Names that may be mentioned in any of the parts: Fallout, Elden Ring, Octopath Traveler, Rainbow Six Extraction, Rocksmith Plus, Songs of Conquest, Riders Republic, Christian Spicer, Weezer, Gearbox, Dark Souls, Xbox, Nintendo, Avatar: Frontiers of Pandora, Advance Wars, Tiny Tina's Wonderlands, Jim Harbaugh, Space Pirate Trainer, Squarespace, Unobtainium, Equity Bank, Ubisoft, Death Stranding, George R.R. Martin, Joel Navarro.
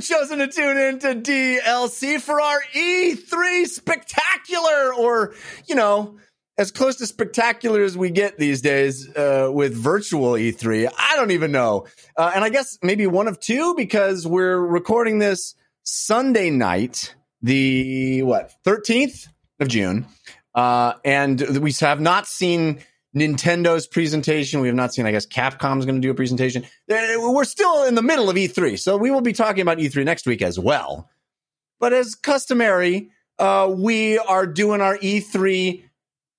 Chosen to tune in to DLC for our E3 spectacular, or, you know, as close to spectacular as we get these days with virtual E3. I don't even know. And I guess maybe one of two, because we're recording this Sunday night, the 13th of June. And we have not seen Nintendo's presentation. We have not seen, I guess, Capcom's going to do a presentation. We're still in the middle of E3, so we will be talking about E3 next week as well. But as customary, we are doing our E3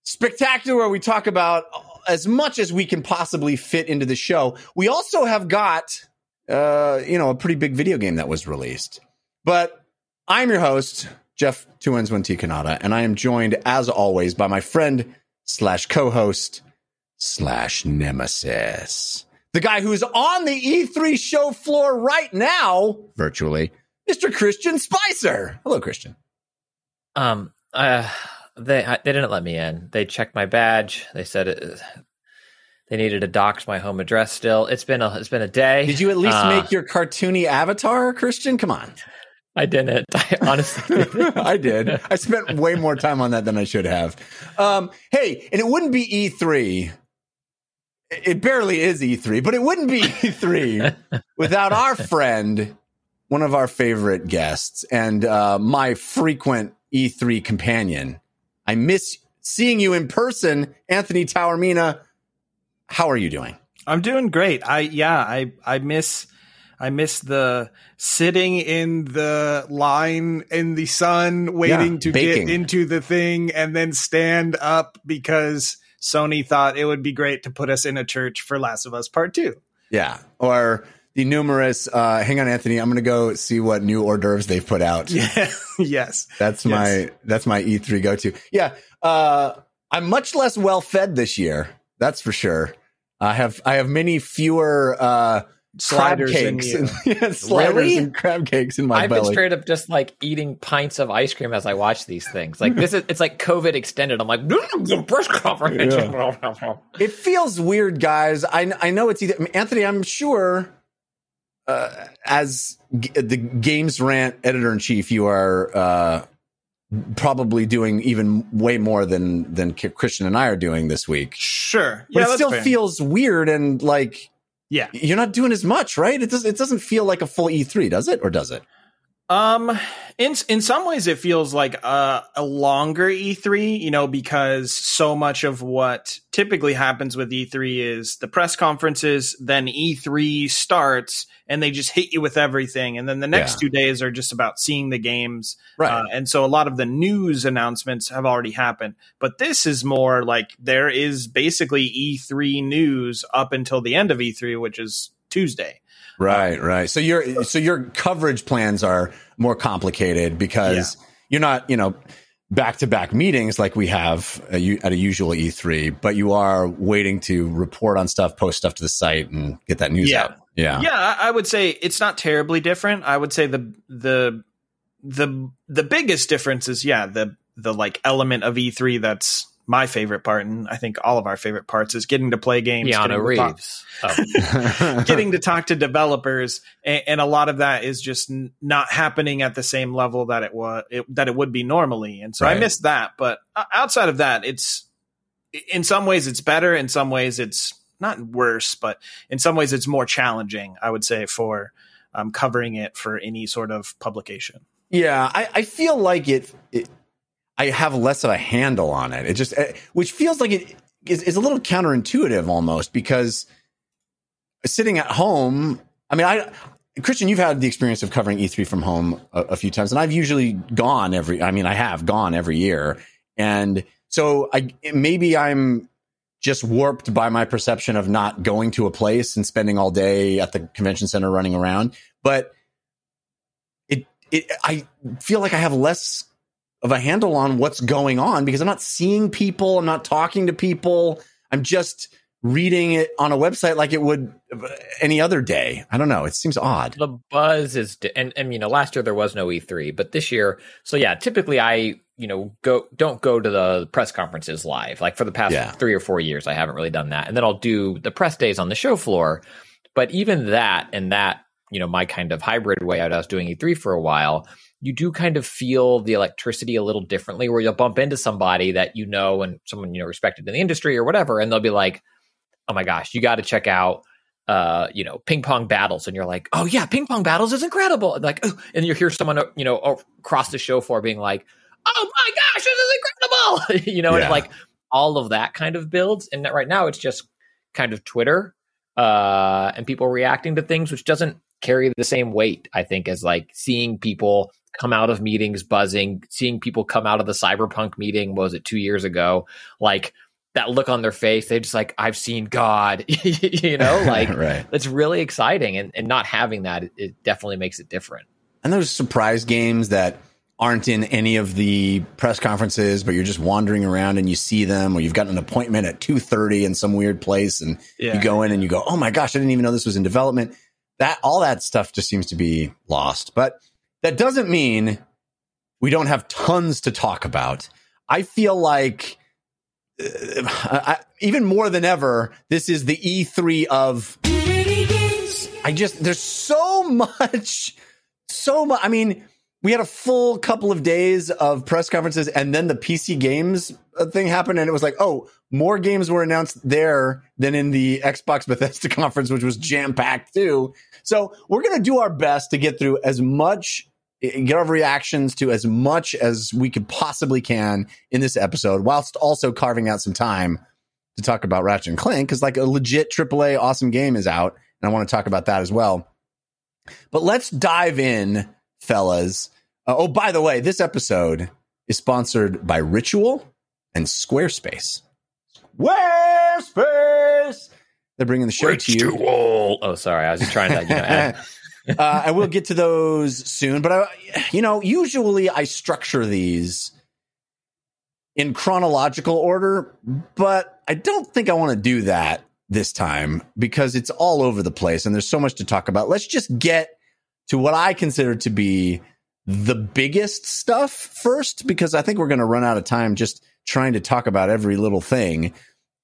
spectacular, where we talk about as much as we can possibly fit into the show. We also have got, a pretty big video game that was released. But I'm your host, Jeff Kanata, and I am joined, as always, by my friend slash co-host slash nemesis, the guy who's on the E3 show floor right now, virtually, Mr. Christian Spicer. Hello, Christian. They didn't let me in. They checked my badge. They said they needed to dox my home address. Still, it's been a day. Did you at least make your cartoony avatar, Christian? Come on. I didn't. I honestly didn't. I did. I spent way more time on that than I should have. Hey, and it wouldn't be E3. It barely is E3, but it wouldn't be E3 without our friend, one of our favorite guests, and my frequent E3 companion. I miss seeing you in person, Anthony Taormina. How are you doing? I'm doing great. I miss the sitting in the line in the sun, waiting to baking. Get into the thing and then stand up because Sony thought it would be great to put us in a church for Last of Us Part 2. Yeah. Or the numerous, hang on, Anthony, I'm going to go see what new hors d'oeuvres they've put out. Yeah. Yes. That's my E3 go-to. Yeah. I'm much less well-fed this year. That's for sure. I have many fewer, sliders crab cakes and sliders really? And crab cakes in my belly. I've been straight up just like eating pints of ice cream as I watch these things. Like it's like COVID extended. I'm like, press conference. Yeah. It feels weird, guys. I know it's either Anthony. I'm sure as the Games Rant editor in chief, you are probably doing even way more than Christian and I are doing this week. Sure, but yeah, it still feels weird and like. Yeah, you're not doing as much, right? It doesn't feel like a full E3, does it? Or does it? In some ways, it feels like a longer E3, you know, because so much of what typically happens with E3 is the press conferences, then E3 starts, and they just hit you with everything. And then the next 2 days are just about seeing the games. Right. And so a lot of the news announcements have already happened. But this is more like there is basically E3 news up until the end of E3, which is Tuesday. Right. So your coverage plans are more complicated because you're not, back-to-back meetings like we have at a usual E3, but you are waiting to report on stuff, post stuff to the site, and get that news out. Yeah. Yeah, I would say it's not terribly different. I would say the biggest difference is the like element of E3 that's my favorite part, and I think all of our favorite parts, is getting to play games, getting to talk to developers, and a lot of that is just not happening at the same level that it would be normally, and so I miss that. But outside of that, it's in some ways it's better, in some ways it's not worse, but in some ways it's more challenging. I would say for covering it for any sort of publication. Yeah, I feel like I have less of a handle on it. It just, which feels like it is a little counterintuitive almost, because sitting at home, I mean, Christian, you've had the experience of covering E3 from home a few times, and I've usually gone I have gone every year. And so maybe I'm just warped by my perception of not going to a place and spending all day at the convention center running around. But I feel like I have less of a handle on what's going on, because I'm not seeing people. I'm not talking to people. I'm just reading it on a website like it would any other day. I don't know. It seems odd. The buzz is, and you know, last year there was no E3, but this year. So yeah, typically I, you know, don't go to the press conferences live. Like for the past 3 or 4 years, I haven't really done that. And then I'll do the press days on the show floor. But even that, and that, you know, my kind of hybrid way out, I was doing E3 for a while. You do kind of feel the electricity a little differently, where you'll bump into somebody that you know and someone, you know, respected in the industry or whatever. And they'll be like, oh my gosh, you got to check out, you know, Ping Pong Battles. And you're like, oh yeah, Ping Pong Battles is incredible. And like, oh, and you hear someone, you know, across the show floor being like, oh my gosh, this is incredible. You know, yeah. It's like all of that kind of builds. And right now it's just kind of Twitter and people reacting to things, which doesn't carry the same weight, I think, as like seeing people come out of meetings buzzing, seeing people come out of the Cyberpunk meeting, what was it, 2 years ago? Like that look on their face, they just like, I've seen God, you know, like right. It's really exciting. And not having that, it definitely makes it different. And those surprise games that aren't in any of the press conferences, but you're just wandering around and you see them, or you've got an appointment at 2:30 in some weird place and you go in and you go, oh my gosh, I didn't even know this was in development. That all that stuff just seems to be lost. But that doesn't mean we don't have tons to talk about. I feel like even more than ever, this is the E3 of... there's so much. I mean, we had a full couple of days of press conferences, and then the PC games thing happened, and it was like, oh, more games were announced there than in the Xbox Bethesda conference, which was jam-packed too. So we're going to do our best to get through as much, get our reactions to as much as we could possibly can in this episode, whilst also carving out some time to talk about Ratchet & Clank, because like a legit AAA awesome game is out, and I want to talk about that as well. But let's dive in, fellas. Oh, by the way, this episode is sponsored by Ritual and Squarespace. Squarespace! They're bringing the show to you. Oh, sorry. I was just trying to, add. I will get to those soon. But, usually I structure these in chronological order. But I don't think I want to do that this time because it's all over the place and there's so much to talk about. Let's just get to what I consider to be the biggest stuff first, because I think we're going to run out of time just trying to talk about every little thing.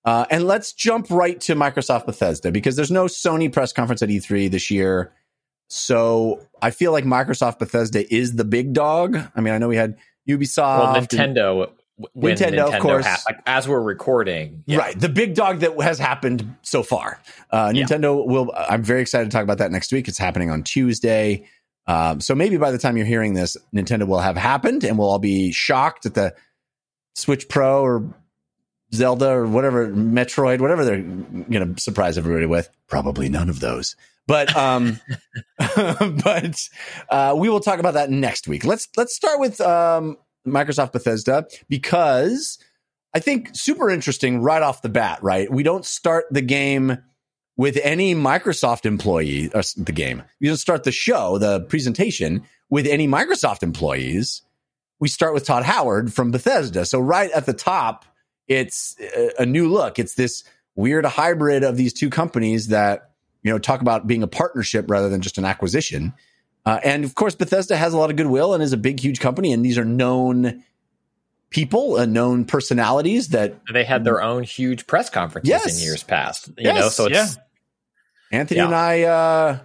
And let's jump right to Microsoft Bethesda, because there's no Sony press conference at E3 this year. So I feel like Microsoft Bethesda is the big dog. I mean, I know we had Ubisoft. Well, Nintendo, of course. As we're recording. Yeah. Right. The big dog that has happened so far. Nintendo will... I'm very excited to talk about that next week. It's happening on Tuesday. So maybe by the time you're hearing this, Nintendo will have happened and we'll all be shocked at the Switch Pro or Zelda or whatever, Metroid, whatever they're going to surprise everybody with. Probably none of those. But but we will talk about that next week. Let's start with Microsoft Bethesda, because I think super interesting right off the bat, right? We don't start the game with any Microsoft employee, or the game. You don't start the show, the presentation, with any Microsoft employees. We start with Todd Howard from Bethesda. So right at the top, it's a new look. It's this weird hybrid of these two companies that, you know, talk about being a partnership rather than just an acquisition. And of course, Bethesda has a lot of goodwill and is a big, huge company. And these are known people and known personalities that they had their own huge press conferences in years past. You know, so it's Anthony and I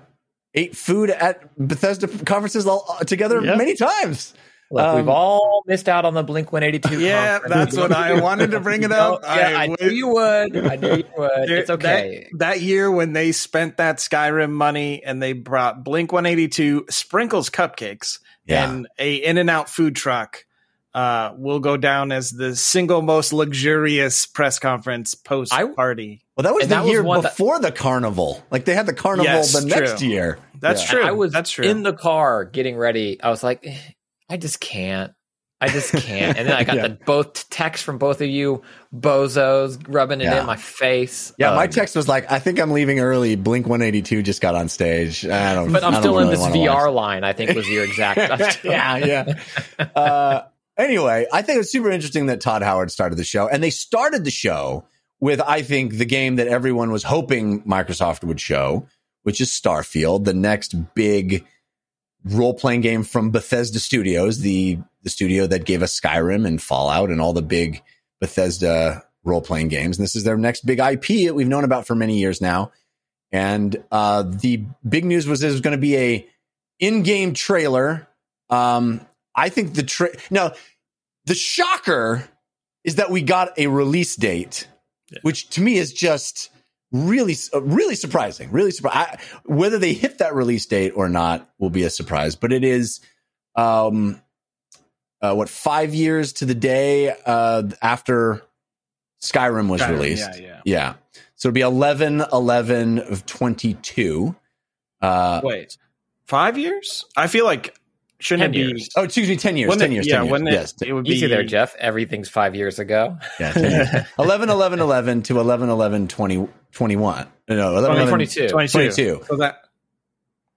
ate food at Bethesda conferences all together many times. Look, we've all missed out on the Blink-182. Yeah, that's what I wanted to bring it up. I knew you would. It's okay. That year when they spent that Skyrim money and they brought Blink-182, Sprinkles Cupcakes, and a In-N-Out food truck will go down as the single most luxurious press conference post-party. Well, that was the year before the carnival. Like, they had the carnival next year. That's true. And I was in the car getting ready. I was like... I just can't. And then I got the both texts from both of you bozos rubbing it in my face. Yeah, my text was like, I think I'm leaving early. Blink-182 just got on stage. But I'm still in this VR line, I think was your exact. Yeah. Anyway, I think it's super interesting that Todd Howard started the show. And they started the show with, I think, the game that everyone was hoping Microsoft would show, which is Starfield, the next big role-playing game from Bethesda Studios, the studio that gave us Skyrim and Fallout and all the big Bethesda role-playing games. And this is their next big IP that we've known about for many years now. And the big news was there was going to be a in-game trailer. I think the now, the shocker is that we got a release date, which to me is just really surprising. Whether they hit that release date or not will be a surprise, but it is 5 years to the day after Skyrim was released. Yeah. So it'll be 11/11 of 22. Wait, 5 years? I feel like shouldn't it be? Oh, excuse me, 10 years. 10 years. Yeah, 10 years. When yes, it would be easy there, Jeff. Everything's 5 years ago. Yeah, 10 years. 11/11/11 to 11/11/2021. No, 11/11/22. So that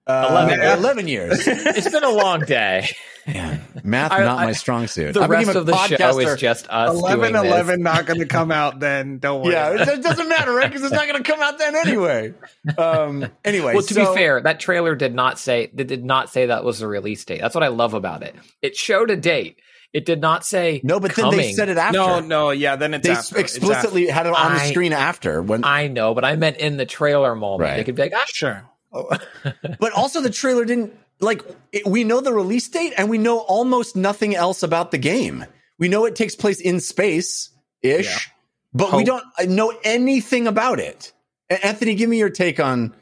11 years. It's been a long day. Yeah, math not my strong suit. The rest of the show is just us. 11/11 not going to come out then. Don't worry. Yeah, it doesn't matter, right? Because it's not going to come out then anyway. Anyway, well, to be fair, that trailer did not say that was the release date. That's what I love about it. It showed a date. It did not say no, but then they said it after. No, yeah, then it's after. They explicitly had it on the screen after. When I know, but I meant in the trailer moment. Right. They could be like, sure. But also the trailer didn't. We know the release date and we know almost nothing else about the game. We know it takes place in space-ish, but we don't know anything about it. Anthony, give me your take on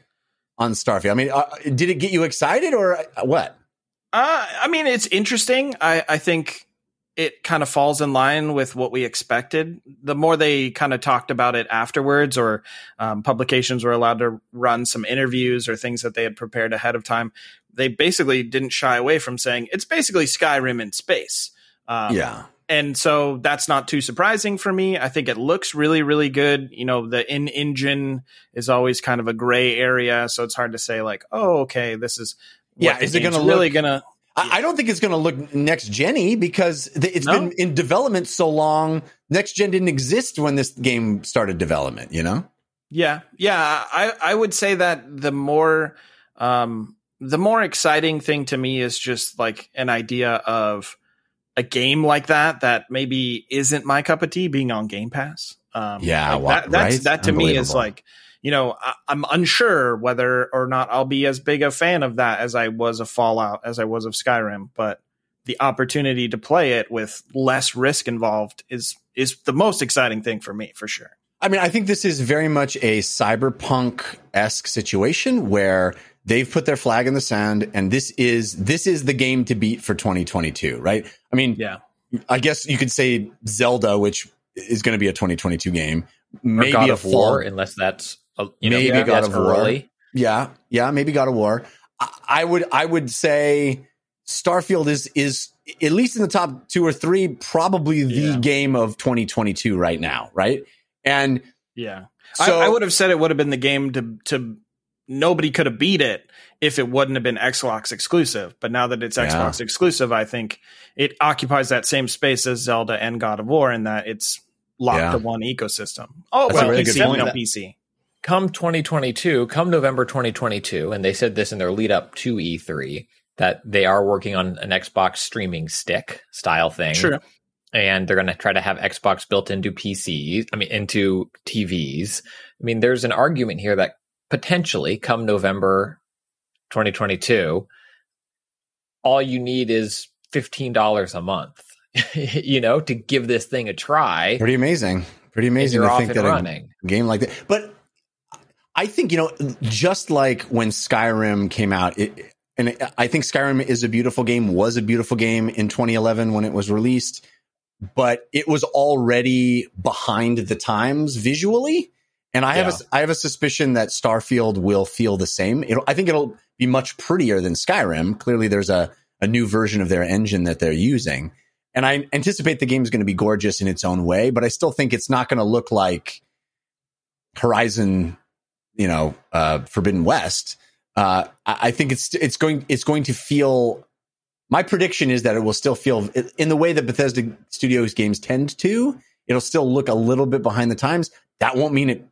Starfield. I mean, did it get you excited or what? I mean, it's interesting. I think it kind of falls in line with what we expected. The more they kind of talked about it afterwards, or publications were allowed to run some interviews or things that they had prepared ahead of time, they basically didn't shy away from saying it's basically Skyrim in space. And so that's not too surprising for me. I think it looks really, really good. You know, the in-engine is always kind of a gray area. So it's hard to say like, oh, okay, this is. Is it going to really going to. I don't think it's going to look next-gen-y because it's been in development so long. Next-gen didn't exist when this game started development, you know? Yeah. I would say that the more exciting thing to me is just like an idea of a game like that maybe isn't my cup of tea being on Game Pass. That to me is like, you know, I'm unsure whether or not I'll be as big a fan of that as I was of Fallout, as I was of Skyrim. But the opportunity to play it with less risk involved is the most exciting thing for me, for sure. I mean, I think this is very much a cyberpunk-esque situation where they've put their flag in the sand, and this is the game to beat for 2022, right? I mean, I guess you could say Zelda, which is going to be a 2022 game, maybe God of War, unless that's God of War. Yeah, maybe God of War. I would say Starfield is at least in the top two or three, probably the game of 2022 right now, right? And so, I would have said it would have been the game to nobody could have beat it if it wouldn't have been Xbox exclusive. But now that it's Xbox exclusive, I think it occupies that same space as Zelda and God of War in that it's locked to one ecosystem. Oh, well, really good point. PC. Come 2022, come November 2022, and they said this in their lead up to E3, that they are working on an Xbox streaming stick style thing. Sure. And they're going to try to have Xbox built into PCs, I mean, into TVs. I mean, there's an argument here that potentially come November 2022, all you need is $15 a month, you know, to give this thing a try. Pretty amazing to think that a game like that. But I think, you know, just like when Skyrim came out, and I think Skyrim was a beautiful game in 2011 when it was released, but it was already behind the times visually. And I have a suspicion that Starfield will feel the same. I think it'll be much prettier than Skyrim. Clearly, there's a new version of their engine that they're using. And I anticipate the game is going to be gorgeous in its own way, but I still think it's not going to look like Horizon, you know, Forbidden West. I think it's going to feel My prediction is that it will still feel, in the way that Bethesda Studios games tend to, it'll still look a little bit behind the times. That won't mean it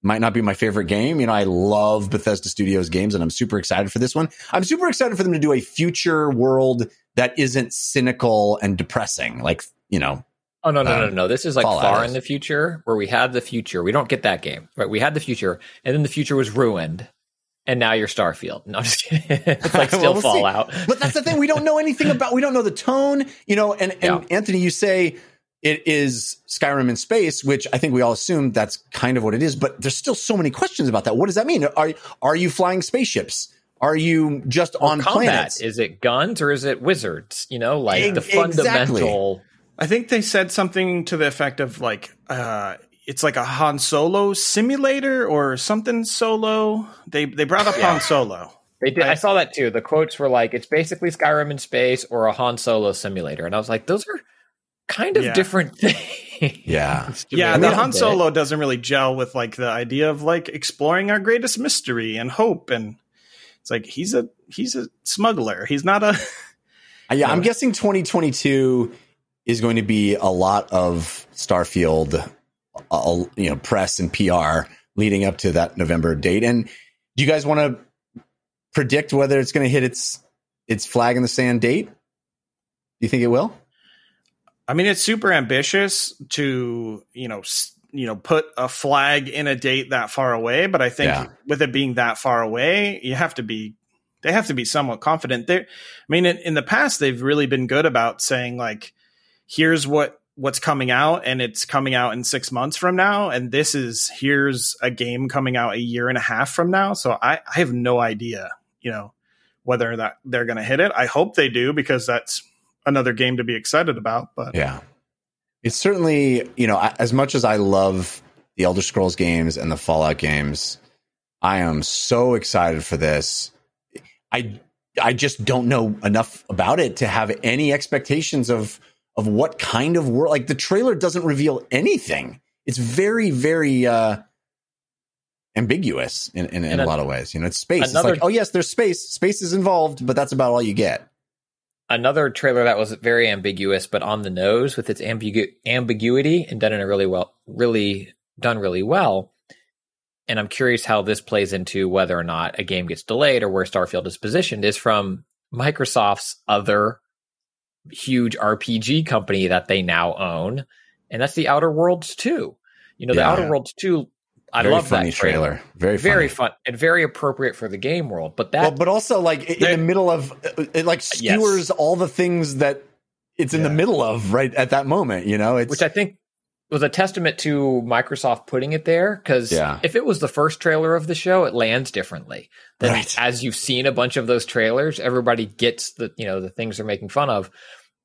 might not be my favorite game. You know, I love Bethesda Studios games, and I'm super excited for this one. I'm super excited for them to do a future world that isn't cynical and depressing. Like, you know. Oh, no. This is like Fallout. Far in the future, where we had the future. We don't get that game, right? We had the future, and then the future was ruined. And now you're Starfield. No, I'm just kidding. It's like still well, Fallout. But that's the thing. We don't know anything about. We don't know the tone, you know. And yeah. Anthony, you say it is Skyrim in space, which I think we all assume that's kind of what it is. But there's still so many questions about that. What does that mean? Are you flying spaceships? Are you just on planets? Is it guns or is it wizards? You know, like the fundamental. I think they said something to the effect of like. It's like a Han Solo simulator or something solo. They brought up Han Solo. They did. I saw that too. The quotes were like, it's basically Skyrim in space or a Han Solo simulator. And I was like, those are kind of different things. Yeah. Yeah. And the Han Solo doesn't really gel with like the idea of like exploring our greatest mystery and hope. And it's like, he's a smuggler. He's not a. Yeah. I'm guessing 2022 is going to be a lot of Starfield press and PR leading up to that November date. And do you guys want to predict whether it's going to hit its flag in the sand date? Do you think it will? I mean, it's super ambitious to, put a flag in a date that far away. But I think with it being that far away, they have to be somewhat confident. In the past, they've really been good about saying like, here's what's coming out, and it's coming out in 6 months from now. And here's a game coming out a year and a half from now. So I have no idea, whether that they're going to hit it. I hope they do, because that's another game to be excited about. But yeah, it's certainly, as much as I love the Elder Scrolls games and the Fallout games, I am so excited for this. I just don't know enough about it to have any expectations of what kind of world. Like, the trailer doesn't reveal anything. It's very, very ambiguous in a lot of ways. It's space. It's like, oh yes, there's space. Space is involved, but that's about all you get. Another trailer that was very ambiguous, but on the nose with its ambiguity and done really well. And I'm curious how this plays into whether or not a game gets delayed or where Starfield is positioned, is from Microsoft's other huge RPG company that they now own, and that's the Outer Worlds 2. The Outer Worlds 2, I love that trailer. Very, very fun and very appropriate for the game world. But that, but also like in the middle of it, like skewers all the things that it's in the middle of right at that moment. Which I think was a testament to Microsoft putting it there, because if it was the first trailer of the show, it lands differently. Then as you've seen a bunch of those trailers, everybody gets the the things they're making fun of.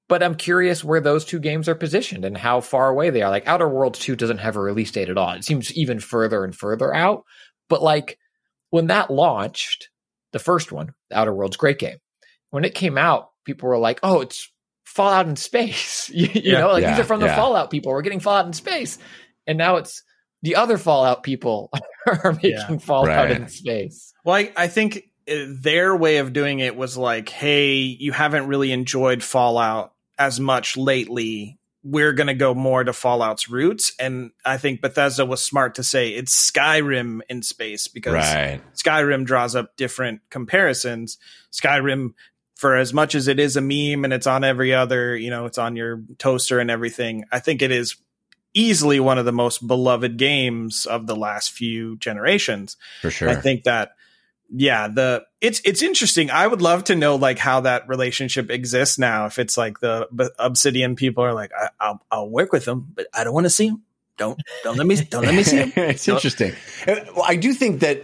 But I'm curious where those two games are positioned and how far away they are. Like, Outer Worlds 2 doesn't have a release date at all. It seems even further and further out. But like, when that launched, the first one, Outer Worlds, great game. When it came out, people were like, oh, it's Fallout in space. These are from the Fallout people. We're getting Fallout in space. And now it's the other Fallout people are making Fallout in space. Well, I think their way of doing it was like, hey, you haven't really enjoyed Fallout as much lately. We're going to go more to Fallout's roots. And I think Bethesda was smart to say it's Skyrim in space, because Skyrim draws up different comparisons. Skyrim, for as much as it is a meme and it's on every other, it's on your toaster and everything, I think it is easily one of the most beloved games of the last few generations. For sure. I think that, it's interesting. I would love to know like how that relationship exists now. If it's like the Obsidian people are like, I'll work with them, but I don't want to see them. Don't let me see them. It's interesting. I do think that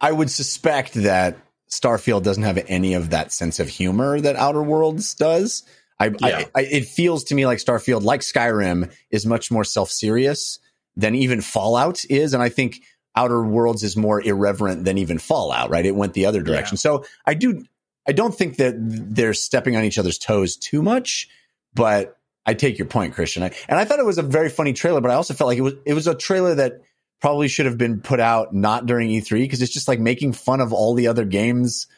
I would suspect that Starfield doesn't have any of that sense of humor that Outer Worlds does. It feels to me like Starfield, like Skyrim, is much more self-serious than even Fallout is. And I think Outer Worlds is more irreverent than even Fallout, right? It went the other direction. So I don't think that they're stepping on each other's toes too much, but I take your point, Christian. I thought it was a very funny trailer, but I also felt like it was a trailer that probably should have been put out not during E3, because it's just like making fun of all the other games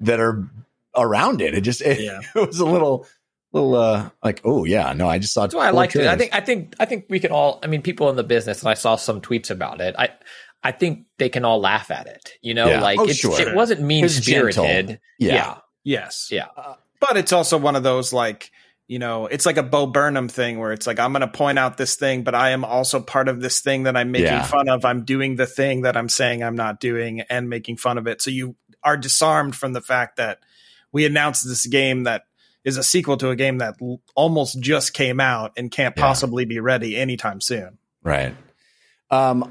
that are around it. It just it was a little like, oh yeah, no, I just saw. That's why I liked it. I think we can all. I mean, people in the business, and I saw some tweets about it. I think they can all laugh at it. You know, like it wasn't mean-spirited. Yeah. Yes. Yeah. But it's also one of those, like, you know, it's like a Bo Burnham thing where it's like, I'm going to point out this thing, but I am also part of this thing that I'm making fun of. I'm doing the thing that I'm saying I'm not doing and making fun of it. So you are disarmed from the fact that we announced this game that is a sequel to a game that almost just came out and can't possibly be ready anytime soon. Right. I want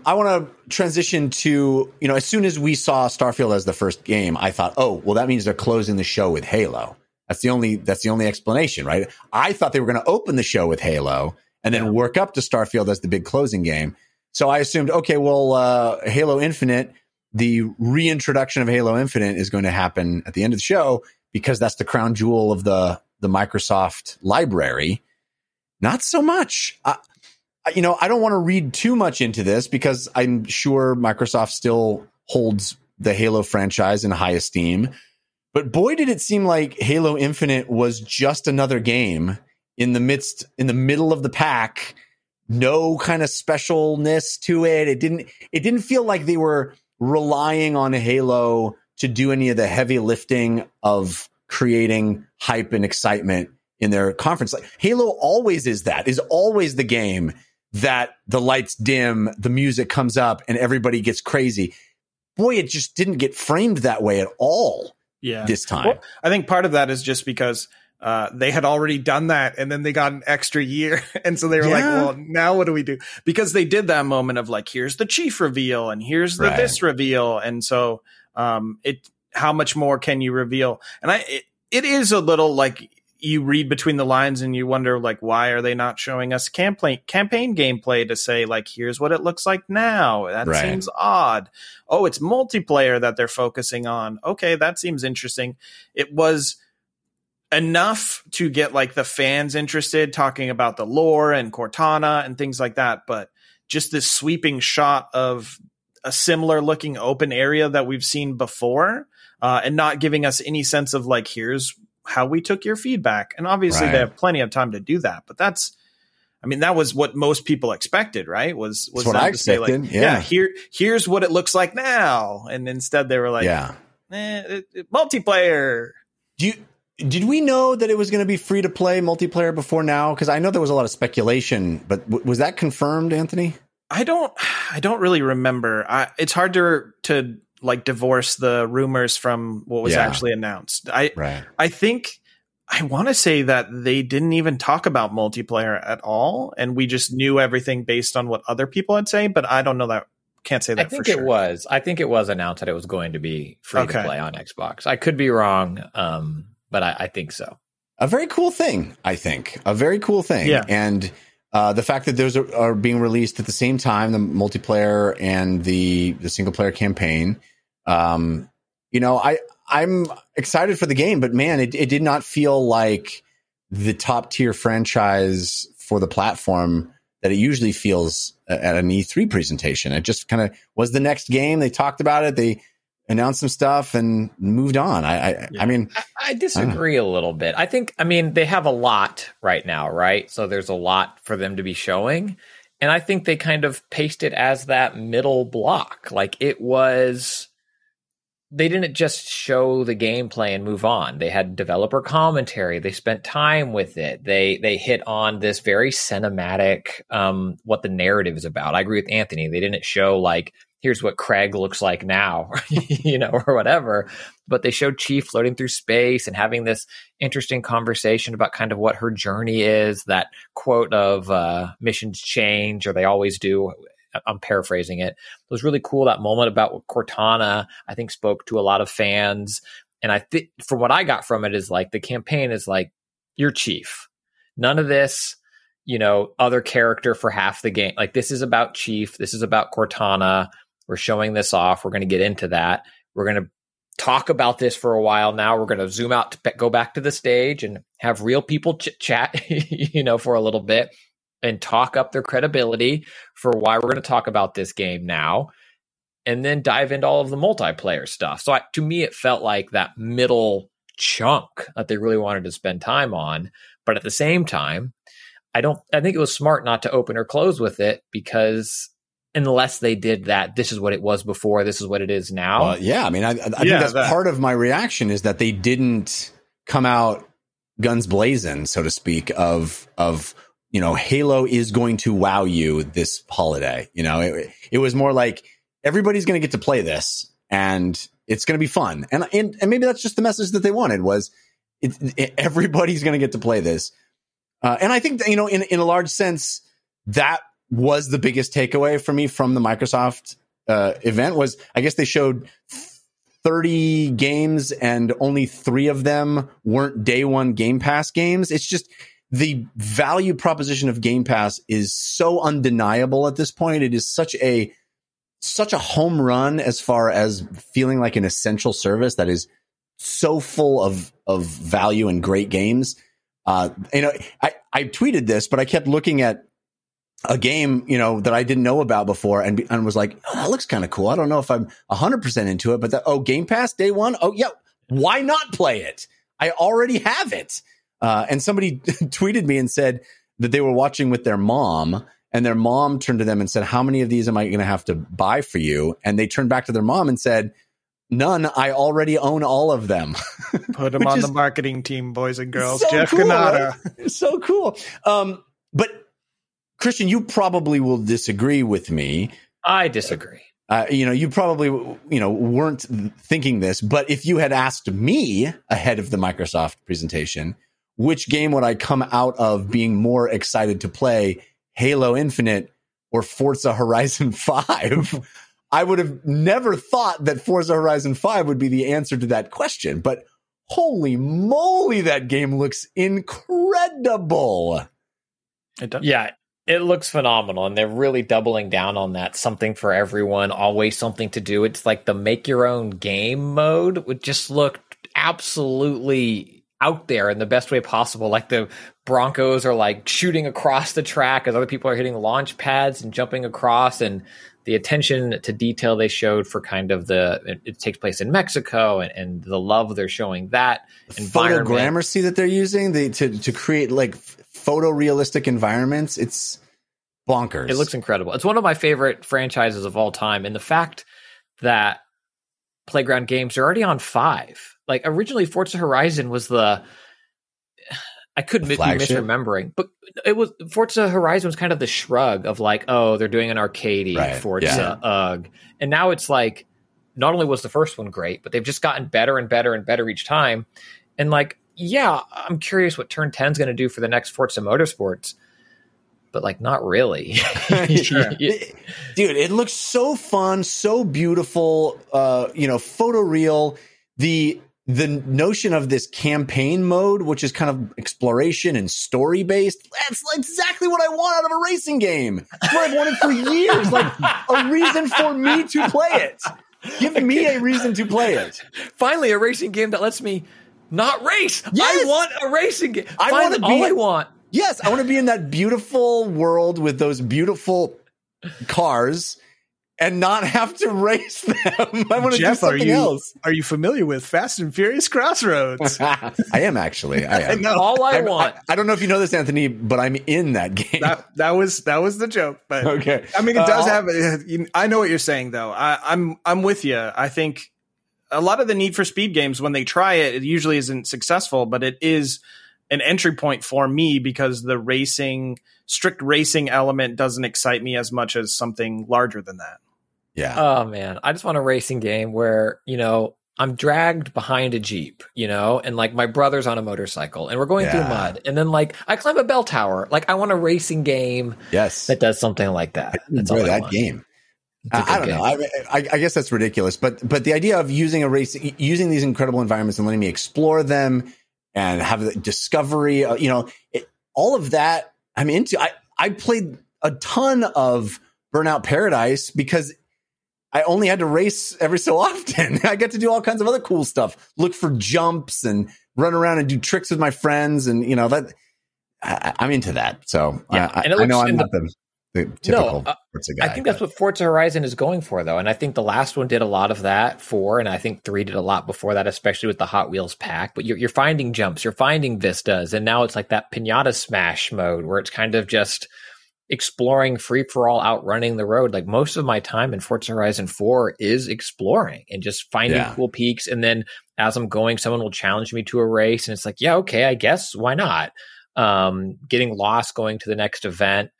to transition to, you know, as soon as we saw Starfield as the first game, I thought, oh, well, that means they're closing the show with Halo. That's the only explanation, right? I thought they were going to open the show with Halo and then work up to Starfield as the big closing game. So I assumed, okay, well, Halo Infinite, the reintroduction of Halo Infinite is going to happen at the end of the show because that's the crown jewel of the Microsoft library. Not so much. You know, I don't want to read too much into this because I'm sure Microsoft still holds the Halo franchise in high esteem. But boy, did it seem like Halo Infinite was just another game in the middle of the pack. No kind of specialness to it. It didn't feel like they were relying on Halo to do any of the heavy lifting of creating hype and excitement in their conference. Like Halo always is always the game that the lights dim, the music comes up, and everybody gets crazy. Boy, it just didn't get framed that way at all this time. Well, I think part of that is just because they had already done that, and then they got an extra year. And so they were like, well, now what do we do? Because they did that moment of like, here's the chief reveal, and here's the this reveal. And so how much more can you reveal? And it is a little like, you read between the lines and you wonder, like, why are they not showing us campaign gameplay to say, like, here's what it looks like now? That seems odd. Oh, it's multiplayer that they're focusing on. Okay, that seems interesting. It was enough to get, like, the fans interested, talking about the lore and Cortana and things like that. But just this sweeping shot of a similar-looking open area that we've seen before and not giving us any sense of, like, here's how we took your feedback. And obviously they have plenty of time to do that, but that was what most people expected, right? Was what I expected. Like, here's what it looks like now. And instead they were like, multiplayer. Did we know that it was going to be free to play multiplayer before now? Cause I know there was a lot of speculation, but was that confirmed, Anthony? I don't really remember. It's hard to like divorce the rumors from what was actually announced. I think I want to say that they didn't even talk about multiplayer at all. And we just knew everything based on what other people had say, but I don't know that. Can't say that for sure. I think it was announced that it was going to be free to play on Xbox. I could be wrong. But I think so. A very cool thing. Yeah. And the fact that those are being released at the same time, the multiplayer and the single player campaign. You know, I'm excited for the game, but man, it did not feel like the top tier franchise for the platform that it usually feels at an E3 presentation. It just kind of was the next game. They talked about it. They announced some stuff and moved on. I disagree a little bit. I think they have a lot right now, right? So there's a lot for them to be showing. And I think they kind of paced it as that middle block. Like it was, they didn't just show the gameplay and move on. They had developer commentary. They spent time with it. They hit on this very cinematic, what the narrative is about. I agree with Anthony. They didn't show like, here's what Craig looks like now, you know, or whatever. But they showed Chief floating through space and having this interesting conversation about kind of what her journey is, that quote of missions change, or they always do. I'm paraphrasing it. It was really cool. That moment about Cortana, I think, spoke to a lot of fans. And I think from what I got from it is like the campaign is like, you're Chief. None of this, you know, other character for half the game. Like this is about Chief. This is about Cortana. We're showing this off. We're going to get into that. We're going to talk about this for a while. Now we're going to zoom out to go back to the stage and have real people chat, you know, for a little bit. And talk up their credibility for why we're going to talk about this game now, and then dive into all of the multiplayer stuff. So to me, it felt like that middle chunk that they really wanted to spend time on. But at the same time, I think it was smart not to open or close with it, because unless they did that, this is what it was before, this is what it is now. Yeah. I mean, I think that's part of my reaction is that they didn't come out guns blazing, so to speak, of, you know, Halo is going to wow you this holiday. You know, it was more like everybody's going to get to play this and it's going to be fun. And maybe that's just the message that they wanted, was everybody's going to get to play this. And I think, you know, in a large sense, that was the biggest takeaway for me from the Microsoft event, was I guess they showed 30 games and only 3 of them weren't day one Game Pass games. It's just the value proposition of Game Pass is so undeniable at this point. It is such a home run as far as feeling like an essential service that is so full of value and great games. You know, I tweeted this, but I kept looking at a game, you know, that I didn't know about before and was like, oh, that looks kind of cool. I don't know if I'm 100% into it, but Game Pass day one. Oh yeah. Why not play it? I already have it. And somebody tweeted me and said that they were watching with their mom, and their mom turned to them and said, how many of these am I going to have to buy for you? And they turned back to their mom and said, none. I already own all of them. Put them on the marketing team, boys and girls. So Jeff Kanata. Cool, right? So cool. But Christian, you probably will disagree with me. I disagree. You know, you probably, you know, weren't thinking this, but if you had asked me ahead of the Microsoft presentation, which game would I come out of being more excited to play, Halo Infinite or Forza Horizon 5? I would have never thought that Forza Horizon 5 would be the answer to that question, but holy moly, that game looks incredible. It does. Yeah, it looks phenomenal, and they're really doubling down on that. Something for everyone, always something to do. It's like the make your own game mode would just look absolutely out there in the best way possible. Like the Broncos are like shooting across the track as other people are hitting launch pads and jumping across, and the attention to detail they showed for kind of it takes place in Mexico, and the love they're showing that environment. Photogrammetry that they're using to create like photorealistic environments. It's bonkers. It looks incredible. It's one of my favorite franchises of all time. And the fact that Playground Games are already on 5, like originally Forza Horizon was I could be misremembering, but it was Forza Horizon was kind of the shrug of like, oh, they're doing an arcadey Forza, ugh. And now it's like, not only was the first one great, but they've just gotten better and better and better each time. And like, yeah, I'm curious what Turn 10 is going to do for the next Forza Motorsports, but like, not really. Dude, it looks so fun, so beautiful, you know, photoreal. The notion of this campaign mode, which is kind of exploration and story based, that's exactly what I want out of a racing game. It's what I've wanted for years, like a reason for me to play it. Give me a reason to play it. Finally, a racing game that lets me not race. Yes! I want a racing game. I want to be all I want. Yes, I want to be in that beautiful world with those beautiful cars and not have to race them. I want to do something else. Are you familiar with Fast and Furious Crossroads? I am, actually. I am. All I want. I don't know if you know this, Anthony, but I'm in that game. That was the joke. But okay. I mean, it does have. I know what you're saying, though. I'm with you. I think a lot of the Need for Speed games, when they try it, it usually isn't successful, but it is an entry point for me because the strict racing element doesn't excite me as much as something larger than that. Yeah. Oh man, I just want a racing game where, you know, I'm dragged behind a Jeep, you know, and like my brother's on a motorcycle and we're going through mud, and then like I climb a bell tower. Like I want a racing game that does something like that. That's all that game. I don't know. I guess that's ridiculous, but the idea of using these incredible environments and letting me explore them and have the discovery, you know, all of that I'm into. I played a ton of Burnout Paradise because I only had to race every so often. I get to do all kinds of other cool stuff, look for jumps and run around and do tricks with my friends. And, you know, that I'm into that. So yeah. I know I'm not them. the typical Forza guy. I think that's what Forza Horizon is going for, though. And I think the last one did a lot of that for, and I think 3 did a lot before that, especially with the Hot Wheels pack. But you're finding jumps, you're finding vistas, and now it's like that pinata smash mode where it's kind of just exploring free-for-all, outrunning the road. Like, most of my time in Forza Horizon 4 is exploring and just finding cool peaks. And then as I'm going, someone will challenge me to a race, and it's like, yeah, okay, I guess, why not? Getting lost, going to the next event.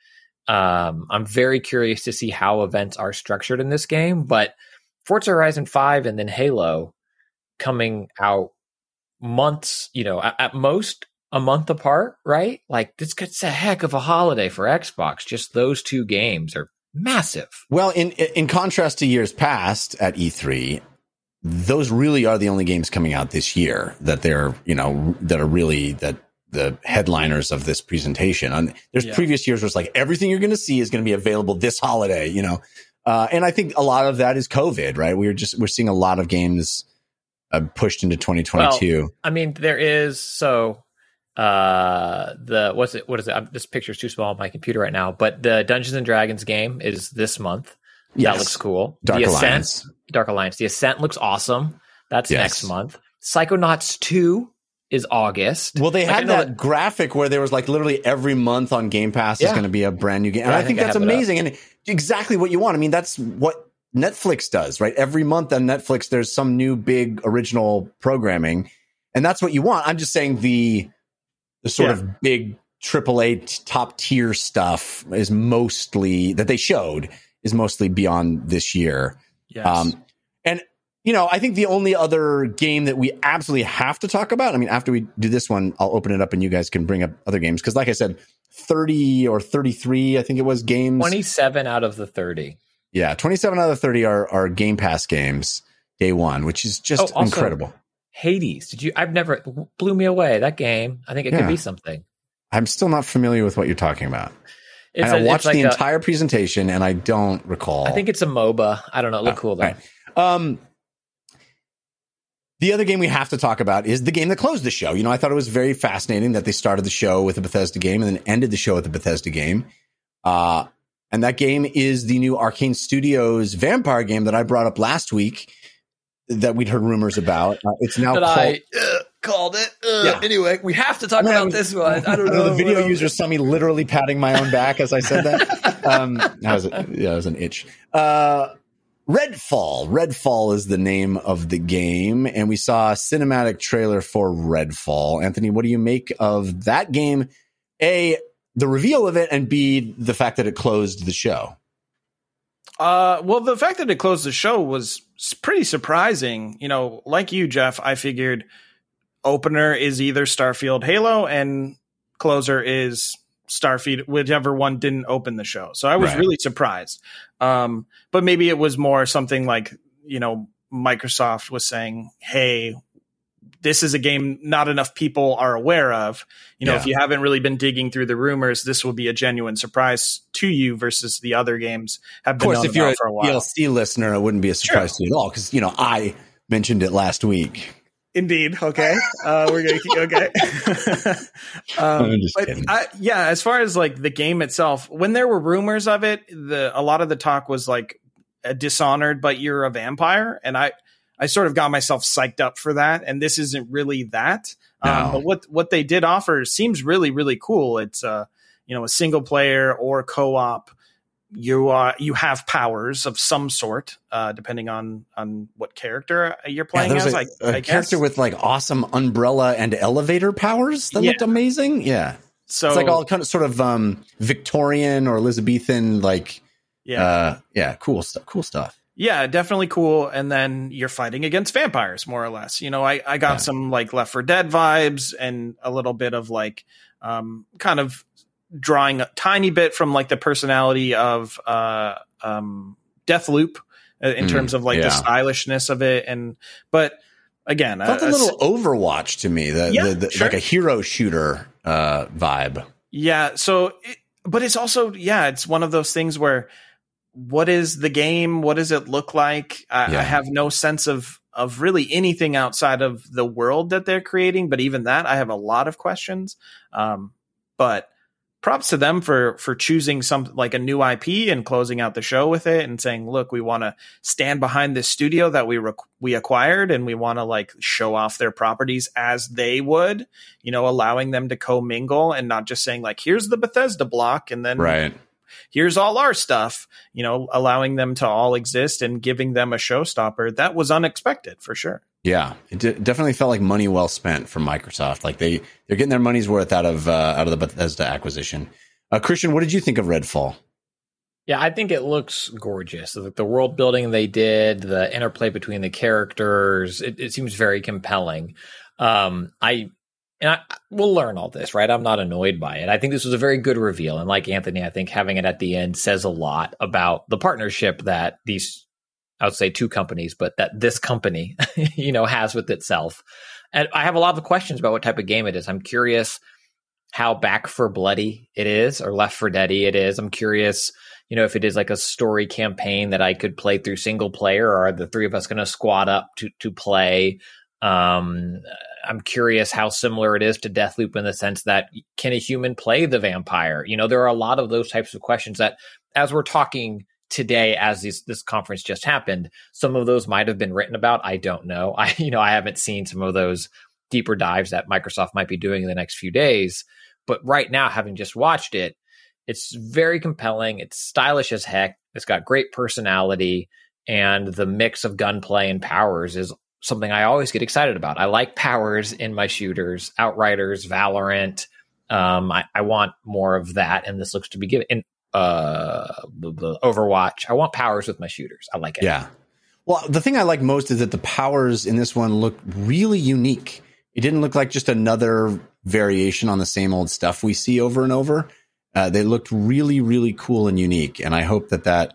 I'm very curious to see how events are structured in this game, but Forza Horizon 5 and then Halo coming out months, you know, at most a month apart, right? Like, this gets a heck of a holiday for Xbox. Just those two games are massive. Well, in contrast to years past at E3, those really are the only games coming out this year that they're, you know, that are really that the headliners of this presentation. And there's previous years where it's like, everything you're going to see is going to be available this holiday, you know? And I think a lot of that is COVID, right? We're seeing a lot of games pushed into 2022. Well, I mean, there is, so what is it? This picture's too small on my computer right now, but the Dungeons and Dragons game is this month. Yes. That looks cool. Dark Alliance. The Ascent looks awesome. That's next month. Psychonauts 2. Is August. Well, they had that graphic where there was like literally every month on Game Pass is going to be a brand new game. And I think that's amazing and exactly what you want. I mean, that's what Netflix does, right? Every month on Netflix, there's some new big original programming, and that's what you want. I'm just saying the sort of big AAA top tier stuff is mostly that they showed is mostly beyond this year. Yes. You know, I think the only other game that we absolutely have to talk about, I mean, after we do this one, I'll open it up and you guys can bring up other games. Because like I said, 30 or 33, I think it was, games. 27 out of the 30. Yeah, 27 out of the 30 are Game Pass games day one, which is just also, incredible. Hades. Blew me away, that game. I think it could be something. I'm still not familiar with what you're talking about. I watched the entire presentation and I don't recall. I think it's a MOBA. I don't know. It looked cool though. Right. The other game we have to talk about is the game that closed the show. You know, I thought it was very fascinating that they started the show with a Bethesda game and then ended the show with a Bethesda game. And that game is the new Arcane Studios vampire game that I brought up last week that we'd heard rumors about. It's now that called it. Anyway, we have to talk about this one. I don't know. The video user saw me literally patting my own back as I said that. It was an itch. Redfall. Redfall is the name of the game, and we saw a cinematic trailer for Redfall. Anthony, what do you make of that game? A, the reveal of it, and B, the fact that it closed the show. Well, the fact that it closed the show was pretty surprising. You know, like you, Jeff, I figured opener is either Starfield, Halo, and closer is Starfield, whichever one didn't open the show. So I was really surprised. But maybe it was more something like, you know, Microsoft was saying, hey, this is a game not enough people are aware of. You know, if you haven't really been digging through the rumors, this will be a genuine surprise to you versus the other games have been known about for a while. Of course, if you're a DLC listener, it wouldn't be a surprise to you at all because, you know, I mentioned it last week. Indeed. Okay. We're going to keep okay. As far as like the game itself, when there were rumors of it, a lot of the talk was like Dishonored, but you're a vampire. And I sort of got myself psyched up for that. And this isn't really that. No. But what they did offer seems really, really cool. It's a single player or co-op. You have powers of some sort, depending on what character you're playing as. I guess. Character with like awesome umbrella and elevator powers that looked amazing. Yeah, so it's like all kind of sort of Victorian or Elizabethan, like cool stuff. Yeah, definitely cool. And then you're fighting against vampires, more or less. You know, I got some like Left 4 Dead vibes and a little bit of like kind of drawing a tiny bit from like the personality of Deathloop in terms of like the stylishness of it, but again, felt a little Overwatch to me, like a hero shooter vibe. Yeah, so but it's also it's one of those things where what is the game? What does it look like? I have no sense of really anything outside of the world that they're creating, but even that I have a lot of questions. But props to them for choosing something like a new IP and closing out the show with it and saying, look, we want to stand behind this studio that we acquired, and we want to like show off their properties as they would, you know, allowing them to commingle and not just saying like, here's the Bethesda block and then right. here's all our stuff, you know, allowing them to all exist and giving them a showstopper. That was unexpected for sure. Yeah, it definitely felt like money well spent from Microsoft. Like they're getting their money's worth out of the Bethesda acquisition. Christian, what did you think of Redfall? Yeah, I think it looks gorgeous. The world building they did, the interplay between the characters, it seems very compelling. We'll learn all this, right? I'm not annoyed by it. I think this was a very good reveal, and like Anthony, I think having it at the end says a lot about the partnership that these. I would say two companies, but that this company, you know, has with itself. And I have a lot of questions about what type of game it is. I'm curious how Back for Bloody it is or Left for Deady it is. I'm curious, you know, if it is like a story campaign that I could play through single player, or are the three of us going to squad up to play? I'm curious how similar it is to Deathloop in the sense that can a human play the vampire? You know, there are a lot of those types of questions that as we're talking today, as this conference just happened, some of those might have been written about. I don't know. I haven't seen some of those deeper dives that Microsoft might be doing in the next few days. But right now, having just watched it, it's very compelling. It's stylish as heck. It's got great personality, and the mix of gunplay and powers is something I always get excited about. I like powers in my shooters, Outriders, Valorant. I want more of that, and this looks to be given. And the Overwatch. I want powers with my shooters. I like it. Yeah. Well, the thing I like most is that the powers in this one look really unique. It didn't look like just another variation on the same old stuff we see over and over. They looked really, really cool and unique. And I hope that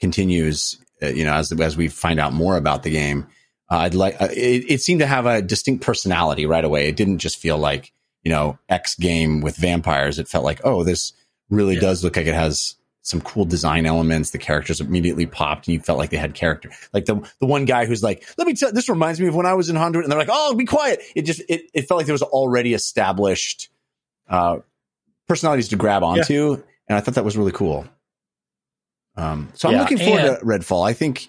continues, as we find out more about the game. It seemed to have a distinct personality right away. It didn't just feel like, you know, X game with vampires. It felt like, oh, this really does look like it has some cool design elements. The characters immediately popped, and you felt like they had character. Like the one guy who's like, "Let me tell." This reminds me of when I was in Honduras, and they're like, "Oh, be quiet." It just it felt like there was already established personalities to grab onto, and I thought that was really cool. I'm looking forward to Redfall. I think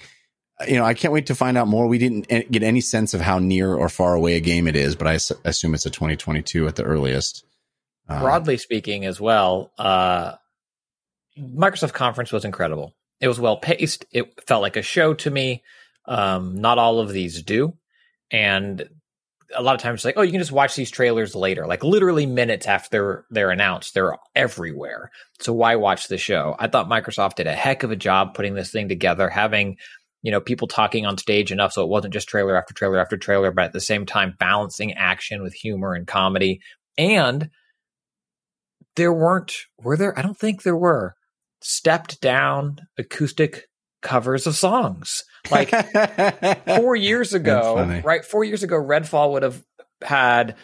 I can't wait to find out more. We didn't get any sense of how near or far away a game it is, but I assume it's a 2022 at the earliest. Broadly speaking as well, Microsoft conference was incredible. It was well-paced. It felt like a show to me. Not all of these do. And a lot of times it's like, oh, you can just watch these trailers later. Like literally minutes after they're announced, they're everywhere. So why watch the show? I thought Microsoft did a heck of a job putting this thing together, having people talking on stage enough so it wasn't just trailer after trailer after trailer, but at the same time balancing action with humor and comedy. And I don't think there were stepped down acoustic covers of songs. Like 4 years ago, right? 4 years ago, Redfall would have had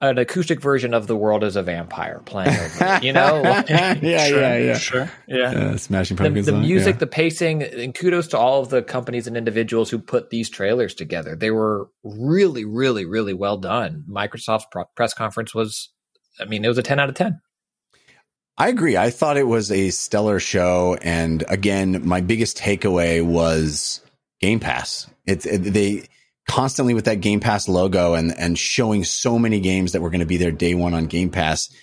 an acoustic version of The World as a Vampire playing over it, Smashing Pumpkins. The music, the pacing, and kudos to all of the companies and individuals who put these trailers together. They were really, really, really well done. Microsoft's press conference was, it was a 10 out of 10. I agree. I thought it was a stellar show. And again, my biggest takeaway was Game Pass. They constantly with that Game Pass logo and showing so many games that were going to be there day one on Game Pass.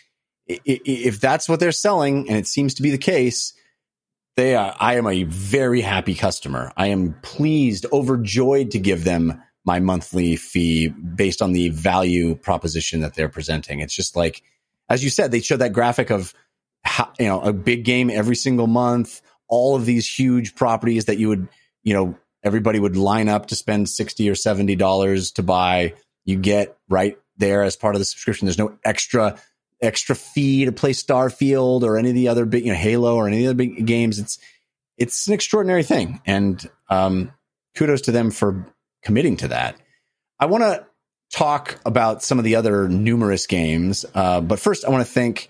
If that's what they're selling, and it seems to be the case, I am a very happy customer. I am pleased, overjoyed to give them my monthly fee based on the value proposition that they're presenting. It's just like, as you said, they showed that graphic of a big game every single month, all of these huge properties that you would, everybody would line up to spend $60 or $70 to buy. You get right there as part of the subscription. There's no extra fee to play Starfield or any of the other big, Halo or any of the big games. It's an extraordinary thing. And kudos to them for committing to that. I want to talk about some of the other numerous games. But first I want to thank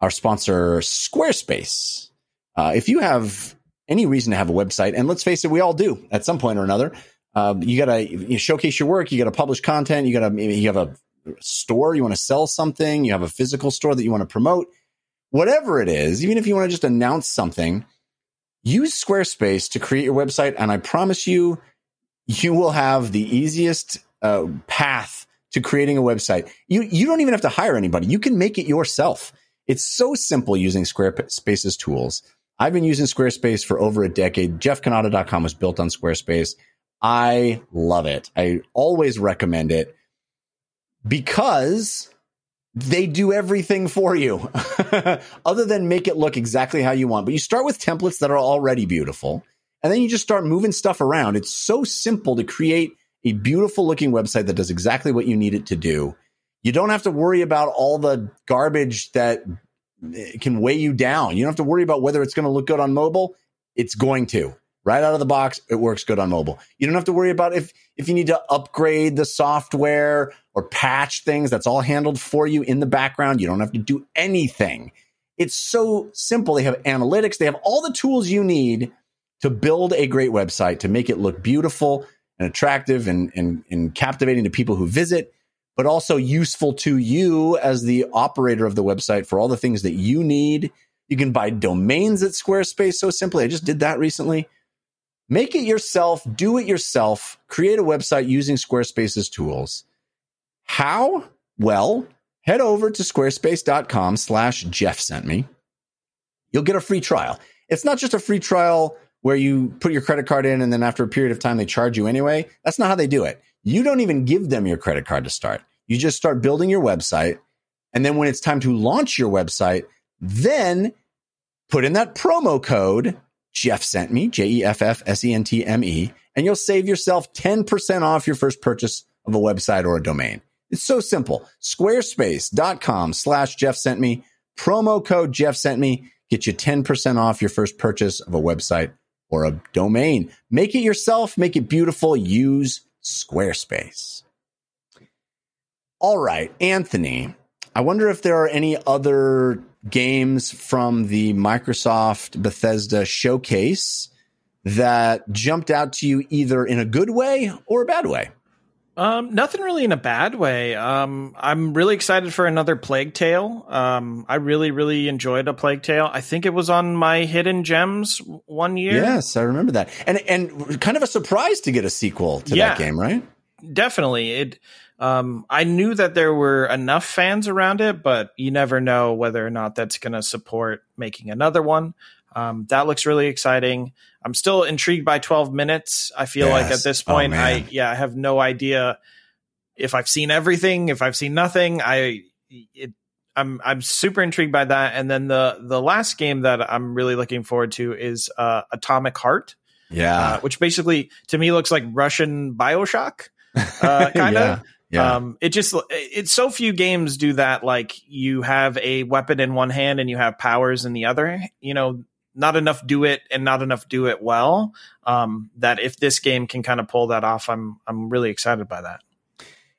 our sponsor, Squarespace. If you have any reason to have a website, and let's face it, we all do at some point or another, you got to showcase your work, you got to publish content, you have a store, you want to sell something, you have a physical store that you want to promote. whatever it is, even if you want to just announce something, use Squarespace to create your website. And I promise you, you will have the easiest path to creating a website. You don't even have to hire anybody. You can make it yourself. It's so simple using Squarespace's tools. I've been using Squarespace for over a decade. JeffKanata.com was built on Squarespace. I love it. I always recommend it because they do everything for you other than make it look exactly how you want. But you start with templates that are already beautiful, and then you just start moving stuff around. It's so simple to create a beautiful looking website that does exactly what you need it to do. You don't have to worry about all the garbage that can weigh you down. You don't have to worry about whether it's going to look good on mobile. It's going to. Right out of the box, it works good on mobile. You don't have to worry about if you need to upgrade the software or patch things. That's all handled for you in the background. You don't have to do anything. It's so simple. They have analytics. They have all the tools you need to build a great website, to make it look beautiful and attractive and captivating to people who visit, but also useful to you as the operator of the website for all the things that you need. You can buy domains at Squarespace so simply. I just did that recently. Make it yourself, do it yourself, create a website using Squarespace's tools. How? Well, head over to squarespace.com/Jeff sent me. You'll get a free trial. It's not just a free trial where you put your credit card in and then after a period of time they charge you anyway. That's not how they do it. You don't even give them your credit card to start. You just start building your website. And then when it's time to launch your website, then put in that promo code Jeff sent me, JEFFSENTME, and you'll save yourself 10% off your first purchase of a website or a domain. It's so simple. Squarespace.com/Jeff sent me, promo code Jeff sent me, get you 10% off your first purchase of a website or a domain. Make it yourself, make it beautiful, use Squarespace. All right, Anthony, I wonder if there are any other games from the Microsoft Bethesda showcase that jumped out to you either in a good way or a bad way. Nothing really in a bad way. I'm really excited for another Plague Tale. I really, really enjoyed a Plague Tale. I think it was on my Hidden Gems one year. Yes, I remember that. And kind of a surprise to get a sequel to that game, right? Definitely. I knew that there were enough fans around it, but you never know whether or not that's going to support making another one. That looks really exciting. I'm still intrigued by 12 minutes. I feel like at this point, I have no idea if I've seen everything, if I've seen nothing. I'm super intrigued by that. And then the last game that I'm really looking forward to is Atomic Heart. Which basically to me looks like Russian BioShock, kind of. Yeah. It's so few games do that. Like you have a weapon in one hand and you have powers in the other, you know, not enough do it and not enough do it well. That if this game can kind of pull that off, I'm really excited by that.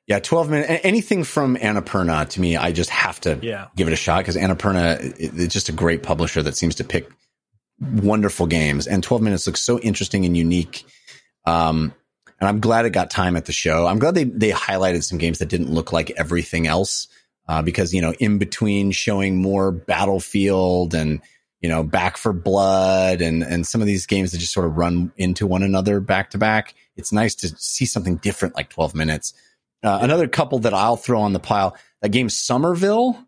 Yeah. 12 minutes, anything from Annapurna to me, I just have to give it a shot because Annapurna is just a great publisher that seems to pick wonderful games, and 12 minutes looks so interesting and unique. And I'm glad it got time at the show. I'm glad they highlighted some games that didn't look like everything else, because, you know, in between showing more Battlefield and, you know, Back for Blood and some of these games that just sort of run into one another back to back, it's nice to see something different like 12 minutes. Another couple that I'll throw on the pile, that game Somerville,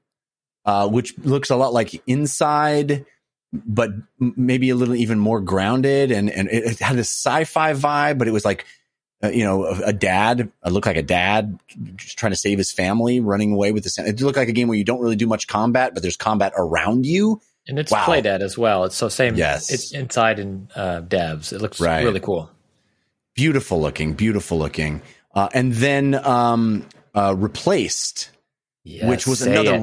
which looks a lot like Inside, but maybe a little even more grounded. And it had this sci-fi vibe, but it was like, a dad just trying to save his family, running away with the. It looked like a game where you don't really do much combat, but there's combat around you. And it's Playdead as well. It's so same. Yes. It's Inside and devs. It looks really cool. Beautiful looking. And then Replaced, which was another.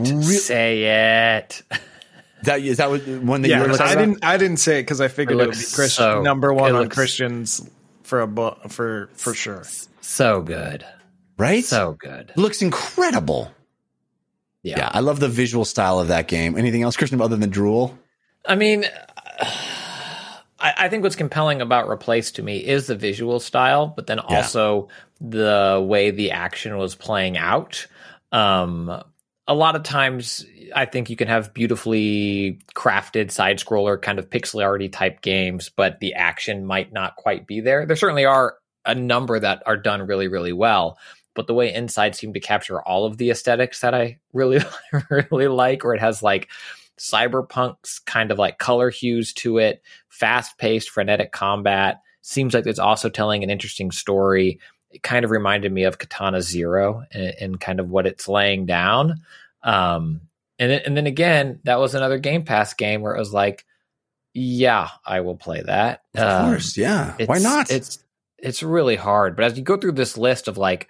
That is that was one that you were excited about? I didn't say it because I figured it would be Christian number one on Christian's. For sure. So good. Right? So good. Looks incredible. Yeah. I love the visual style of that game. Anything else, Christian, other than drool? I mean, I think what's compelling about Replace to me is the visual style, but then also the way the action was playing out. a lot of times I think you can have beautifully crafted side-scroller kind of pixel-arty type games, but the action might not quite be there. There certainly are a number that are done really, really well, but the way Inside seemed to capture all of the aesthetics that I really, really like, where it has like cyberpunk's kind of like color hues to it, fast-paced, frenetic combat. Seems like it's also telling an interesting story. It kind of reminded me of Katana Zero and kind of what it's laying down. And then again, that was another Game Pass game where it was like, yeah, I will play that. Of course, yeah. Why not? It's really hard. But as you go through this list of like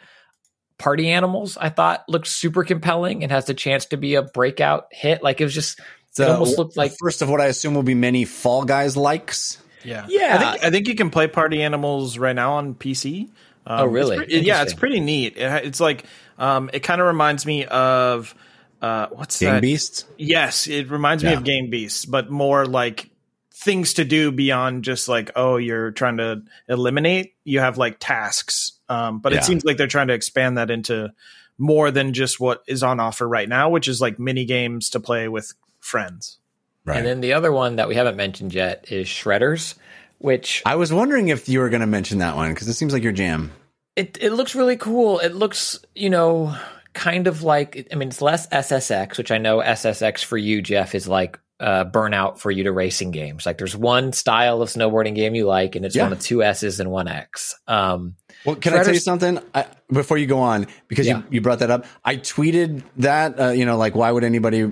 Party Animals, I thought looked super compelling and has the chance to be a breakout hit. Like it was just, it almost looked like first of what I assume will be many Fall Guys likes. Yeah. I think you can play Party Animals right now on PC. Oh, really? It's pretty neat. It's like it kind of reminds me of what's Game Beasts? Yes, it reminds me of Game Beasts, but more like things to do beyond just like, oh, you're trying to eliminate. You have like tasks, but it seems like they're trying to expand that into more than just what is on offer right now, which is like mini games to play with friends. Right. And then the other one that we haven't mentioned yet is Shredders, which I was wondering if you were going to mention that one because it seems like your jam. It looks really cool. It looks, kind of like, I mean, it's less SSX, which I know SSX for you, Jeff, is like burnout for you to racing games. Like there's one style of snowboarding game you like, and it's one of two S's and one X. Well, can I tell you something before you go on? Because you brought that up. I tweeted that, like, why would anybody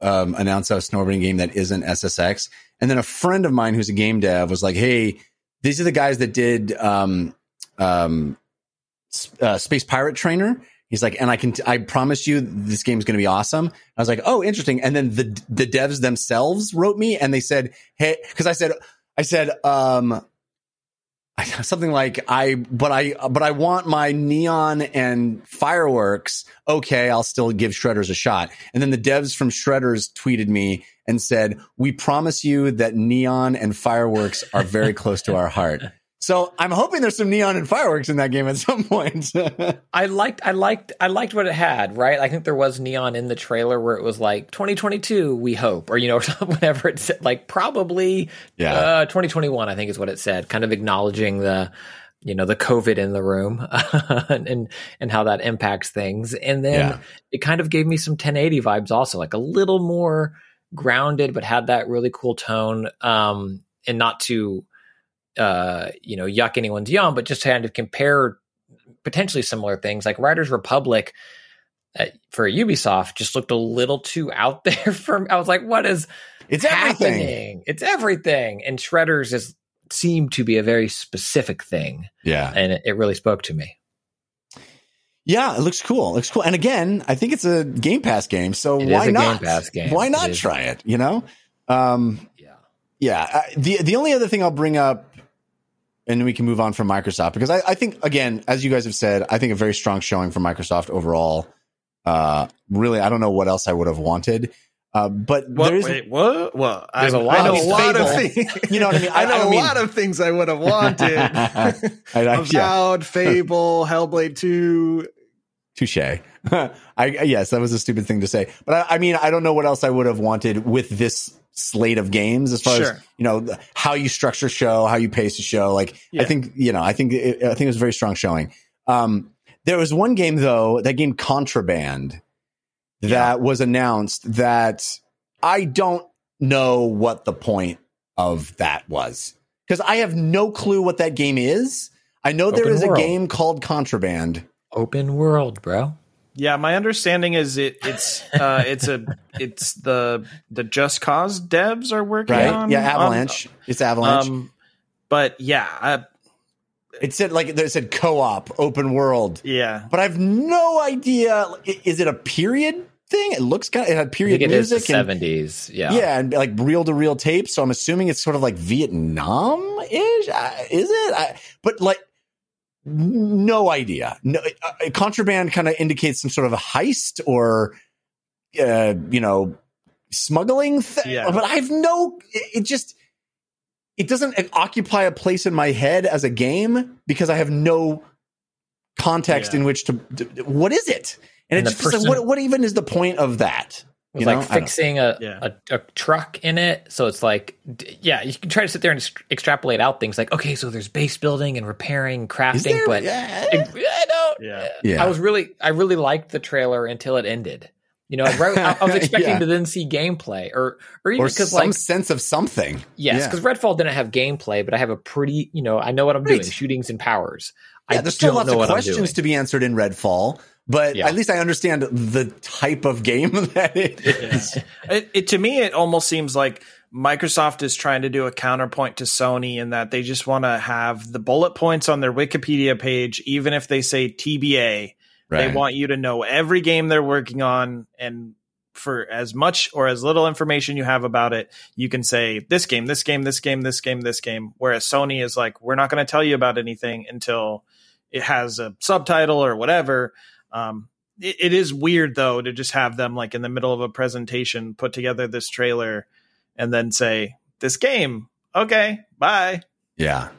announce a snowboarding game that isn't SSX? And then a friend of mine who's a game dev was like, hey, these are the guys that did Space Pirate Trainer. He's like, and I promise you this game's going to be awesome. I was like, oh, interesting. And then the devs themselves wrote me and they said, hey, because I said something like I want my neon and fireworks. Okay, I'll still give Shredders a shot. And then the devs from Shredders tweeted me and said, we promise you that neon and fireworks are very close to our heart. So I'm hoping there's some neon and fireworks in that game at some point. I liked what it had, right? I think there was neon in the trailer where it was like 2022, we hope, or whatever it said, like probably 2021, I think is what it said, kind of acknowledging the, the COVID in the room and how that impacts things. And then it kind of gave me some 1080 vibes also, like a little more grounded, but had that really cool tone, and not to yuck anyone's yum, but just kind of compare potentially similar things like Riders Republic for Ubisoft just looked a little too out there for me. I was like, what is it's happening? Everything. It's everything. And Shredders seemed to be a very specific thing. Yeah. And it really spoke to me. Yeah, it looks cool. And again, I think it's a Game Pass game. So why not try it? Yeah. The only other thing I'll bring up, and we can move on from Microsoft, because I think, again, as you guys have said, I think a very strong showing for Microsoft overall. Really, I don't know what else I would have wanted. There's a lot of things. You know what I mean? I know a lot of things I would have wanted. Avowed, Fable, Hellblade 2. Touché. Yes, that was a stupid thing to say. But I don't know what else I would have wanted with this slate of games as far as how you structure show, how you pace the show. I think it was a very strong showing. There was one game though, that game Contraband, that was announced that I don't know what the point of that was, because I have no clue what that game is. I know there is a game called Contraband. Open world, bro. Yeah, my understanding is it's the Just Cause devs are working on. Yeah, Avalanche. It's Avalanche. But yeah, it said co-op, open world. Yeah, but I have no idea. Is it a period thing? It looks kind of, it had period music in the '70s. Yeah, and like reel to reel tape. So I'm assuming it's sort of like Vietnam ish. Is it? No idea. No, Contraband kind of indicates some sort of a heist or, smuggling thing. Yeah. But it doesn't occupy a place in my head as a game because I have no context in which to what is it? And it's just person, like, what even is the point of that? You know? Like fixing a truck in it. So it's like, you can try to sit there and extrapolate out things like, okay, so there's base building and repairing, crafting, but I don't. Yeah. I really liked the trailer until it ended. You know, I was expecting to then see gameplay or because some sense of something. Yes, because Redfall didn't have gameplay, but I have a pretty, I know what I'm doing, shootings and powers. There's still lots of questions to be answered in Redfall. But at least I understand the type of game that it is. To me, it almost seems like Microsoft is trying to do a counterpoint to Sony in that they just want to have the bullet points on their Wikipedia page, even if they say TBA. Right. They want you to know every game they're working on, and for as much or as little information you have about it, you can say this game, this game, this game, this game, this game. Whereas Sony is like, we're not going to tell you about anything until it has a subtitle or whatever. It is weird though to just have them like in the middle of a presentation put together this trailer and then say this game, okay, bye. Yeah.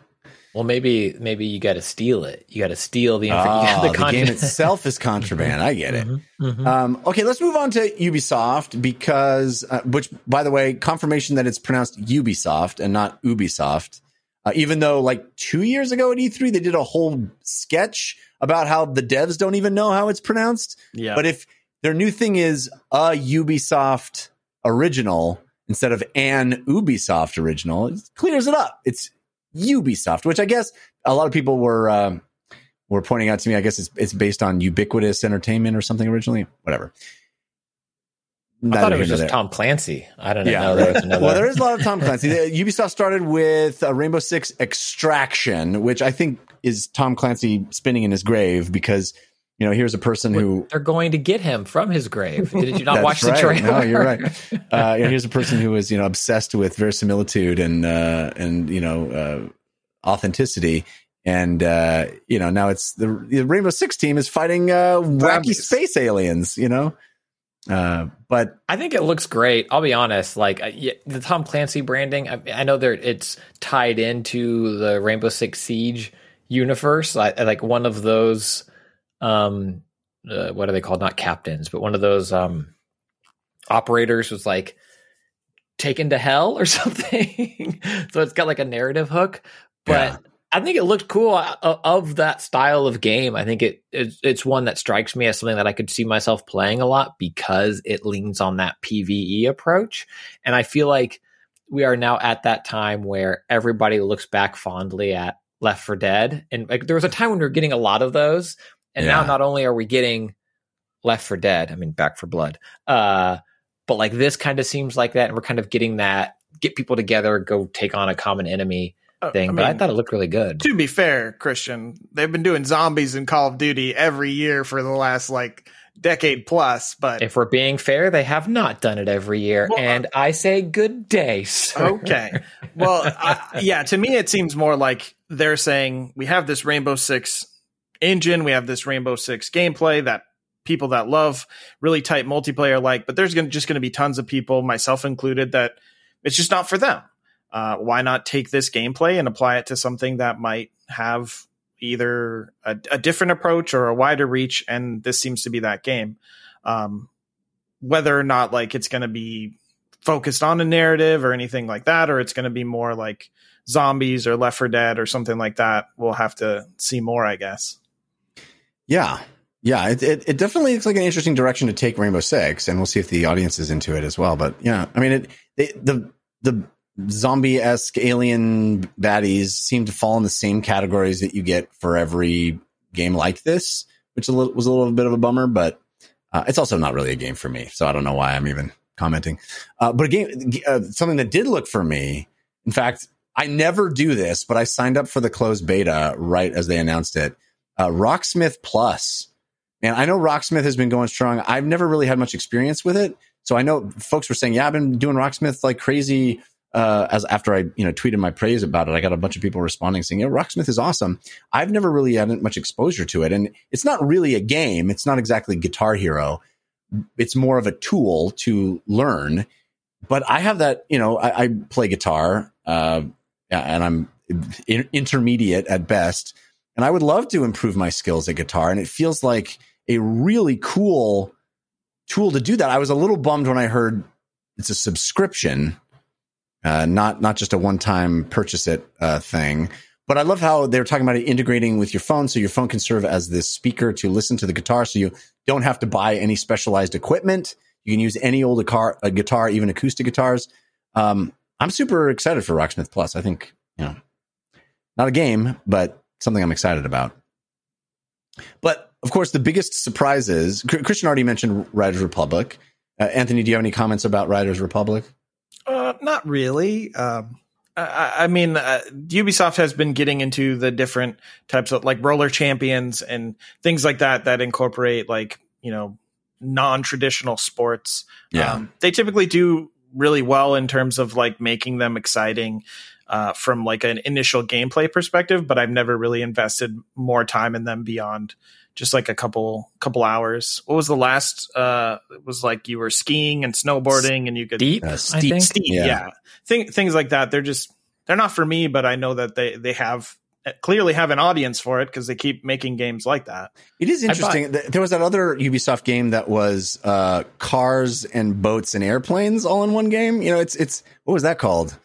Well, maybe you got to steal it. You got to steal the the game itself is contraband. I get it. Mm-hmm. Mm-hmm. Okay, let's move on to Ubisoft because, which by the way, confirmation that it's pronounced Ubisoft and not Ubisoft. Even though like 2 years ago at E3, they did a whole sketch about how the devs don't even know how it's pronounced. Yeah. But if their new thing is a Ubisoft original instead of an Ubisoft original, it clears it up. It's Ubisoft, which I guess a lot of people were pointing out to me. I guess it's based on Ubiquitous Entertainment or something originally. Whatever. I thought it was just Tom Clancy. I don't know. Yeah. Well, there is a lot of Tom Clancy. Ubisoft started with Rainbow Six Extraction, which I think is Tom Clancy spinning in his grave because, here's a person who... They're going to get him from his grave. Did you not watch the trailer? No, you're right. Here's a person who is, obsessed with verisimilitude and authenticity. And, now it's the Rainbow Six team is fighting wacky space aliens, but I think it looks great. I'll be honest, like the Tom Clancy branding, I know it's tied into the Rainbow Six Siege universe. I like one of those what are they called, not captains, but one of those operators was like taken to hell or something. So it's got like a narrative hook, but I think it looked cool. Of that style of game, I think it's one that strikes me as something that I could see myself playing a lot because it leans on that PvE approach. And I feel like we are now at that time where everybody looks back fondly at Left 4 Dead. And like, there was a time when we were getting a lot of those. And now not only are we getting Left 4 Dead, I mean, Back 4 Blood, but like this kind of seems like that. And we're kind of getting that, get people together, go take on a common enemy thing. But I thought it looked really good. To be fair, Christian, they've been doing zombies in Call of Duty every year for the last like decade plus, but if we're being fair, they have not done it every year. Well, and I say good day, sir. Okay. Well, to me it seems more like they're saying we have this Rainbow Six engine, we have this Rainbow Six gameplay that people that love really tight multiplayer like, but there's just going to be tons of people, myself included, that it's just not for them. Why not take this gameplay and apply it to something that might have either a different approach or a wider reach? And this seems to be that game. Whether or not like it's going to be focused on a narrative or anything like that, or it's going to be more like zombies or Left 4 Dead or something like that, we'll have to see more, I guess. Yeah, it definitely looks like an interesting direction to take Rainbow Six, and we'll see if the audience is into it as well. But yeah, I mean, the zombie-esque alien baddies seem to fall in the same categories that you get for every game like this, which was a little bit of a bummer, but it's also not really a game for me, so I don't know why I'm even commenting. But a game, something that did look for me, in fact, I never do this, but I signed up for the closed beta right as they announced it, Rocksmith Plus. And I know Rocksmith has been going strong. I've never really had much experience with it, so I know folks were saying, I've been doing Rocksmith like crazy. As after I tweeted my praise about it, I got a bunch of people responding saying, Rocksmith is awesome. I've never really had much exposure to it. And it's not really a game. It's not exactly Guitar Hero. It's more of a tool to learn. But I have that, I play guitar and I'm intermediate at best. And I would love to improve my skills at guitar. And it feels like a really cool tool to do that. I was a little bummed when I heard it's a subscription, not just a one-time purchase it thing. But I love how they're talking about it integrating with your phone, so your phone can serve as this speaker to listen to the guitar, so you don't have to buy any specialized equipment. You can use any old guitar, even acoustic guitars. I'm super excited for Rocksmith Plus. I think, you know, not a game, but something I'm excited about. But, of course, the biggest surprise is... Christian already mentioned Riders Republic. Anthony, do you have any comments about Riders Republic? Not really. I mean, Ubisoft has been getting into the different types of, like, roller champions and things like that that incorporate, like, you know, non-traditional sports. Yeah. They typically do really well in terms of, like, making them exciting from, like, an initial gameplay perspective, but I've never really invested more time in them beyond just, like, a couple hours. What was the last? It was, like, you were skiing and snowboarding and you could... Steep. Yeah. Things like that. They're not for me, but I know that they clearly have an audience for it because they keep making games like that. It is interesting. There was that other Ubisoft game that was cars and boats and airplanes all in one game. You know, it's what was that called?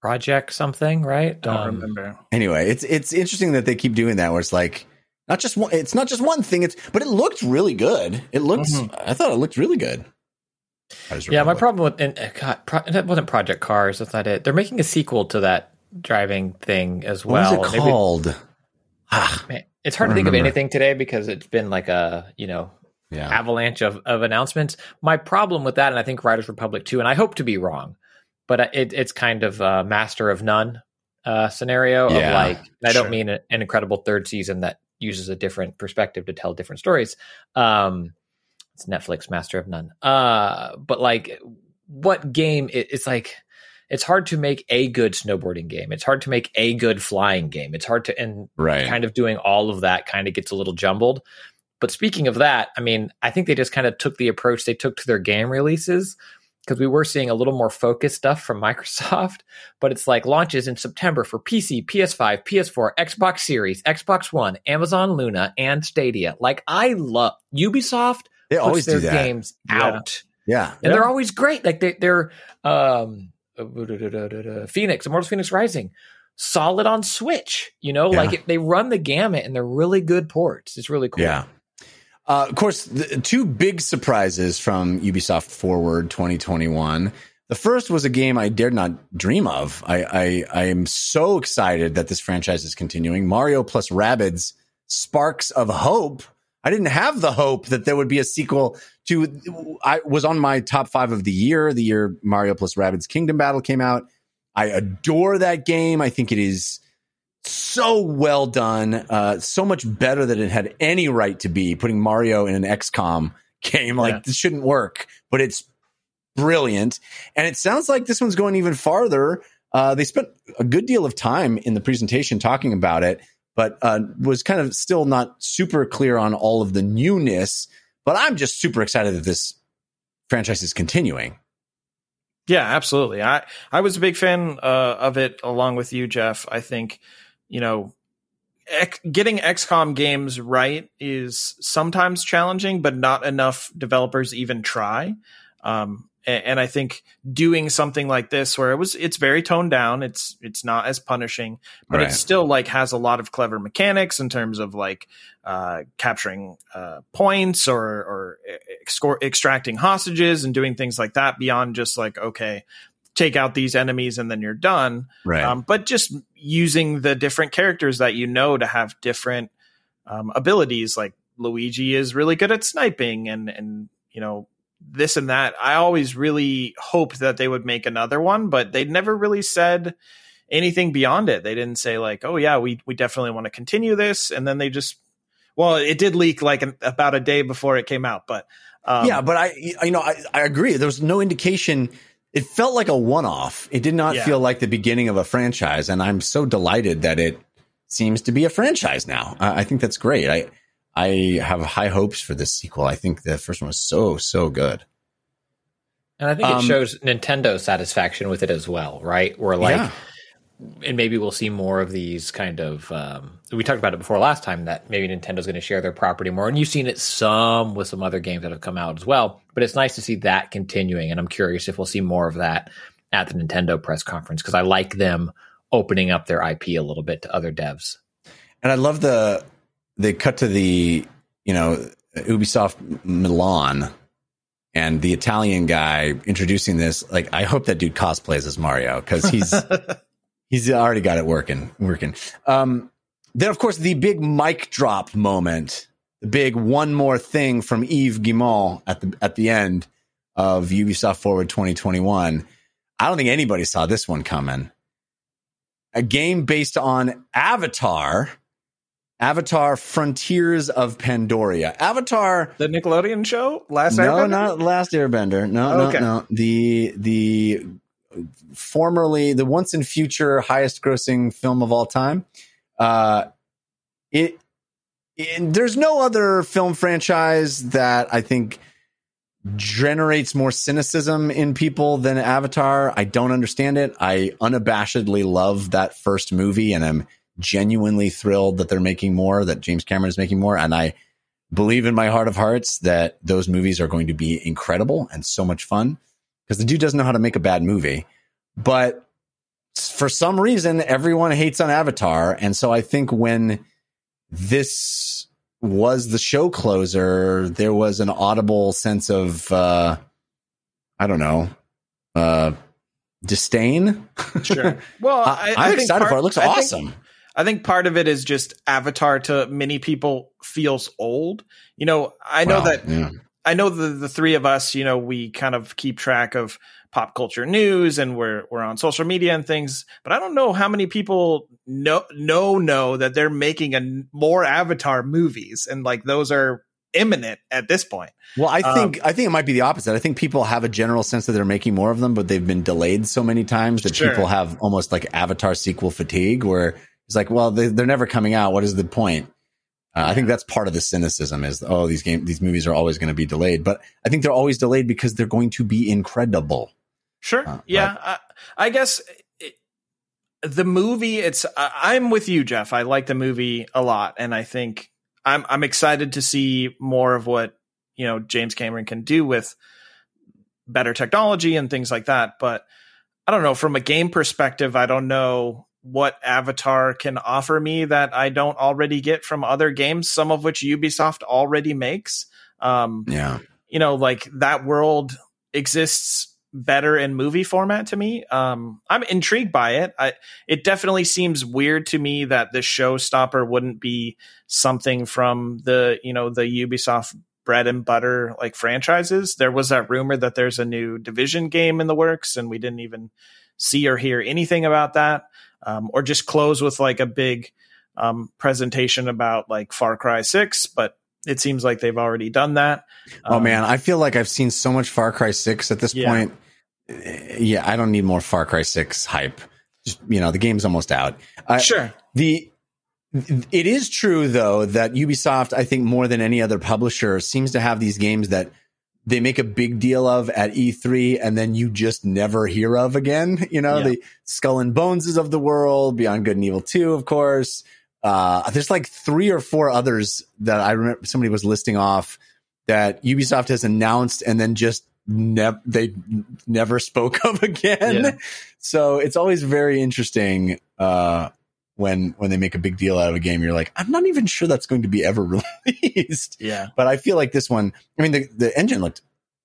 Project something, right? Don't remember. Anyway, it's interesting that they keep doing that, where it's like not just one thing. But it looked really good. I thought it looked really good. Yeah, my problem with that wasn't Project Cars. That's not it. They're making a sequel to that driving thing as well. What is it called? Man, it's hard to think of anything today because it's been like a avalanche of announcements. My problem with that, and I think Riders Republic too, and I hope to be wrong, but it's kind of a master of none scenario of like. I don't mean an incredible third season that uses a different perspective to tell different stories. It's Netflix master of none. But like, what game? It's like. It's hard to make a good snowboarding game. It's hard to make a good flying game. It's hard to, and kind of doing all of that kind of gets a little jumbled. But speaking of that, I mean, I think they just kind of took the approach they took to their game releases, because we were seeing a little more focused stuff from Microsoft, but it's like launches in September for PC, PS5, PS4, Xbox Series, Xbox One, Amazon Luna, and Stadia. Like, I love Ubisoft. They always do their games out. Yeah. And they're always great. Like they're Immortals Phoenix Rising, solid on Switch, like they run the gamut and they're really good ports. It's really cool. Yeah. Of course, the two big surprises from Ubisoft Forward 2021. The first was a game I dared not dream of. I am so excited that this franchise is continuing. Mario plus Rabbids Sparks of Hope. I didn't have the hope that there would be a sequel to... I was on my top 5 of the year Mario plus Rabbids Kingdom Battle came out. I adore that game. I think it is so well done, so much better than it had any right to be. Putting Mario in an XCOM game, this shouldn't work, but it's brilliant. And it sounds like this one's going even farther. They spent a good deal of time in the presentation talking about it, but was kind of still not super clear on all of the newness. But I'm just super excited that this franchise is continuing. Yeah, absolutely. I was a big fan of it, along with you, Jeff. I think, getting XCOM games right is sometimes challenging, but not enough developers even try. And I think doing something like this, where it's very toned down, it's not as punishing, but it still like has a lot of clever mechanics in terms of like capturing points or extracting hostages and doing things like that beyond just like, okay, take out these enemies and then you're done. Right. But just using the different characters that to have different abilities. Like Luigi is really good at sniping and this and that. I always really hoped that they would make another one, but they never really said anything beyond it. They didn't say like, oh yeah, we definitely want to continue this. And then they just, it did leak like about a day before it came out, but but I agree. There was no indication. It felt like a one-off. It did not feel like the beginning of a franchise. And I'm so delighted that it seems to be a franchise now. I think that's great. I have high hopes for this sequel. I think the first one was so, so good. And I think it shows Nintendo's satisfaction with it as well, right? Where and maybe we'll see more of these kind of we talked about it before last time that maybe Nintendo's going to share their property more. And you've seen it some with some other games that have come out as well. But it's nice to see that continuing. And I'm curious if we'll see more of that at the Nintendo press conference, because I like them opening up their IP a little bit to other devs. And I love they cut to the, you know, Ubisoft Milan and the Italian guy introducing this. Like, I hope that dude cosplays as Mario, because he's already got it working. Then, of course, the big mic drop moment, the big one more thing from Yves Guillemot at the end of Ubisoft Forward 2021. I don't think anybody saw this one coming. A game based on Avatar Frontiers of Pandora. Avatar, the Nickelodeon show? Airbender? No, not Last Airbender. No. The formerly, the once in future highest grossing film of all time. There's no other film franchise that I think generates more cynicism in people than Avatar. I don't understand it. I unabashedly love that first movie, and I'm genuinely thrilled that they're making more, that James Cameron is making more. And I believe in my heart of hearts that those movies are going to be incredible and so much fun, because the dude doesn't know how to make a bad movie. But for some reason, everyone hates on Avatar. And so I think when this was the show closer, there was an audible sense of, disdain. Sure. Well, I'm excited for it. It looks awesome. I think part of it is just Avatar to many people feels old. You know, I know the three of us, you know, we kind of keep track of pop culture news, and we're on social media and things, but I don't know how many people know that they're making more Avatar movies, and like those are imminent at this point. Well, I think it might be the opposite. I think people have a general sense that they're making more of them, but they've been delayed so many times that people have almost like Avatar sequel fatigue, where it's like, well, they're never coming out. What is the point? I think that's part of the cynicism is, oh, these movies are always going to be delayed. But I think they're always delayed because they're going to be incredible. Sure. Yeah. I guess the movie, I'm with you, Jeff. I like the movie a lot. And I think I'm excited to see more of what, you know, James Cameron can do with better technology and things like that. But I don't know, from a game perspective, I don't know what Avatar can offer me that I don't already get from other games, some of which Ubisoft already makes. You know, like that world exists better in movie format to me. I'm intrigued by it. It definitely seems weird to me that the showstopper wouldn't be something from the Ubisoft bread and butter like franchises. There was that rumor that there's a new Division game in the works, and we didn't even see or hear anything about that. Or just close with like a big presentation about like Far Cry 6, but it seems like they've already done that. Oh man, I feel like I've seen so much Far Cry 6 at this point. Yeah, I don't need more Far Cry 6 hype. Just, you know, the game's almost out. It is true though that Ubisoft, I think more than any other publisher, seems to have these games that they make a big deal of at E3, and then you just never hear of again. You know, the Skull and Bones of the world, Beyond Good and Evil 2, of course. There's like 3 or 4 others that I remember somebody was listing off that Ubisoft has announced and then just they never spoke of again. Yeah. So it's always very interesting when they make a big deal out of a game. You're like, I'm not even sure that's going to be ever released. Yeah. But I feel like this one, I mean, the engine looked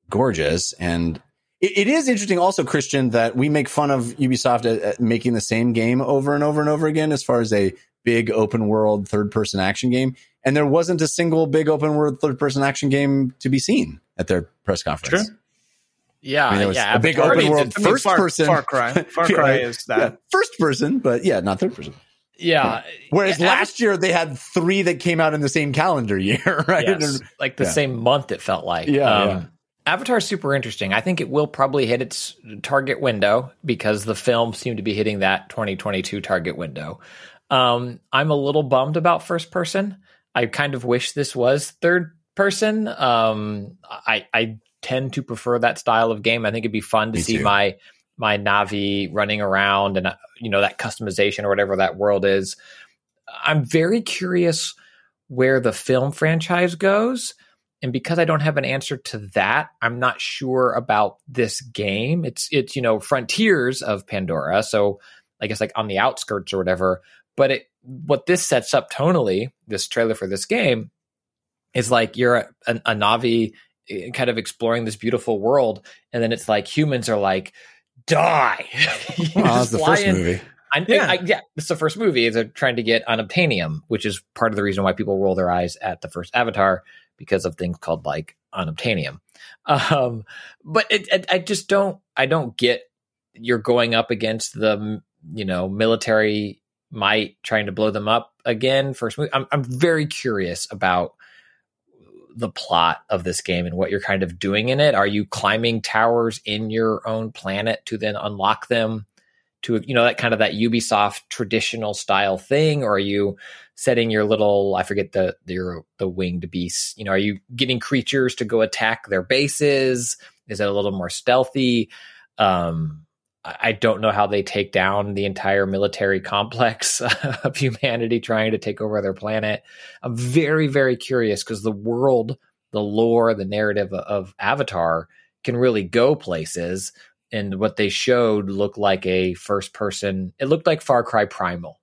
gorgeous. And it is interesting also, Christian, that we make fun of Ubisoft at making the same game over and over and over again as far as a big open world third person action game. And there wasn't a single big open world third person action game to be seen at their press conference. Sure. Yeah, I mean, a big open world first person. Far Cry is that. Yeah, first person, but not third person. Yeah. Whereas last year they had 3 that came out in the same calendar year, right? Yes, like the same month it felt like. Yeah, Avatar is super interesting. I think it will probably hit its target window because the film seemed to be hitting that 2022 target window. I'm a little bummed about first person. I kind of wish this was third person. I tend to prefer that style of game. I think it'd be fun to see my Na'vi running around and, you know, that customization or whatever that world is. I'm very curious where the film franchise goes. And because I don't have an answer to that, I'm not sure about this game. It's, you know, frontiers of Pandora. So I guess like on the outskirts or whatever, but what this sets up tonally, this trailer for this game is like, you're a Na'vi kind of exploring this beautiful world. And then it's like, humans are like, die. That's the first movie. It's the first movie. They're trying to get unobtainium, which is part of the reason why people roll their eyes at the first Avatar, because of things called like unobtainium. But I don't get, you're going up against the, you know, military might trying to blow them up again. First movie. I'm very curious about the plot of this game and what you're kind of doing in it. Are you climbing towers in your own planet to then unlock them? To, you know, that kind of that Ubisoft traditional style thing, or are you setting your little, I forget the winged beasts, you know, are you getting creatures to go attack their bases? Is it a little more stealthy? I don't know how they take down the entire military complex of humanity trying to take over their planet. I'm very, very curious because the world, the lore, the narrative of Avatar can really go places. And what they showed looked like a first person. It looked like Far Cry Primal,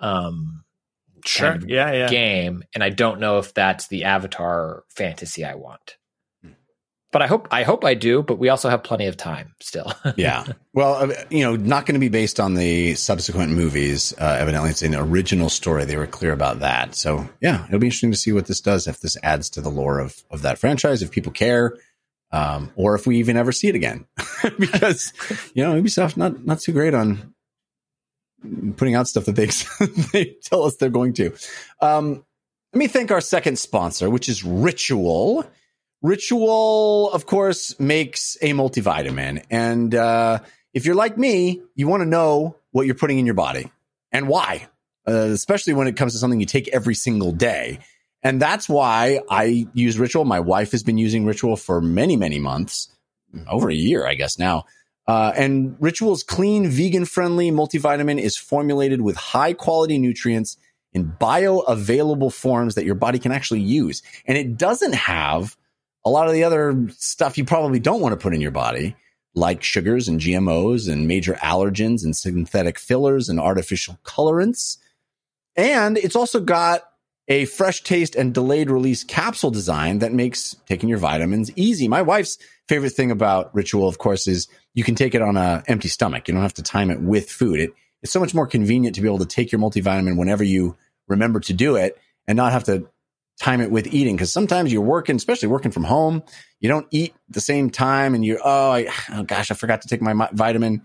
game. And I don't know if that's the Avatar fantasy I want, but I hope I do. But we also have plenty of time still. Yeah. Well, you know, not going to be based on the subsequent movies. Evidently, it's an original story. They were clear about that. So yeah, it'll be interesting to see what this does. If this adds to the lore of that franchise, if people care. Or if we even ever see it again, because, you know, Ubisoft not too great on putting out stuff that they tell us they're going to. Let me thank our second sponsor, which is Ritual. Ritual, of course, makes a multivitamin. And if you're like me, you want to know what you're putting in your body and why, especially when it comes to something you take every single day. And that's why I use Ritual. My wife has been using Ritual for many, many months, over a year, I guess now. And Ritual's clean, vegan-friendly multivitamin is formulated with high-quality nutrients in bioavailable forms that your body can actually use. And it doesn't have a lot of the other stuff you probably don't want to put in your body, like sugars and GMOs and major allergens and synthetic fillers and artificial colorants. And it's also got a fresh taste and delayed release capsule design that makes taking your vitamins easy. My wife's favorite thing about Ritual, of course, is you can take it on an empty stomach. You don't have to time it with food. It's so much more convenient to be able to take your multivitamin whenever you remember to do it and not have to time it with eating. Because sometimes you're working, especially working from home, you don't eat at the same time and you're, I forgot to take my vitamin.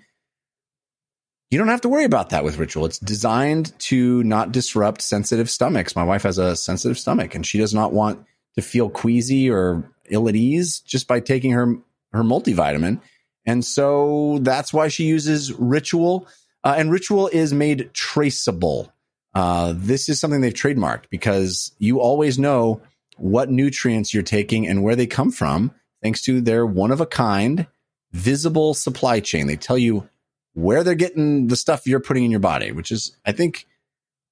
You don't have to worry about that with Ritual. It's designed to not disrupt sensitive stomachs. My wife has a sensitive stomach, and she does not want to feel queasy or ill at ease just by taking her multivitamin. And so that's why she uses Ritual. And Ritual is made traceable. This is something they've trademarked because you always know what nutrients you're taking and where they come from, thanks to their one-of-a-kind visible supply chain. They tell you where they're getting the stuff you're putting in your body, which is, I think,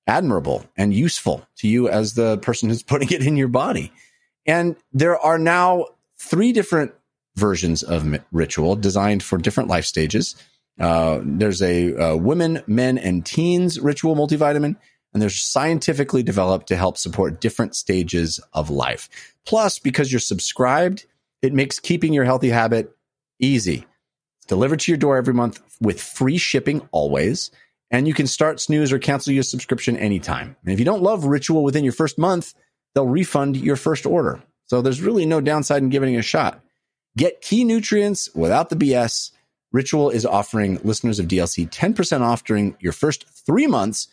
admirable and useful to you as the person who's putting it in your body. And there are now 3 different versions of Ritual designed for different life stages. There's a women, men, and teens Ritual multivitamin, and they're scientifically developed to help support different stages of life. Plus, because you're subscribed, it makes keeping your healthy habit easy. Delivered to your door every month with free shipping always. And you can start, snooze, or cancel your subscription anytime. And if you don't love Ritual within your first month, they'll refund your first order. So there's really no downside in giving it a shot. Get key nutrients without the BS. Ritual is offering listeners of DLC 10% off during your first 3 months.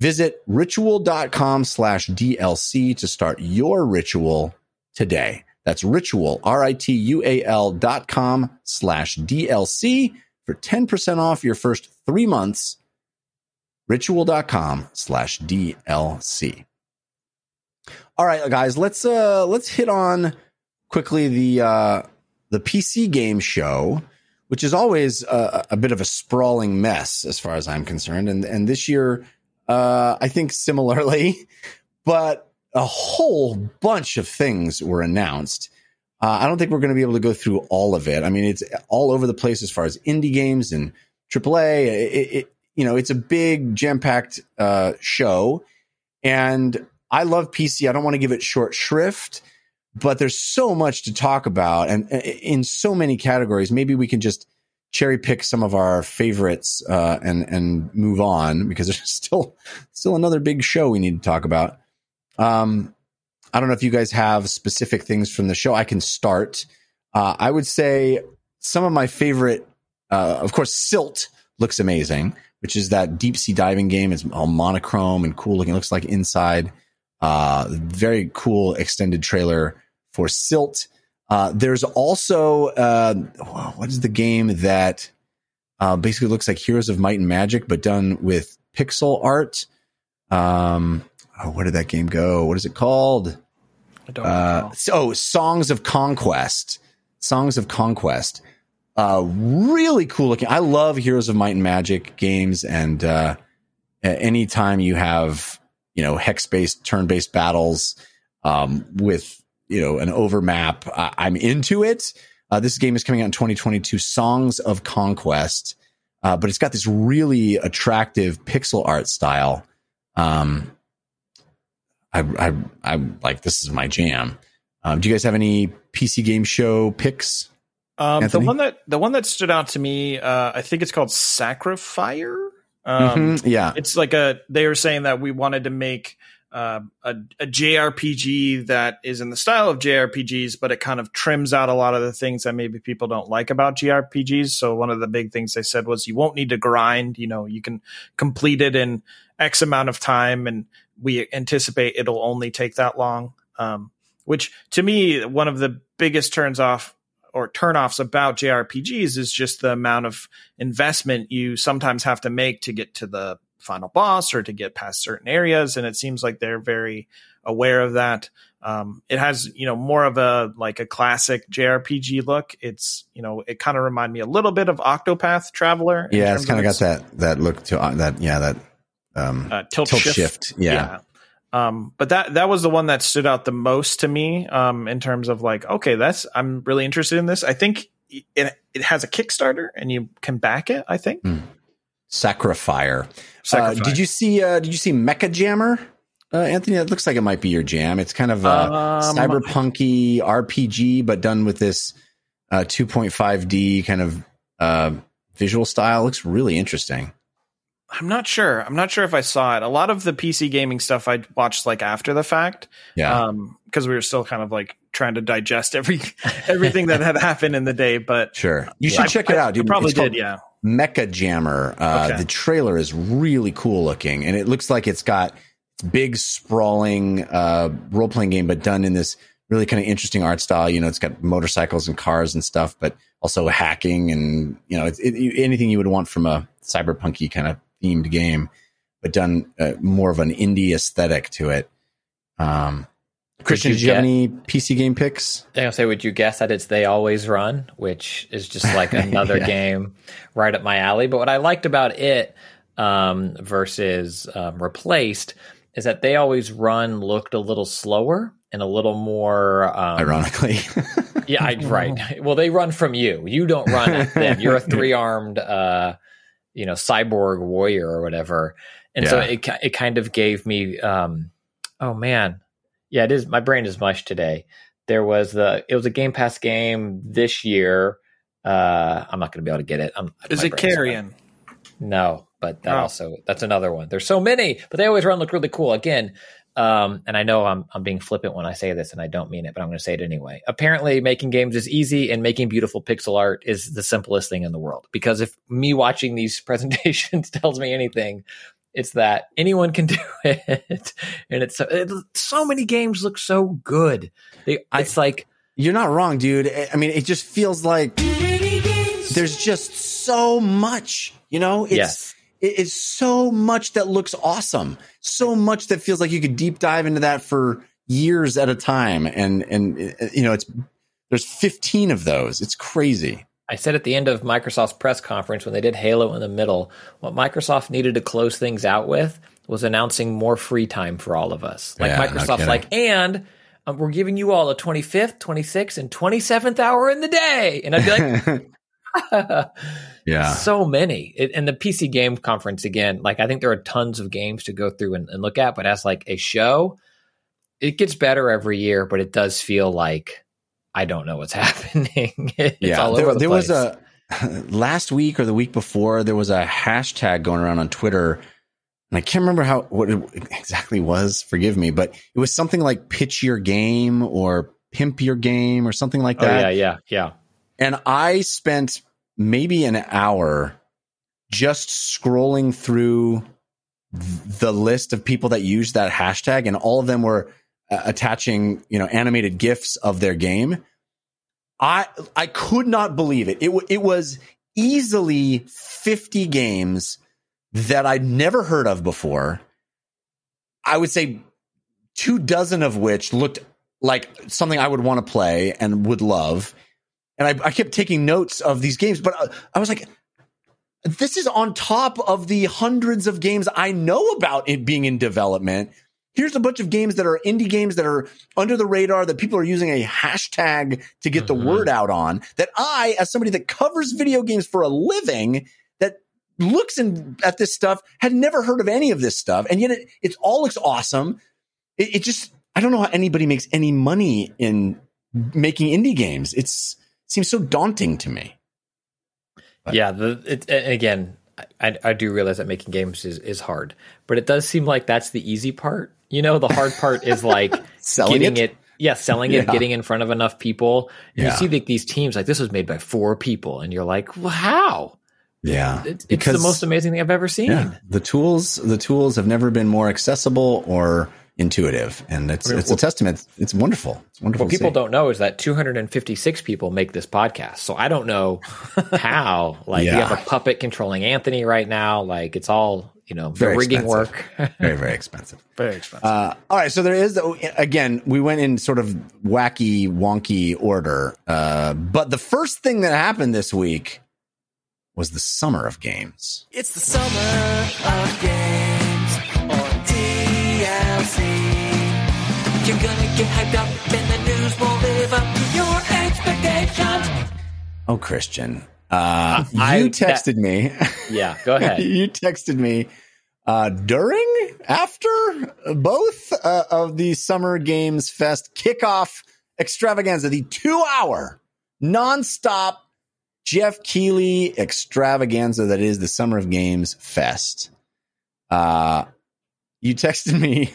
Visit ritual.com/DLC to start your Ritual today. That's Ritual, ritual.com/DLC for 10% off your first 3 months. Ritual.com/DLC. All right, guys, let's hit on quickly the PC game show, which is always a bit of a sprawling mess as far as I'm concerned. And this year I think similarly, but a whole bunch of things were announced. I don't think we're going to be able to go through all of it. I mean, it's all over the place as far as indie games and AAA. It's a big jam-packed show, and I love PC. I don't want to give it short shrift, but there's so much to talk about and in so many categories. Maybe we can just cherry pick some of our favorites and move on, because there's still another big show we need to talk about. I don't know if you guys have specific things from the show. I can start. I would say some of my favorite, of course, Silt looks amazing, which is that deep sea diving game. It's all monochrome and cool looking. It looks like Inside. Very cool extended trailer for Silt. There's also, what is the game that basically looks like Heroes of Might and Magic, but done with pixel art? Where did that game go? What is it called? I don't know. Songs of Conquest. Really cool looking. I love Heroes of Might and Magic games, and anytime you have, hex-based, turn-based battles with, an overmap, I'm into it. This game is coming out in 2022, Songs of Conquest, but it's got this really attractive pixel art style. I'm like, this is my jam. Do you guys have any PC game show picks? Anthony? The one that stood out to me, I think it's called Sacrifier. Yeah, it's like they were saying that we wanted to make a JRPG that is in the style of JRPGs, but it kind of trims out a lot of the things that maybe people don't like about JRPGs. So one of the big things they said was you won't need to grind. You can complete it in X amount of time, and we anticipate it'll only take that long. Which to me, one of the biggest turnoffs about JRPGs is just the amount of investment you sometimes have to make to get to the final boss or to get past certain areas. And it seems like they're very aware of that. It has, more of a classic JRPG look. It's, it kind of reminded me a little bit of Octopath Traveler. Yeah. It's kind of got that look to that. Yeah. That, tilt shift. Yeah. But that was the one that stood out the most to me, in terms of I'm really interested in this. I think it has a Kickstarter and you can back it, I think. Sacrifier. Did you see Mecha Jammer, Anthony? That looks like it might be your jam. It's kind of a cyberpunky RPG, but done with this 2.5D kind of visual style. Looks really interesting. I'm not sure if I saw it. A lot of the PC gaming stuff I watched after the fact, because we were still kind of trying to digest everything that had happened in the day. But sure, you should check it out. You probably did, yeah. Mecha Jammer. Okay. The trailer is really cool looking, and it looks like it's got big sprawling role playing game, but done in this really kind of interesting art style. It's got motorcycles and cars and stuff, but also hacking and anything you would want from a cyberpunky kind of themed game, but done more of an indie aesthetic to it. Christian, did you have any PC game picks? I was going to say, would you guess that it's They Always Run, which is just another game right up my alley. But what I liked about it versus Replaced is that They Always Run looked a little slower and a little more... ironically. Yeah, right. Well, they run from you. You don't run at them. You're a three-armed... cyborg warrior or whatever. And so it kind of gave me, it is. My brain is mush today. It was a Game Pass game this year. I'm not going to be able to get it. Is it Carrion? No, but that's another one. There's so many, but They Always Run look really cool again. And I know I'm being flippant when I say this, and I don't mean it, but I'm going to say it anyway. Apparently, making games is easy, and making beautiful pixel art is the simplest thing in the world. Because if me watching these presentations tells me anything, it's that anyone can do it. And so many games look so good. You're not wrong, dude. I mean, it just feels like there's just so much. It's so much that looks awesome. So much that feels like you could deep dive into that for years at a time. And there's 15 of those. It's crazy. I said at the end of Microsoft's press conference when they did Halo in the middle, what Microsoft needed to close things out with was announcing more free time for all of us. Like, yeah, Microsoft's like, and we're giving you all a 25th, 26th, and 27th hour in the day. And I'd be like, yeah, so many. And the PC game conference, again, like, I think there are tons of games to go through and look at, but as like a show, it gets better every year, but it does feel like I don't know what's happening. It's all over the place. There was a last week or the week before, there was a hashtag going around on Twitter, and I can't remember what it exactly was, forgive me, but it was something like pitch your game or pimp your game or something like that. Yeah. And I spent maybe an hour just scrolling through the list of people that used that hashtag, and all of them were attaching, animated GIFs of their game. I could not believe it. It was easily 50 games that I'd never heard of before. I would say 24 of which looked like something I would want to play and would love. And I kept taking notes of these games, but I was like, this is on top of the hundreds of games I know about it being in development. Here's a bunch of games that are indie games that are under the radar that people are using a hashtag to get the word out on, that I, as somebody that covers video games for a living, that looks at this stuff, had never heard of any of this stuff. And yet it all looks awesome. It just, I don't know how anybody makes any money in making indie games. It seems so daunting to me. But. Yeah. Again, I do realize that making games is hard, but it does seem like that's the easy part. The hard part is like selling it, getting in front of enough people. Yeah. You see these teams, like, this was made by 4 people, and you're like, well, how? Yeah. Because it's the most amazing thing I've ever seen. Yeah, the tools have never been more accessible or intuitive, and it's a testament. It's wonderful. It's wonderful. What people don't know is that 256 people make this podcast. So I don't know how. Like, you have a puppet controlling Anthony right now. Like, it's all the rigging work. Very, very expensive. Very expensive. All right. So there is, again, we went in sort of wacky, wonky order. But the first thing that happened this week was the Summer of Games. It's the Summer of Games. You're gonna get hyped up and the news will live up to your expectations. Oh, Christian. You texted me. Yeah, go ahead. You texted me during, after, both of the Summer Games Fest kickoff extravaganza, the 2-hour nonstop Jeff Keighley extravaganza that is the Summer of Games Fest. You texted me,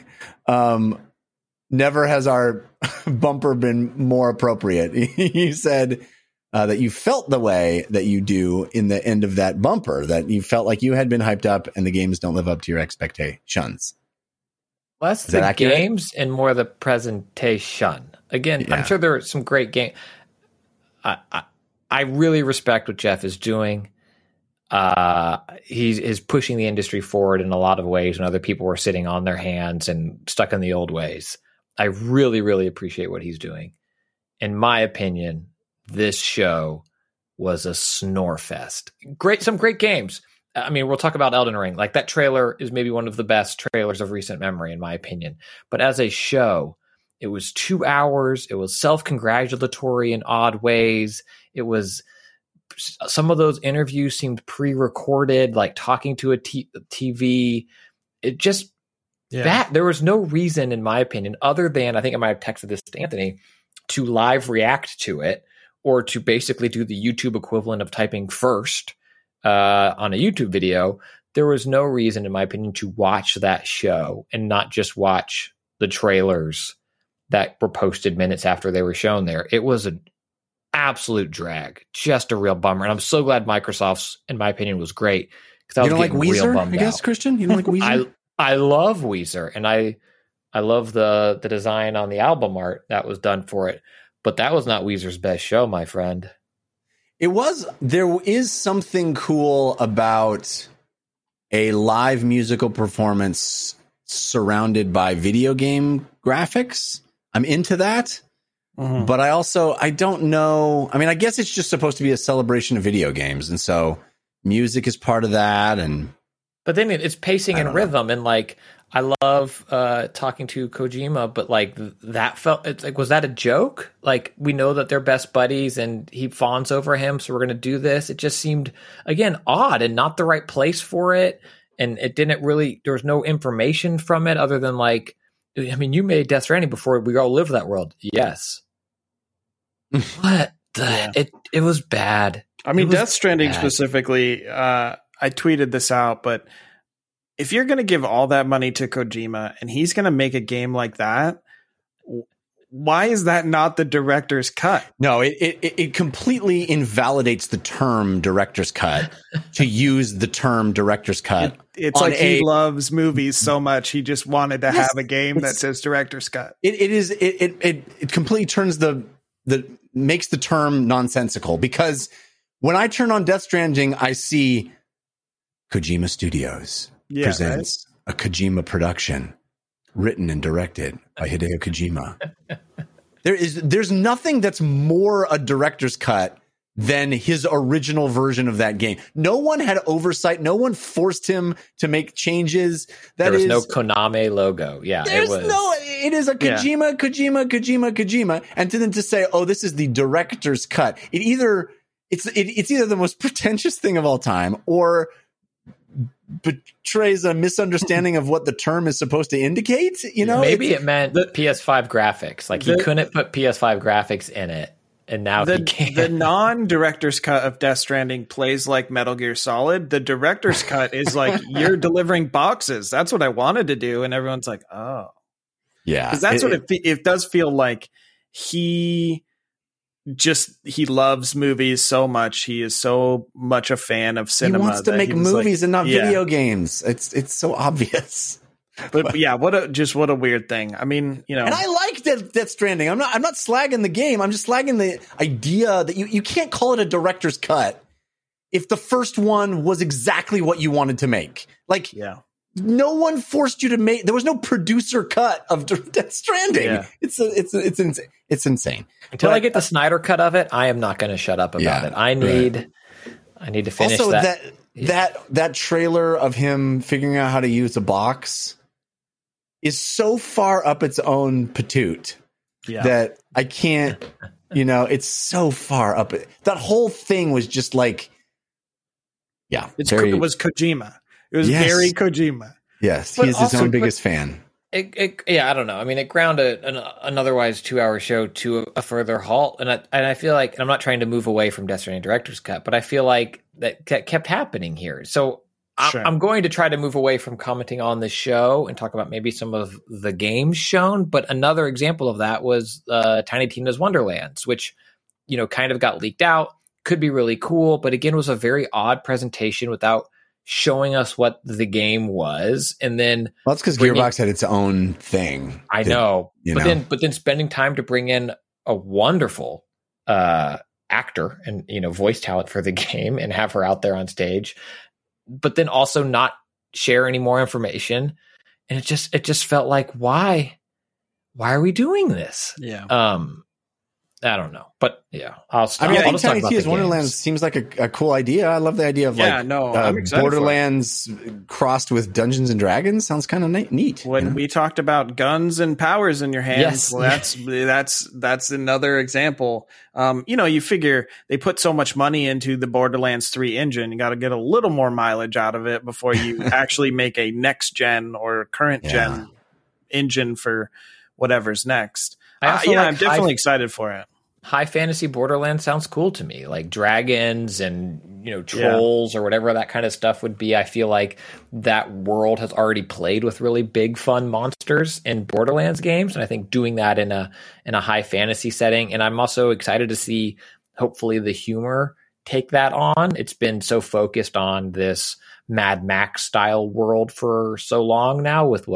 never has our bumper been more appropriate. You said that you felt the way that you do in the end of that bumper, that you felt like you had been hyped up and the games don't live up to your expectations. Less the games and more the presentation. Again, yeah. I'm sure there are some great games. I really respect what Jeff is doing. He's pushing the industry forward in a lot of ways when other people were sitting on their hands and stuck in the old ways. I really, really appreciate what he's doing. In my opinion, this show was a snore fest. Some great games. I mean, we'll talk about Elden Ring. Like, that trailer is maybe one of the best trailers of recent memory, in my opinion. But as a show, it was 2 hours. It was self-congratulatory in odd ways. It was... Some of those interviews seemed pre-recorded, like talking to a TV. It just, that there was no reason, in my opinion, other than, I think I might have texted this to Anthony, to live react to it, or to basically do the YouTube equivalent of typing first on a YouTube video. There was no reason, in my opinion, to watch that show and not just watch the trailers that were posted minutes after they were shown there. It was an absolute drag, just a real bummer, and I'm so glad Microsoft's, in my opinion, was great. Because you don't like Weezer, I guess, Christian. You don't like Weezer. I love Weezer, and I love the design on the album art that was done for it. But that was not Weezer's best show, my friend. It was. There is something cool about a live musical performance surrounded by video game graphics. I'm into that. Mm-hmm. But I also, I don't know. I mean, I guess it's just supposed to be a celebration of video games. And so music is part of that. And but then it's pacing and rhythm. And like, I love talking to Kojima, but like that felt, it's like, was that a joke? Like, we know that they're best buddies and he fawns over him. So we're going to do this. It just seemed, again, odd and not the right place for it. And it didn't really, there was no information from it other than like, I mean, you made Death Stranding before we all lived that world. Yes. What the? Yeah. It was bad. I mean, Death Stranding bad. Specifically, I tweeted this out, but if you're going to give all that money to Kojima and he's going to make a game like that, why is that not the director's cut? No, it completely invalidates the term director's cut to use the term director's cut. It's like he loves movies so much. He just wanted to have a game that says director's cut. It completely turns makes the term nonsensical, because when I turn on Death Stranding, I see Kojima Studios presents a Kojima production written and directed by Hideo Kojima. There's nothing that's more a director's cut than his original version of that game. No one had oversight. No one forced him to make changes. There was no Konami logo. Yeah, it is a Kojima, Kojima, Kojima, Kojima. And then to say, oh, this is the director's cut. It's either the most pretentious thing of all time or betrays a misunderstanding of what the term is supposed to indicate. You know, maybe it meant PS5 graphics. Like he couldn't put PS5 graphics in it, and now he can. The non-director's cut of Death Stranding plays like Metal Gear Solid. The director's cut is like you're delivering boxes. That's what I wanted to do, and everyone's like, oh, yeah, because that's it does feel like he loves movies so much. He is so much a fan of cinema. He wants to make movies and not video games. It's so obvious. But yeah, what a weird thing. I mean, you know, and I like Death Stranding. I'm not slagging the game. I'm just slagging the idea that you can't call it a director's cut if the first one was exactly what you wanted to make. Like, yeah. No one forced you to make. There was no producer cut of Death Stranding. Yeah. It's insane. It's insane. Until I get the Snyder cut of it, I am not going to shut up about it. I need to finish also, that trailer of him figuring out how to use a box is so far up its own patoot that I can't. You know, it's so far up. That whole thing was just like, it was Kojima. It was very Kojima. Yes, but he's his own biggest fan. I don't know. I mean, it ground an otherwise 2-hour show to a further halt, and I feel like, and I'm not trying to move away from Death Stranding Director's Cut, but I feel like that kept happening here. So I'm going to try to move away from commenting on the show and talk about maybe some of the games shown. But another example of that was Tiny Tina's Wonderlands, which kind of got leaked out. Could be really cool, but again, was a very odd presentation without showing us what the game was, and then that's because Gearbox had its own thing. I know, but then spending time to bring in a wonderful actor and voice talent for the game and have her out there on stage, but then also not share any more information, and it just felt like why are we doing this? Yeah. I don't know, but yeah, I'll just talk about the Wonderlands. Seems like a cool idea. I love the idea of Borderlands crossed with Dungeons and Dragons. Sounds kind of neat. When we talked about guns and powers in your hands, well, that's another example. You figure they put so much money into the Borderlands 3 engine, you got to get a little more mileage out of it before you actually make a next gen or current gen engine for whatever's next. I'm definitely excited for it. High fantasy Borderlands sounds cool to me, like dragons and trolls or whatever that kind of stuff would be. I feel like that world has already played with really big fun monsters in Borderlands games, and I think doing that in a high fantasy setting. And I'm also excited to see hopefully the humor take that on. It's been so focused on this Mad Max style world for so long now, with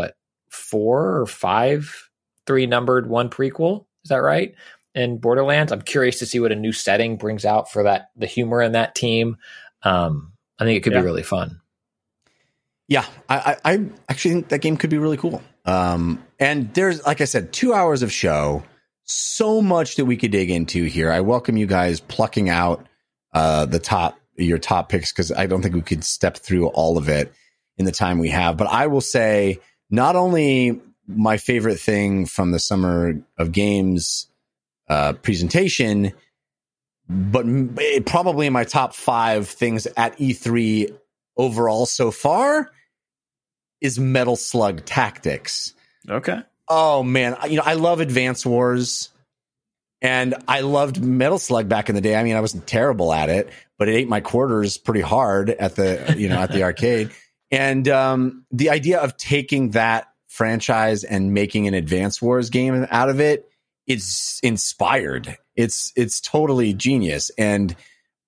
4 or 5. 3 numbered 1 prequel. Is that right? And Borderlands, I'm curious to see what a new setting brings out for that, the humor in that team. I think it could be really fun. Yeah, I actually think that game could be really cool. And there's, like I said, 2 hours of show, so much that we could dig into here. I welcome you guys plucking out your top picks, because I don't think we could step through all of it in the time we have. But I will say, not only my favorite thing from the Summer of Games presentation, but probably my top five things at E3 overall so far is Metal Slug Tactics. Okay. Oh, man. You know, I love Advance Wars, and I loved Metal Slug back in the day. I mean, I wasn't terrible at it, but it ate my quarters pretty hard at the, you know, at the arcade. And the idea of taking that franchise and making an Advance Wars game out of it, it's inspired. It's totally genius. And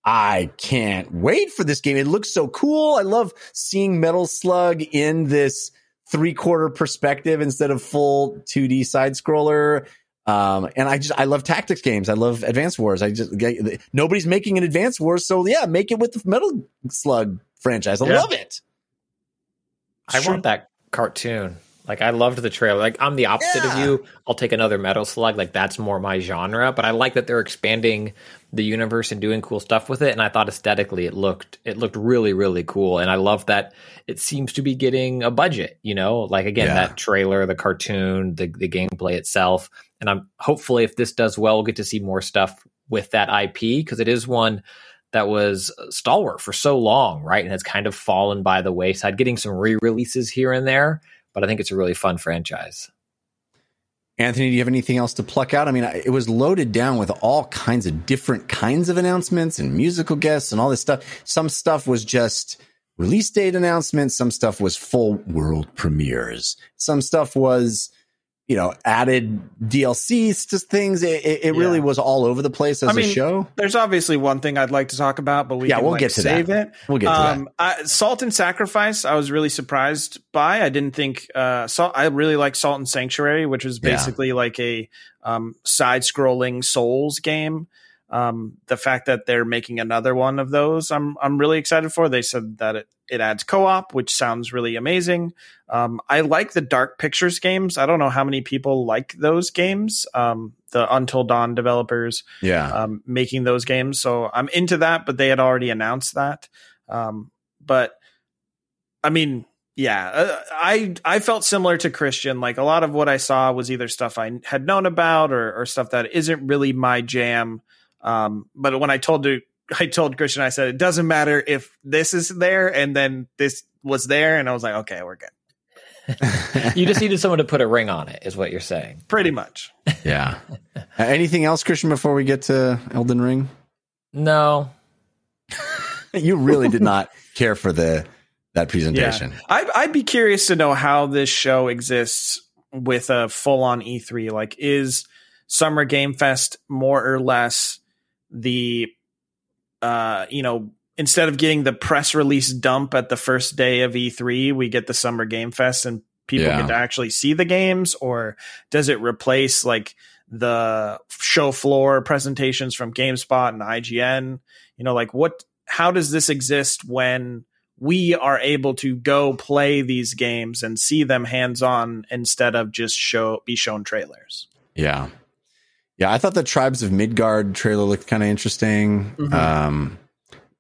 I can't wait for this game. It looks so cool. I love seeing Metal Slug in this 3/4 perspective instead of full 2D side scroller. And I love tactics games. I love Advance Wars. Nobody's making an Advance Wars. So yeah, make it with the Metal Slug franchise. I love it. I want that cartoon. Like, I loved the trailer. Like, I'm the opposite of you. I'll take another Metal Slug. Like, that's more my genre. But I like that they're expanding the universe and doing cool stuff with it. And I thought aesthetically it looked really, really cool. And I love that it seems to be getting a budget, you know? Like, again, that trailer, the cartoon, the gameplay itself. And I'm hopefully, if this does well, we'll get to see more stuff with that IP, because it is one that was stalwart for so long, right? And it's kind of fallen by the wayside, getting some re-releases here and there. But I think it's a really fun franchise. Anthony, do you have anything else to pluck out? I mean, it was loaded down with all kinds of different kinds of announcements and musical guests and all this stuff. Some stuff was just release date announcements. Some stuff was full world premieres. Some stuff was, you know, added DLCs to things. It really was all over the place as a show. There's obviously one thing I'd like to talk about, but we'll get to that. Salt and Sacrifice, I was really surprised by. I didn't think I really like Salt and Sanctuary, which was basically like a side-scrolling Souls game. The fact that they're making another one of those, I'm really excited for. They said that it adds co-op, which sounds really amazing. I like the Dark Pictures games. I don't know how many people like those games. The Until Dawn developers, making those games. So I'm into that, but they had already announced that. But I mean, I felt similar to Christian. Like, a lot of what I saw was either stuff I had known about or stuff that isn't really my jam. But when I told Christian, I said, it doesn't matter if this is there. And then this was there, and I was like, okay, we're good. You just needed someone to put a ring on it, is what you're saying. Pretty much. Yeah. Anything else, Christian, before we get to Elden Ring? No. You really did not care for that presentation. Yeah. I'd be curious to know how this show exists with a full on E3. Like, is Summer Game Fest more or less the instead of getting the press release dump at the first day of E3, we get the Summer Game Fest and people get to actually see the games? Or does it replace like the show floor presentations from GameSpot and IGN? You know, like, how does this exist when we are able to go play these games and see them hands on instead of just be shown trailers? Yeah. Yeah, I thought the Tribes of Midgard trailer looked kind of interesting. Mm-hmm.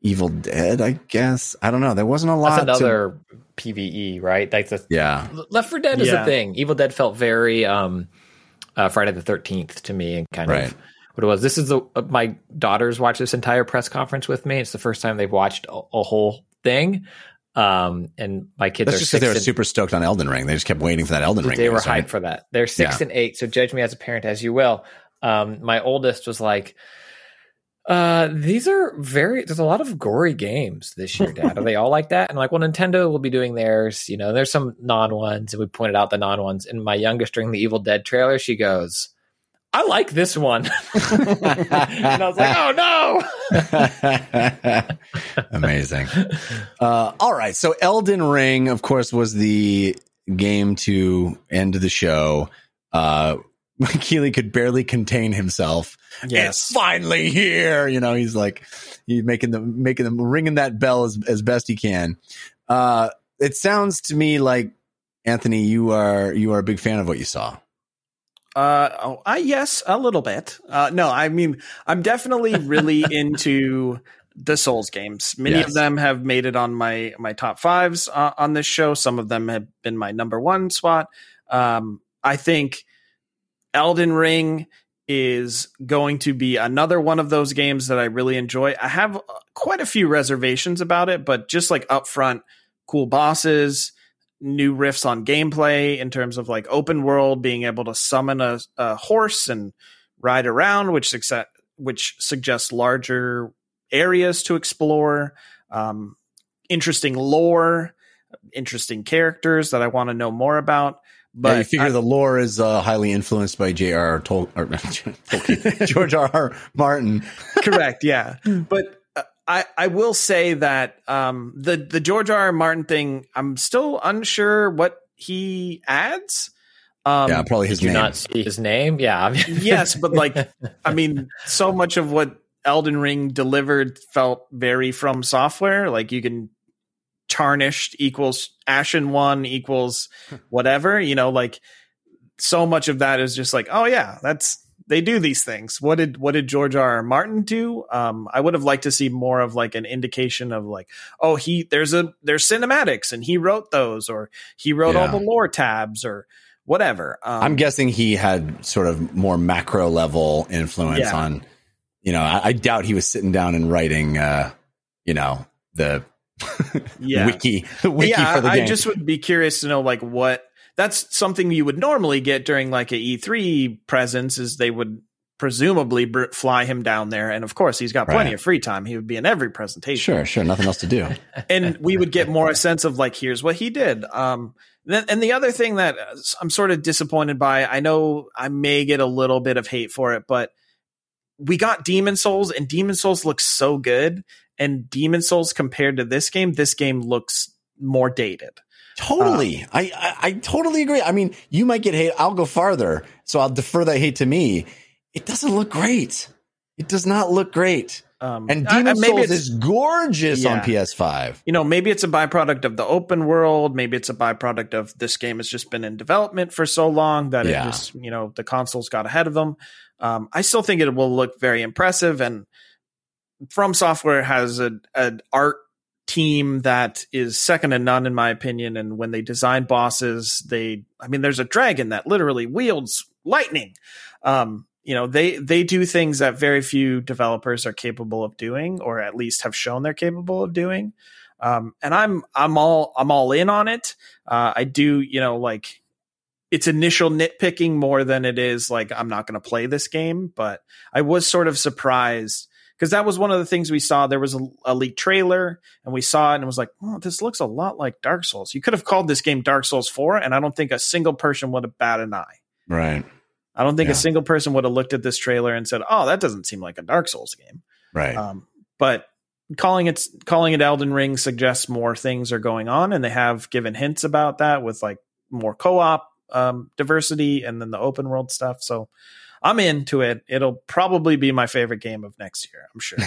Evil Dead, I guess. I don't know. There wasn't a lot. That's another PvE, right? Like Left 4 Dead is a thing. Evil Dead felt very Friday the 13th to me, and kind of what it was. This is my daughters watched this entire press conference with me. It's the first time they've watched a whole thing. And my kids are just because they were super stoked on Elden Ring. They just kept waiting for that Elden Ring. They were hyped for that. They're 6 and 8, so judge me as a parent as you will. My oldest was like, these are there's a lot of gory games this year, Dad. Are they all like that? And I'm like, well, Nintendo will be doing theirs. You know, there's some non ones, and we pointed out the non ones. And my youngest, during the Evil Dead trailer, she goes, I like this one. And I was like, oh no. Amazing. All right. So Elden Ring, of course, was the game to end the show. Keeley could barely contain himself. Yes. It's finally here. You know, he's like, he's making them ringing that bell as best he can. It sounds to me like, Anthony, you are a big fan of what you saw. Yes, a little bit. No, I mean, I'm definitely really into the Souls games. Many of them have made it on my top fives on this show. Some of them have been my number one spot. I think Elden Ring is going to be another one of those games that I really enjoy. I have quite a few reservations about it, but just like upfront, cool bosses, new riffs on gameplay in terms of like open world, being able to summon a horse and ride around, which suggests larger areas to explore, interesting lore, interesting characters that I want to know more about. But yeah, you figure the lore is highly influenced by J.R.R. Tolkien, George R.R. Martin. Correct, yeah. But I will say that the George R.R. Martin thing, I'm still unsure what he adds. Probably his name. Did you not see his name? Yeah. Yes, but so much of what Elden Ring delivered felt very From Software. Like you can... Tarnished equals Ashen One equals whatever, so much of that is just like, oh yeah, that's, they do these things. What did George R. R. Martin do? I would have liked to see more of like an indication of like, oh, there's cinematics and he wrote those, or he wrote all the lore tabs or whatever. I'm guessing he had sort of more macro level influence on, I doubt he was sitting down and writing, the wiki for the game. I just would be curious to know that's something you would normally get during like an E3 presence, is they would presumably fly him down there, and of course he's got plenty of free time, he would be in every presentation, sure, nothing else to do, and we would get more a sense of like, here's what he did. And the other thing that I'm sort of disappointed by, I know I may get a little bit of hate for it, but we got Demon's Souls, and Demon's Souls looks so good. And Demon's Souls compared to this game looks more dated. Totally. I totally agree. I mean, you might get hate. I'll go farther. So I'll defer that hate to me. It doesn't look great. It does not look great. And Demon's Souls is gorgeous on PS5. Maybe it's a byproduct of the open world. Maybe it's a byproduct of this game has just been in development for so long that it just, the consoles got ahead of them. I still think it will look very impressive, and From Software has an art team that is second to none, in my opinion. And when they design bosses, there's a dragon that literally wields lightning. They do things that very few developers are capable of doing, or at least have shown they're capable of doing. And I'm all in on it. I do, it's initial nitpicking more than it is like, I'm not going to play this game, but I was sort of surprised. Because that was one of the things we saw. There was a leaked trailer, and we saw it, and it was like, oh, this looks a lot like Dark Souls. You could have called this game Dark Souls 4, and I don't think a single person would have batted an eye. Right. I don't think a single person would have looked at this trailer and said, oh, that doesn't seem like a Dark Souls game. Right. But calling it Elden Ring suggests more things are going on, and they have given hints about that with like more co-op diversity and then the open world stuff. So I'm into it. It'll probably be my favorite game of next year, I'm sure.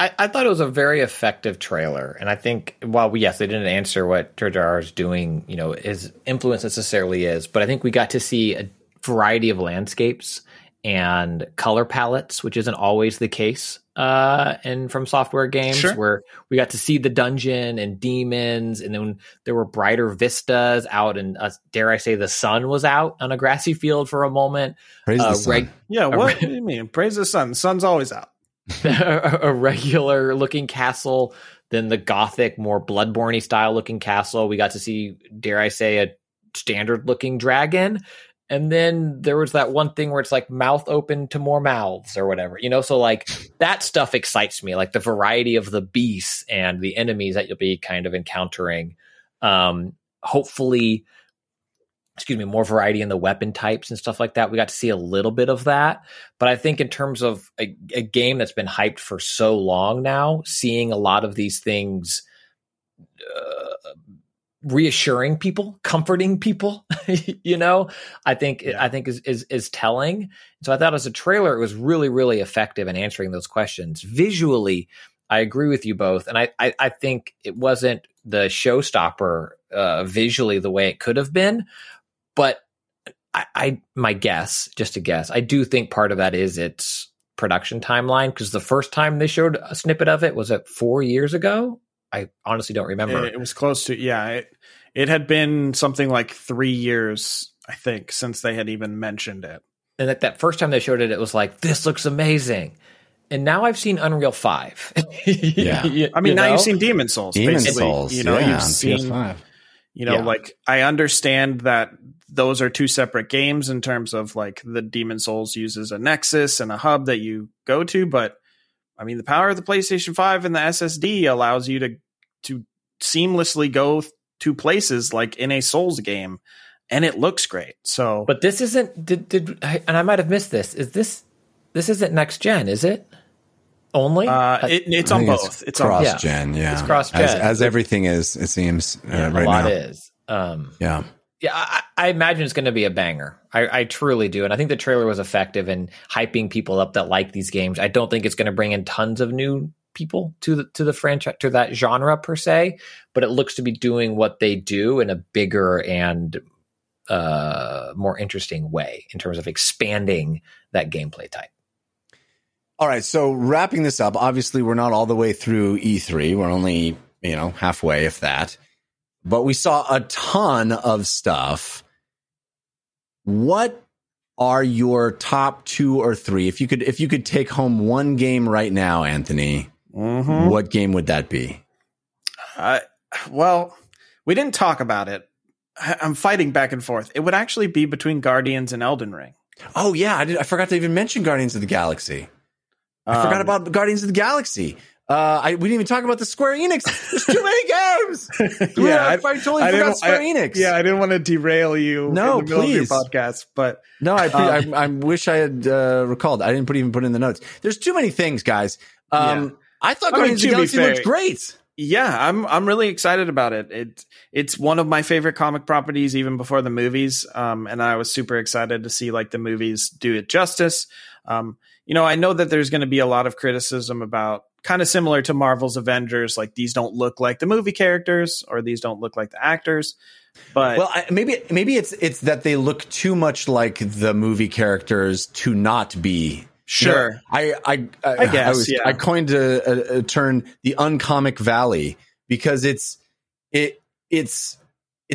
I thought it was a very effective trailer. And I think, they didn't answer what George R.R. is doing, his influence necessarily is. But I think we got to see a variety of landscapes and color palettes, which isn't always the case and From Software games, where we got to see the dungeon and demons, and then there were brighter vistas out, and dare I say the sun was out on a grassy field for a moment. Praise the sun. What do you mean? Praise the sun. The sun's always out. A regular looking castle, then the gothic, more Bloodborne-y style looking castle. We got to see, dare I say, a standard looking dragon. And then there was that one thing where it's like mouth open to more mouths or whatever, so like that stuff excites me, like the variety of the beasts and the enemies that you'll be kind of encountering. Hopefully, more variety in the weapon types and stuff like that. We got to see a little bit of that. But I think in terms of a game that's been hyped for so long now, seeing a lot of these things reassuring people, comforting people, I think is telling. So I thought as a trailer, it was really, really effective in answering those questions. Visually, I agree with you both. And I think it wasn't the showstopper visually the way it could have been, but I my guess, just a guess, I do think part of that is its production timeline, because the first time they showed a snippet of it was at 4 years ago. I honestly don't remember. It was close to, yeah. It had been something like 3 years, I think, since they had even mentioned it. And like that first time they showed it, it was like, this looks amazing. And now I've seen Unreal 5. Yeah. I mean, now you've seen Demon's Souls. Demon's Souls. You know, yeah, you've seen PS5. You know, yeah. Like, I understand that those are two separate games in terms of like the Demon's Souls uses a nexus and a hub that you go to, but I mean, the power of the PlayStation 5 and the SSD allows you to seamlessly go to places like in a Souls game, and it looks great. So, but this isn't and I might have missed this. Is this isn't next gen? Is it only? It's on both. It's cross gen. Yeah, it's cross gen. As everything is, it seems right now. A lot is. Yeah, I imagine it's going to be a banger. I truly do. And I think the trailer was effective in hyping people up that like these games. I don't think it's going to bring in tons of new people to the franchise, to that genre per se, but it looks to be doing what they do in a bigger and more interesting way in terms of expanding that gameplay type. All right, so wrapping this up, obviously we're not all the way through E3. We're only, halfway, if that. But we saw a ton of stuff. What are your top two or three? If you could take home one game right now, Anthony, what game would that be? Well, we didn't talk about it. I'm fighting back and forth. It would actually be between Guardians and Elden Ring. Oh, yeah. I forgot to even mention Guardians of the Galaxy. I forgot about Guardians of the Galaxy. We didn't even talk about the Square Enix. There's too many games. I totally forgot Square Enix. Yeah, I didn't want to derail you in the middle of your podcast, but no, I wish I had recalled. I didn't even put in the notes. There's too many things, guys. I thought Guardians of the Galaxy looked great. Yeah, I'm really excited about it. It's one of my favorite comic properties, even before the movies. And I was super excited to see like the movies do it justice. I know that there's going to be a lot of criticism about, kind of similar to Marvel's Avengers, like these don't look like the movie characters or these don't look like the actors. But maybe it's that they look too much like the movie characters to not be. Sure. I guess I coined a term, the uncomic valley, because it's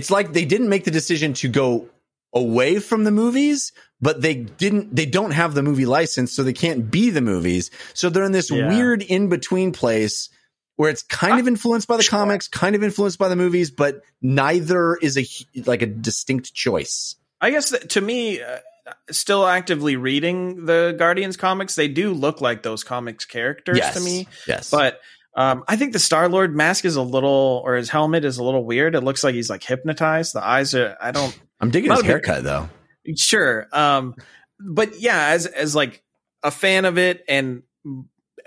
like they didn't make the decision to go away from the movies, but they don't have the movie license, so they can't be the movies. So they're in this weird in-between place where it's kind of influenced by the comics, kind of influenced by the movies, but neither is a distinct choice. I guess that, to me, still actively reading the Guardians comics, they do look like those comics characters to me. Yes. But I think the Star-Lord mask his helmet is a little weird. It looks like he's like hypnotized. The eyes are, I'm digging his haircut though. Sure. But yeah, as like a fan of it and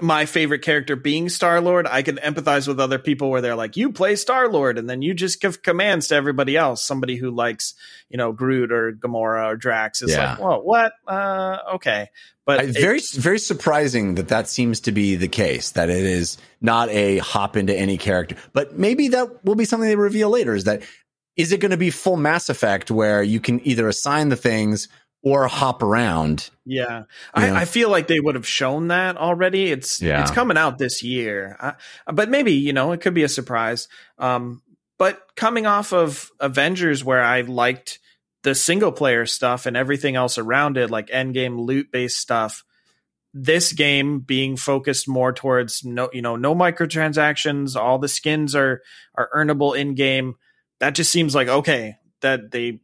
my favorite character being Star-Lord, I can empathize with other people where they're like, you play Star-Lord and then you just give commands to everybody else. Somebody who likes, Groot or Gamora or Drax is like, whoa, what? Okay. But very, very surprising that seems to be the case, that it is not a hop into any character, but maybe that will be something they reveal later, is it going to be full Mass Effect where you can either assign the things or hop around? Yeah. I feel like they would have shown that already. It's coming out this year, but maybe, it could be a surprise. But coming off of Avengers, where I liked the single player stuff and everything else around it, like endgame loot based stuff, this game being focused more towards no microtransactions. All the skins are earnable in game. That just seems like, okay, that they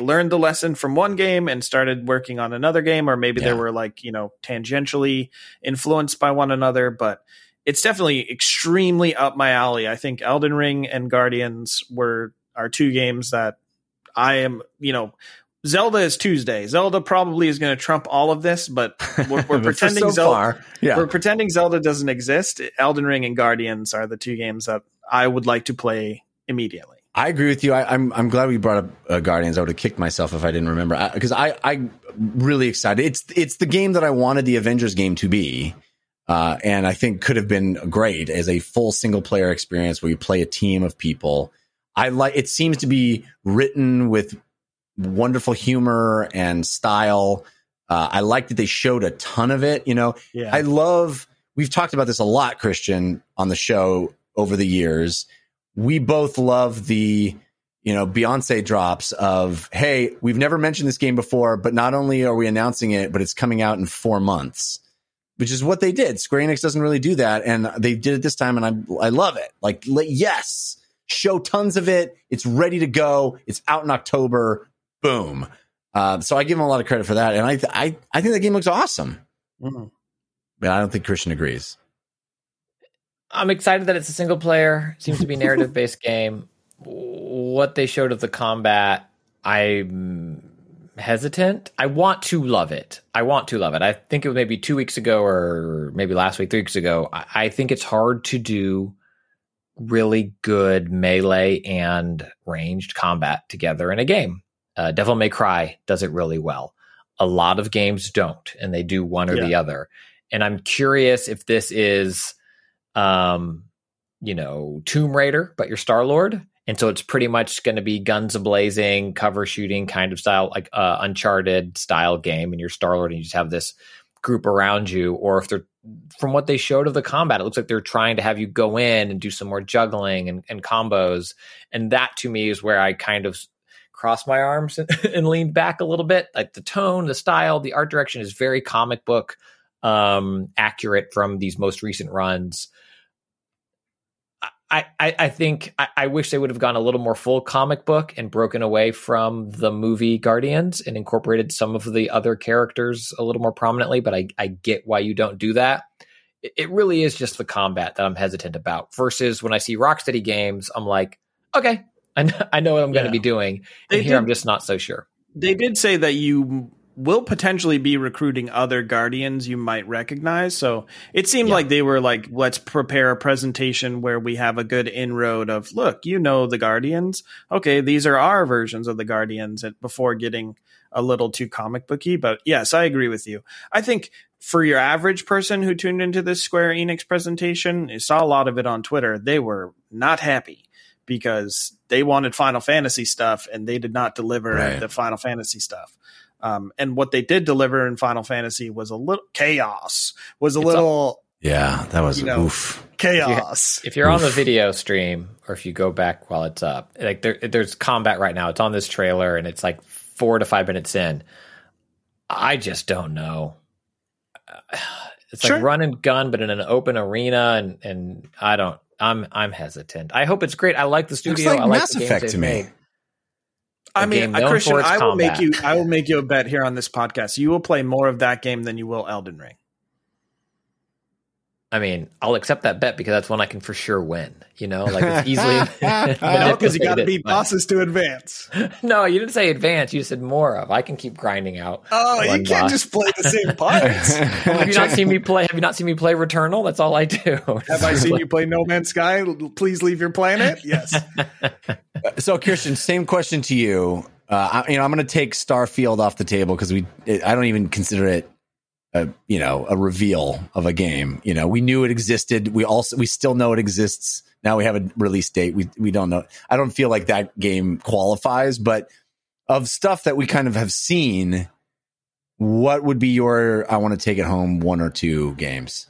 learned the lesson from one game and started working on another game, or maybe they were like, tangentially influenced by one another, but it's definitely extremely up my alley. I think Elden Ring and Guardians are two games that I am, Zelda is Tuesday. Zelda probably is going to trump all of this, but we're pretending we're pretending Zelda doesn't exist. Elden Ring and Guardians are the two games that I would like to play immediately. I agree with you. I'm glad we brought up Guardians. I would have kicked myself if I didn't remember, because I'm really excited. It's the game that I wanted the Avengers game to be, and I think could have been great as a full single player experience where you play a team of people. It seems to be written with wonderful humor and style. I like that they showed a ton of it. You know, yeah. I love, we've talked about this a lot, Christian, on the show over the years. We both love the, you know, Beyonce drops of, hey, we've never mentioned this game before, but not only are we announcing it, but it's coming out in 4 months, which is what they did. Square Enix doesn't really do that, and they did it this time, and I love it. Like, yes, show tons of it. It's ready to go. It's out in October. Boom. So I give them a lot of credit for that, and I think the game looks awesome. Mm-hmm. But I don't think Christian agrees. I'm excited that it's a single player. Seems to be narrative-based game. What they showed of the combat, I'm hesitant. I want to love it. I think it was maybe 2 weeks ago or maybe last week, 3 weeks ago. I think it's hard to do really good melee and ranged combat together in a game. Devil May Cry does it really well. A lot of games don't, and they do one or the other. And I'm curious if this is, you know, Tomb Raider, but you're Star-Lord. And so it's pretty much going to be guns a-blazing, cover shooting kind of style, like Uncharted style game. And you're Star-Lord and you just have this group around you. Or if they're, from what they showed of the combat, it looks like they're trying to have you go in and do some more juggling and combos. And that to me is where I kind of crossed my arms and leaned back a little bit. Like the tone, the style, the art direction is very comic book accurate from these most recent runs. I think I wish they would have gone a little more full comic book and broken away from the movie Guardians and incorporated some of the other characters a little more prominently, but I get why you don't do that. It really is just the combat that I'm hesitant about versus when I see Rocksteady games, I'm like, okay, I know what I'm going to be doing. And here I'm just not so sure. They did say that you will potentially be recruiting other Guardians you might recognize. So it seemed like they were like, let's prepare a presentation where we have a good inroad of, look, you know, the Guardians. Okay, these are our versions of the Guardians, before getting a little too comic booky. But yes, I agree with you. I think for your average person who tuned into this Square Enix presentation, saw a lot of it on Twitter, they were not happy because they wanted Final Fantasy stuff and they did not deliver the Final Fantasy stuff. And what they did deliver in Final Fantasy was a little chaos, that was oof. Chaos. If you're on the video stream or if you go back while it's up, like there's combat right now. It's on this trailer and it's like 4 to 5 minutes in. I just don't know. It's like run and gun, but in an open arena. And I'm hesitant. I hope it's great. I like the studio. It's like Mass Effect to me. I mean, Christian, I will make you a bet here on this podcast. You will play more of that game than you will Elden Ring. I mean, I'll accept that bet because that's one I can for sure win. You know, like it's easily. No, because you got to beat bosses to advance. No, you didn't say advance. You said more of. I can keep grinding out. Oh, you can't just play the same parts. Have you not seen me play Returnal? That's all I do. Have I seen you play No Man's Sky? Please leave your planet. Yes. So, Christian, same question to you. I'm going to take Starfield off the table because I don't even consider it a reveal of a game. You know, we knew it existed. We still know it exists. Now we have a release date. We don't know. I don't feel like that game qualifies, but of stuff that we kind of have seen, what would be your, I want to take it home, one or two games?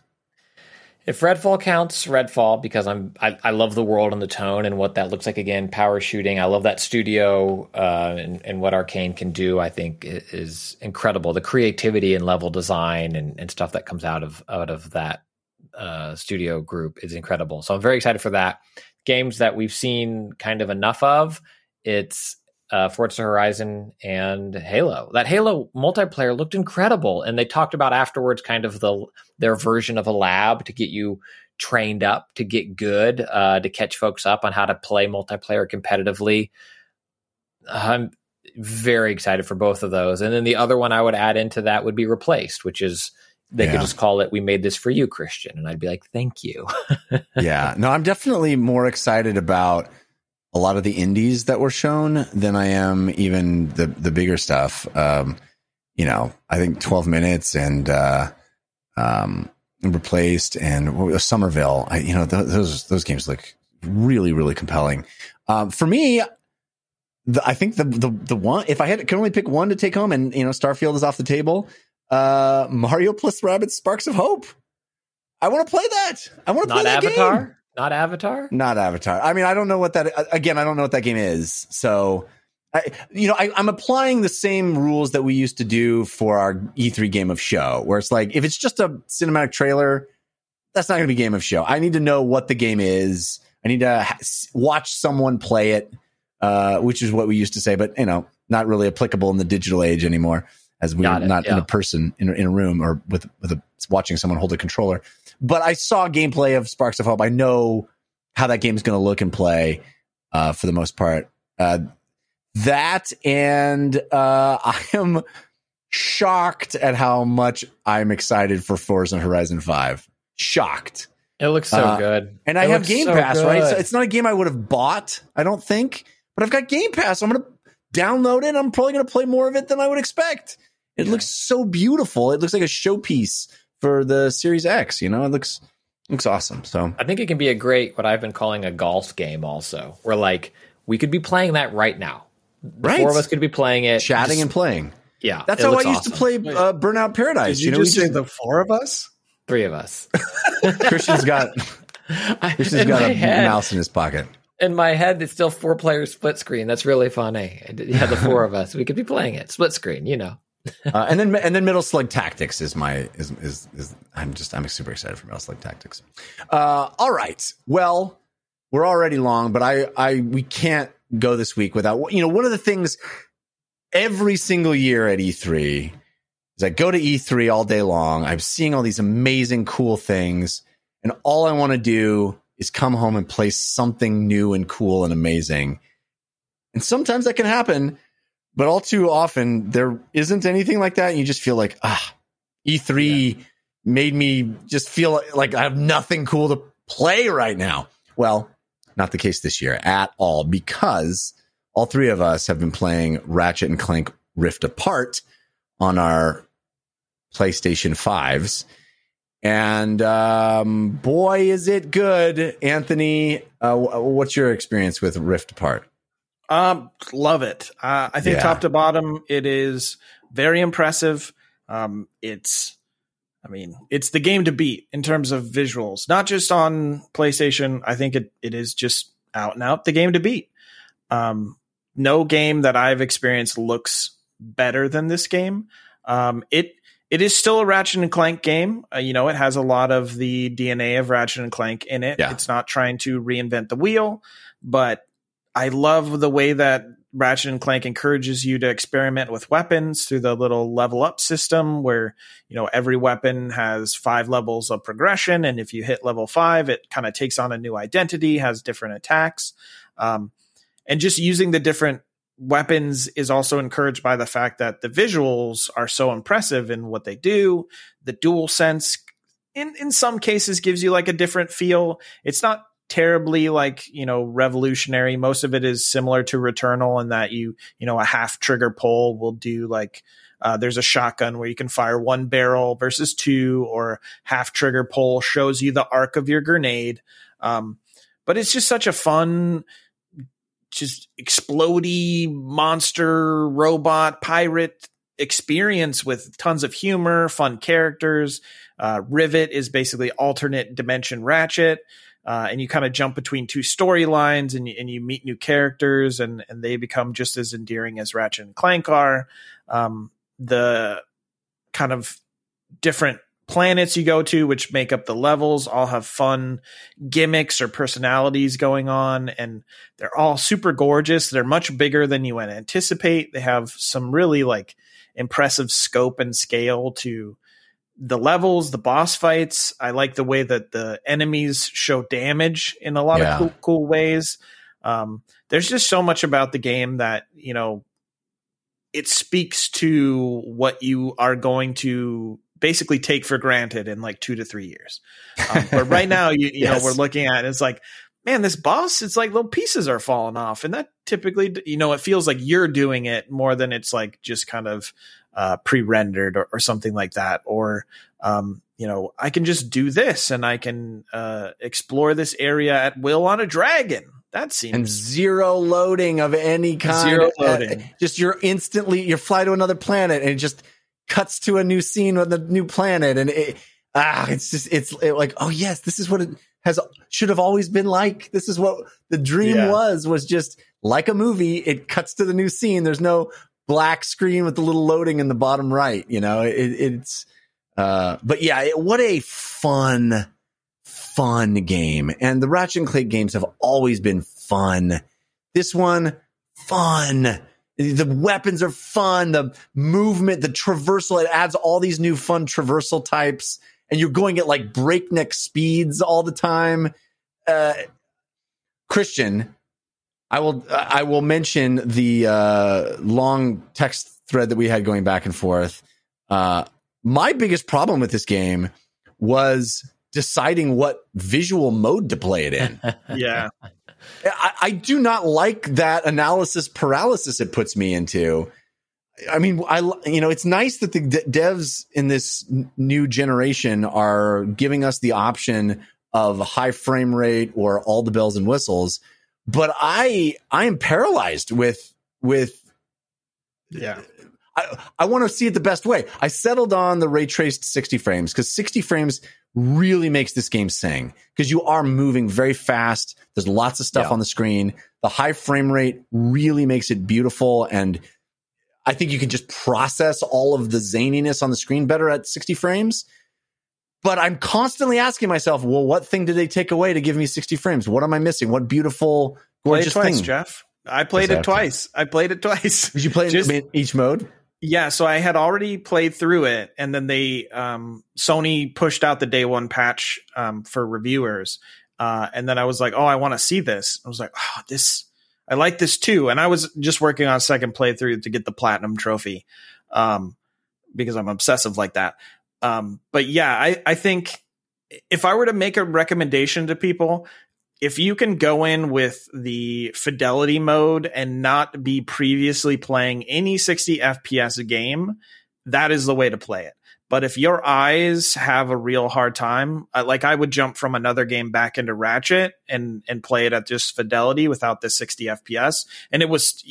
If Redfall counts, Redfall, because I love the world and the tone and what that looks like. Again, power shooting. I love that studio and what Arcane can do, I think, is incredible. The creativity and level design and stuff that comes out of that studio group is incredible. So I'm very excited for that. Games that we've seen kind of enough of, it's Forza Horizon and Halo. That Halo multiplayer looked incredible, and they talked about afterwards kind of their version of a lab to get you trained up, to get good, to catch folks up on how to play multiplayer competitively. I'm very excited for both of those. And then the other one I would add into that would be Replaced, which is they could just call it, we made this for you, Christian. And I'd be like, thank you. Yeah, no, I'm definitely more excited about a lot of the indies that were shown than I am even the bigger stuff. I think 12 Minutes and Replaced and Somerville. Those games look really, really compelling. For me, I think the one, if I had could only pick one to take home, and you know, Starfield is off the table. Mario plus Rabbids Sparks of Hope. I want to play that. I want to play that game. Not Avatar? Not Avatar. I mean, I don't know what that, again, I don't know what that game is. So, I'm applying the same rules that we used to do for our E3 game of show, where it's like, if it's just a cinematic trailer, that's not going to be game of show. I need to know what the game is. I need to watch someone play it, which is what we used to say, but, you know, not really applicable in the digital age anymore, as we're not in a person in a room or with watching someone hold a controller. But I saw gameplay of Sparks of Hope. I know how that game's going to look and play for the most part. I am shocked at how much I'm excited for Forza Horizon 5. Shocked. It looks so good. And I have Game Pass, right? So it's not a game I would have bought, I don't think. But I've got Game Pass. I'm going to download it. I'm probably going to play more of it than I would expect. It looks so beautiful. It looks like a showpiece for the Series X, you know, it looks awesome. So I think it can be a great, what I've been calling a golf game also, where like we could be playing that right now. Right. Four of us could be playing it. Chatting and playing. Yeah. That's how I used to play Burnout Paradise. Did you just say the four of us? Three of us. Christian's got a mouse in his pocket. In my head, it's still 4-player split screen. That's really funny. Yeah, the four of us. We could be playing it. Split screen, you know. and then Metal Slug Tactics is I'm super excited for Metal Slug Tactics. All right, well, we're already long, but we can't go this week without, you know, one of the things every single year at E3 is I go to E3 all day long. I'm seeing all these amazing, cool things, and all I want to do is come home and play something new and cool and amazing. And sometimes that can happen. But all too often, there isn't anything like that. And you just feel like, E3 made me just feel like I have nothing cool to play right now. Well, not the case this year at all, because all three of us have been playing Ratchet & Clank Rift Apart on our PlayStation 5s. And boy, is it good. Anthony, what's your experience with Rift Apart? Love it. I think top to bottom, it is very impressive. It's the game to beat in terms of visuals, not just on PlayStation. I think it is just out and out the game to beat. No game that I've experienced looks better than this game. It is still a Ratchet and Clank game. It has a lot of the DNA of Ratchet and Clank in it. Yeah. It's not trying to reinvent the wheel, but I love the way that Ratchet and Clank encourages you to experiment with weapons through the little level up system where, you know, every weapon has 5 levels of progression. And if you hit level 5, it kind of takes on a new identity, has different attacks. And just using the different weapons is also encouraged by the fact that the visuals are so impressive in what they do. The dual sense in some cases gives you like a different feel. It's not terribly revolutionary. Most of it is similar to Returnal in that a half trigger pull will do there's a shotgun where you can fire one barrel versus 2, or half trigger pull shows you the arc of your grenade. But it's just such a fun, just explodey monster robot pirate experience with tons of humor, fun characters. Rivet is basically alternate dimension Ratchet. And you kind of jump between 2 storylines and you meet new characters and they become just as endearing as Ratchet and Clank are. The kind of different planets you go to, which make up the levels, all have fun gimmicks or personalities going on, and they're all super gorgeous. They're much bigger than you would anticipate. They have some really impressive scope and scale to the levels, the boss fights. I like the way that the enemies show damage in a lot of cool ways. There's just so much about the game that, it speaks to what you are going to basically take for granted in 2 to 3 years. But right now, you know, we're looking at it's like, man, this boss, it's like little pieces are falling off. And that typically, it feels like you're doing it more than it's just kind of pre-rendered or something like that. Or, I can just do this and I can explore this area at will on a dragon. That seems and zero loading of any kind. Zero loading. Just you're instantly you fly to another planet and it just cuts to a new scene with a new planet, and it's like, oh yes, this is what it should have always been like. This is what the dream was just like a movie. It cuts to the new scene. There's no black screen with the little loading in the bottom right. You know, what a fun game. And the Ratchet & Clank games have always been fun. This one, fun. The weapons are fun. The movement, the traversal, it adds all these new fun traversal types. And you're going at like breakneck speeds all the time. Christian, I will mention the long text thread that we had going back and forth. My biggest problem with this game was deciding what visual mode to play it in. Yeah. I do not like that analysis paralysis it puts me into. I mean, it's nice that the devs in this new generation are giving us the option of high frame rate or all the bells and whistles, but I am paralyzed with I want to see it the best way. I settled on the ray traced 60 frames because 60 frames really makes this game sing because you are moving very fast. There's lots of stuff on the screen. The high frame rate really makes it beautiful. And I think you can just process all of the zaniness on the screen better at 60 frames. But I'm constantly asking myself, well, what thing did they take away to give me 60 frames? What am I missing? What beautiful, gorgeous thing? Jeff, I played it twice. Did you play it in each mode? Yeah, so I had already played through it, and then they Sony pushed out the day one patch for reviewers, and then I was like, "Oh, I want to see this." I was like, "Oh, this, I like this too." And I was just working on a second playthrough to get the platinum trophy, because I'm obsessive like that. But yeah, I think if I were to make a recommendation to people, if you can go in with the fidelity mode and not be previously playing any 60 FPS game, that is the way to play it. But if your eyes have a real hard time, I would jump from another game back into Ratchet and play it at just fidelity without the 60 FPS. And it was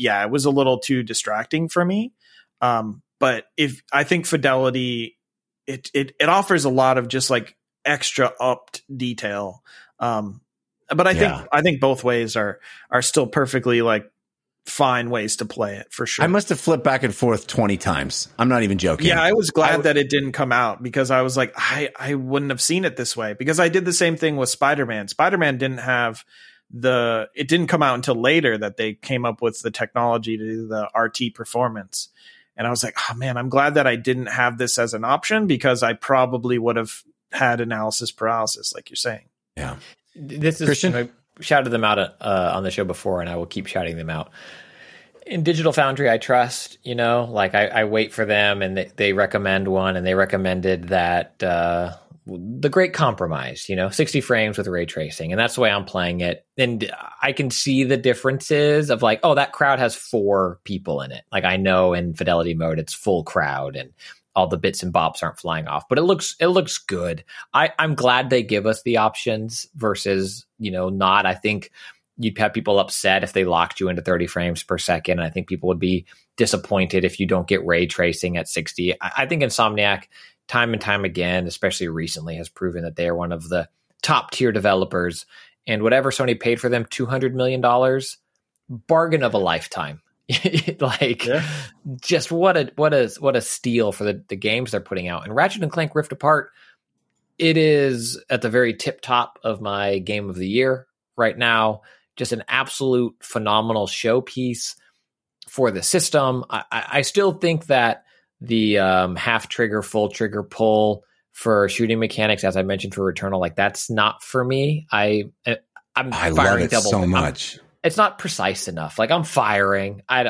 a little too distracting for me. But if I think fidelity, it offers a lot of just like extra upped detail. But I think both ways are still perfectly like fine ways to play it for sure. I must have flipped back and forth 20 times. I'm not even joking. Yeah, I was glad that it didn't come out because I was like, I wouldn't have seen it this way because I did the same thing with Spider-Man. Spider-Man didn't have it didn't come out until later that they came up with the technology to do the RT performance. And I was like, oh man, I'm glad that I didn't have this as an option because I probably would have had analysis paralysis, like you're saying. Yeah. This is Christian? I shouted them out on the show before, and I will keep shouting them out. In Digital Foundry, I trust, like I wait for them, and they recommend one, and they recommended that the great compromise, 60 frames with ray tracing, and that's the way I'm playing it. And I can see the differences of like, oh, that crowd has 4 people in it. Like I know in fidelity mode, it's full crowd, and all the bits and bobs aren't flying off, but it looks good. I'm glad they give us the options versus, not. I think you'd have people upset if they locked you into 30 frames per second. And I think people would be disappointed if you don't get ray tracing at 60. I think Insomniac time and time again, especially recently, has proven that they are one of the top tier developers, and whatever Sony paid for them, $200 million, bargain of a lifetime. Just what a steal for the games they're putting out. And Ratchet and Clank Rift Apart, it is at the very tip top of my game of the year right now. Just an absolute phenomenal showpiece for the system. I still think that the half trigger, full trigger pull for shooting mechanics, as I mentioned for Returnal, like that's not for me. I love it so much. It's not precise enough. Like I'm firing. I'm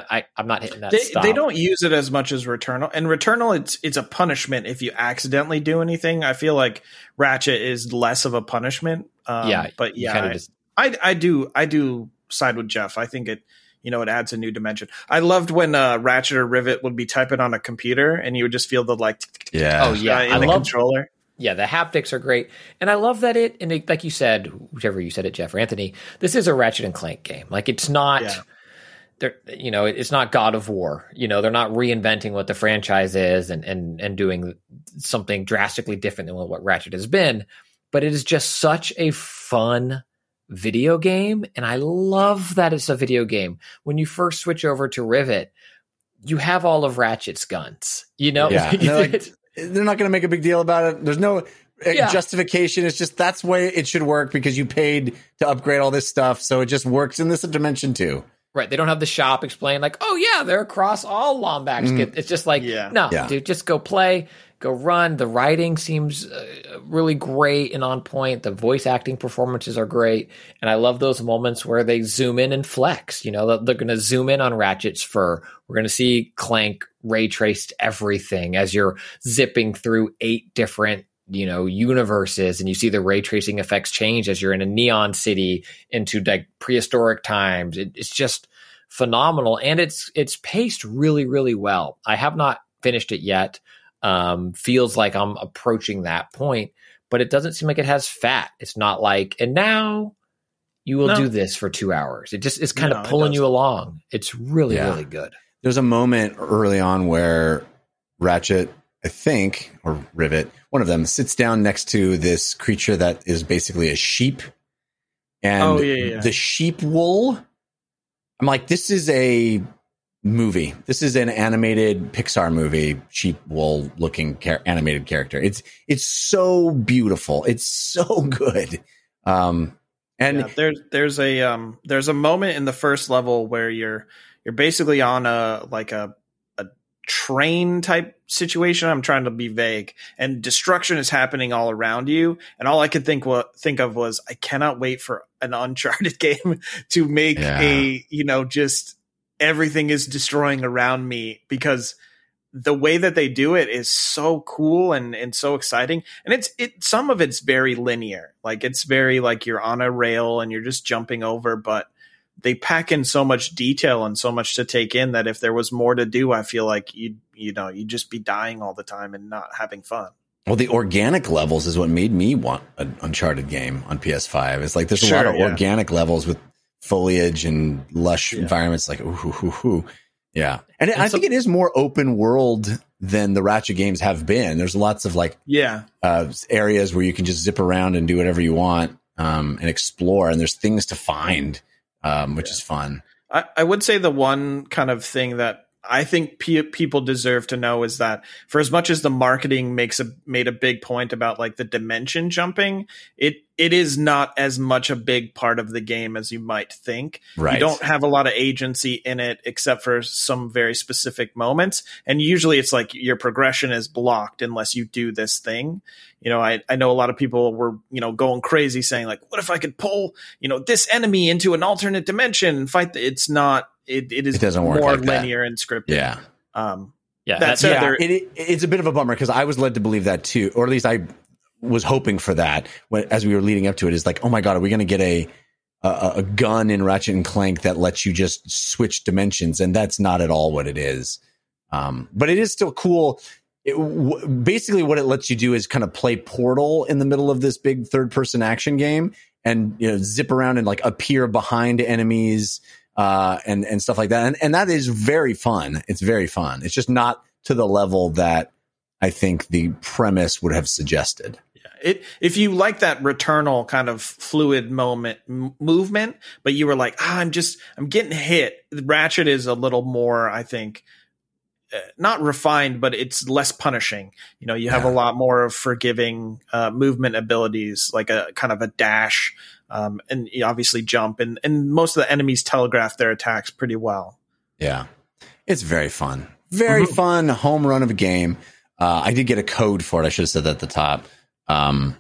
not hitting that stop. They don't use it as much as Returnal. And Returnal, it's a punishment if you accidentally do anything. I feel like Ratchet is less of a punishment. But yeah, I do side with Jeff. I think it, it adds a new dimension. I loved when Ratchet or Rivet would be typing on a computer and you would just feel the like in the controller. Yeah, the haptics are great. And I love that it, and it, like you said, whichever you said it, Jeff or Anthony, this is a Ratchet and Clank game. Like, it's not, you know, it's not God of War. You know, they're not reinventing what the franchise is and doing something drastically different than what Ratchet has been. But it is just such a fun video game. And I love that it's a video game. When you first switch over to Rivet, you have all of Ratchet's guns, you know? Yeah. They're not going to make a big deal about it. There's no justification. It's just that's the way it should work because you paid to upgrade all this stuff. So it just works in this dimension too. Right. They don't have the shop explain like, oh, yeah, they're across all Lombax. It's just like, dude, just go play, go run. The writing seems really great and on point. The voice acting performances are great. And I love those moments where they zoom in and flex. You know, they're going to zoom in on Ratchet's fur. We're going to see Clank ray traced everything as you're zipping through 8 different, you know, universes, and you see the ray tracing effects change as you're in a neon city into like prehistoric times. It's just phenomenal, and it's paced really, really well. I have not finished it yet. Feels like I'm approaching that point, but it doesn't seem like it has fat. It's not like, and now you will do this for 2 hours. It just is kind of pulling you along. It's really, really good. There's a moment early on where Ratchet, I think, or Rivet, one of them, sits down next to this creature that is basically a sheep. And the sheep wool, I'm like, this is a movie. This is an animated Pixar movie, sheep wool looking animated character. It's so beautiful. It's so good. And there's a moment in the first level where you're basically on a train type situation. I'm trying to be vague, and destruction is happening all around you, and all I could think of was, I cannot wait for an Uncharted game to make a, you know, just everything is destroying around me, because the way that they do it is so cool and so exciting. And some of it's very linear, like it's very like you're on a rail and you're just jumping over, but they pack in so much detail and so much to take in that if there was more to do, I feel like you'd just be dying all the time and not having fun. Well, the organic levels is what made me want an Uncharted game on PS5. It's like there's a lot of organic levels with foliage and lush environments. Like, ooh. Yeah. And I think it is more open world than the Ratchet games have been. There's lots of like areas where you can just zip around and do whatever you want and explore. And there's things to find. Which is fun. I would say the one kind of thing that I think people deserve to know is that for as much as the marketing made a big point about like the dimension jumping, it is not as much a big part of the game as you might think. Right. You don't have a lot of agency in it except for some very specific moments. And usually it's like your progression is blocked unless you do this thing. You know, I know a lot of people were, you know, going crazy saying like, what if I could pull, you know, this enemy into an alternate dimension and fight? It's not. It doesn't work more like linear and scripted. Yeah. It's a bit of a bummer because I was led to believe that too, or at least I was hoping for that as we were leading up to it. Is like, oh my God, are we going to get a gun in Ratchet and Clank that lets you just switch dimensions? And that's not at all what it is. But it is still cool. Basically what it lets you do is kind of play Portal in the middle of this big third person action game and, you know, zip around and like appear behind enemies, and stuff like that. And that is very fun. It's very fun. It's just not to the level that I think the premise would have suggested. Yeah. If you like that Returnal kind of fluid movement, but you were like, I'm getting hit. Ratchet is a little more, I think, not refined, but it's less punishing. You know, you have a lot more of forgiving movement abilities, like a kind of a dash, and you obviously jump, and most of the enemies telegraph their attacks pretty well. Yeah, it's very fun. Very fun home run of a game. I did get a code for it. I should have said that at the top. I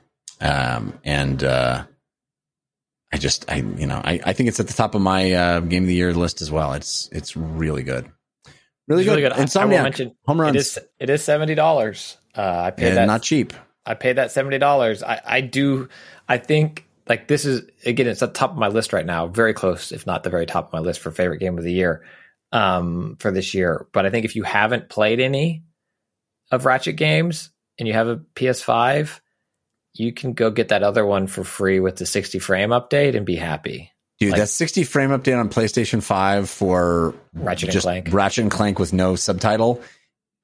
think it's at the top of my game of the year list as well. It's really good. Really good. Really good. And I will mention, home runs. It is $70. I paid that. Not cheap. I paid that $70. I think like this is, again, it's at the top of my list right now. Very close, if not the very top of my list for favorite game of the year for this year. But I think if you haven't played any of Ratchet games and you have a PS5, you can go get that other one for free with the 60 frame update and be happy. Dude, like, that 60 frame update on PlayStation 5 for Ratchet and Clank with no subtitle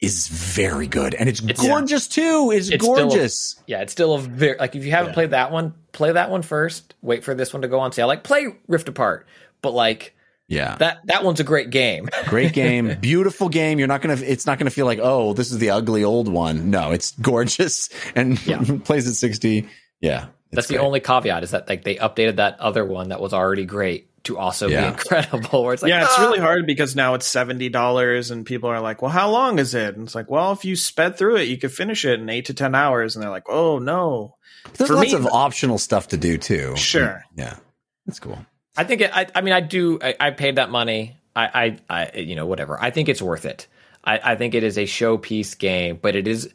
is very good. And it's gorgeous too. It's gorgeous. It's still a very, like, if you haven't played that one, play that one first. Wait for this one to go on sale. Like, play Rift Apart. But like, that one's a great game. Great game. Beautiful game. It's not gonna feel like, oh, this is the ugly old one. No, it's gorgeous and plays at 60. Yeah. That's the only caveat, is that like they updated that other one that was already great to also be incredible. Where it's like, it's really hard because now it's $70 and people are like, well, how long is it? And it's like, well, if you sped through it, you could finish it in 8 to 10 hours. And they're like, oh no. There's lots of optional stuff to do too. Sure. Yeah. That's cool. I think I paid that money. Whatever. I think it's worth it. I think it is a showpiece game, but it is,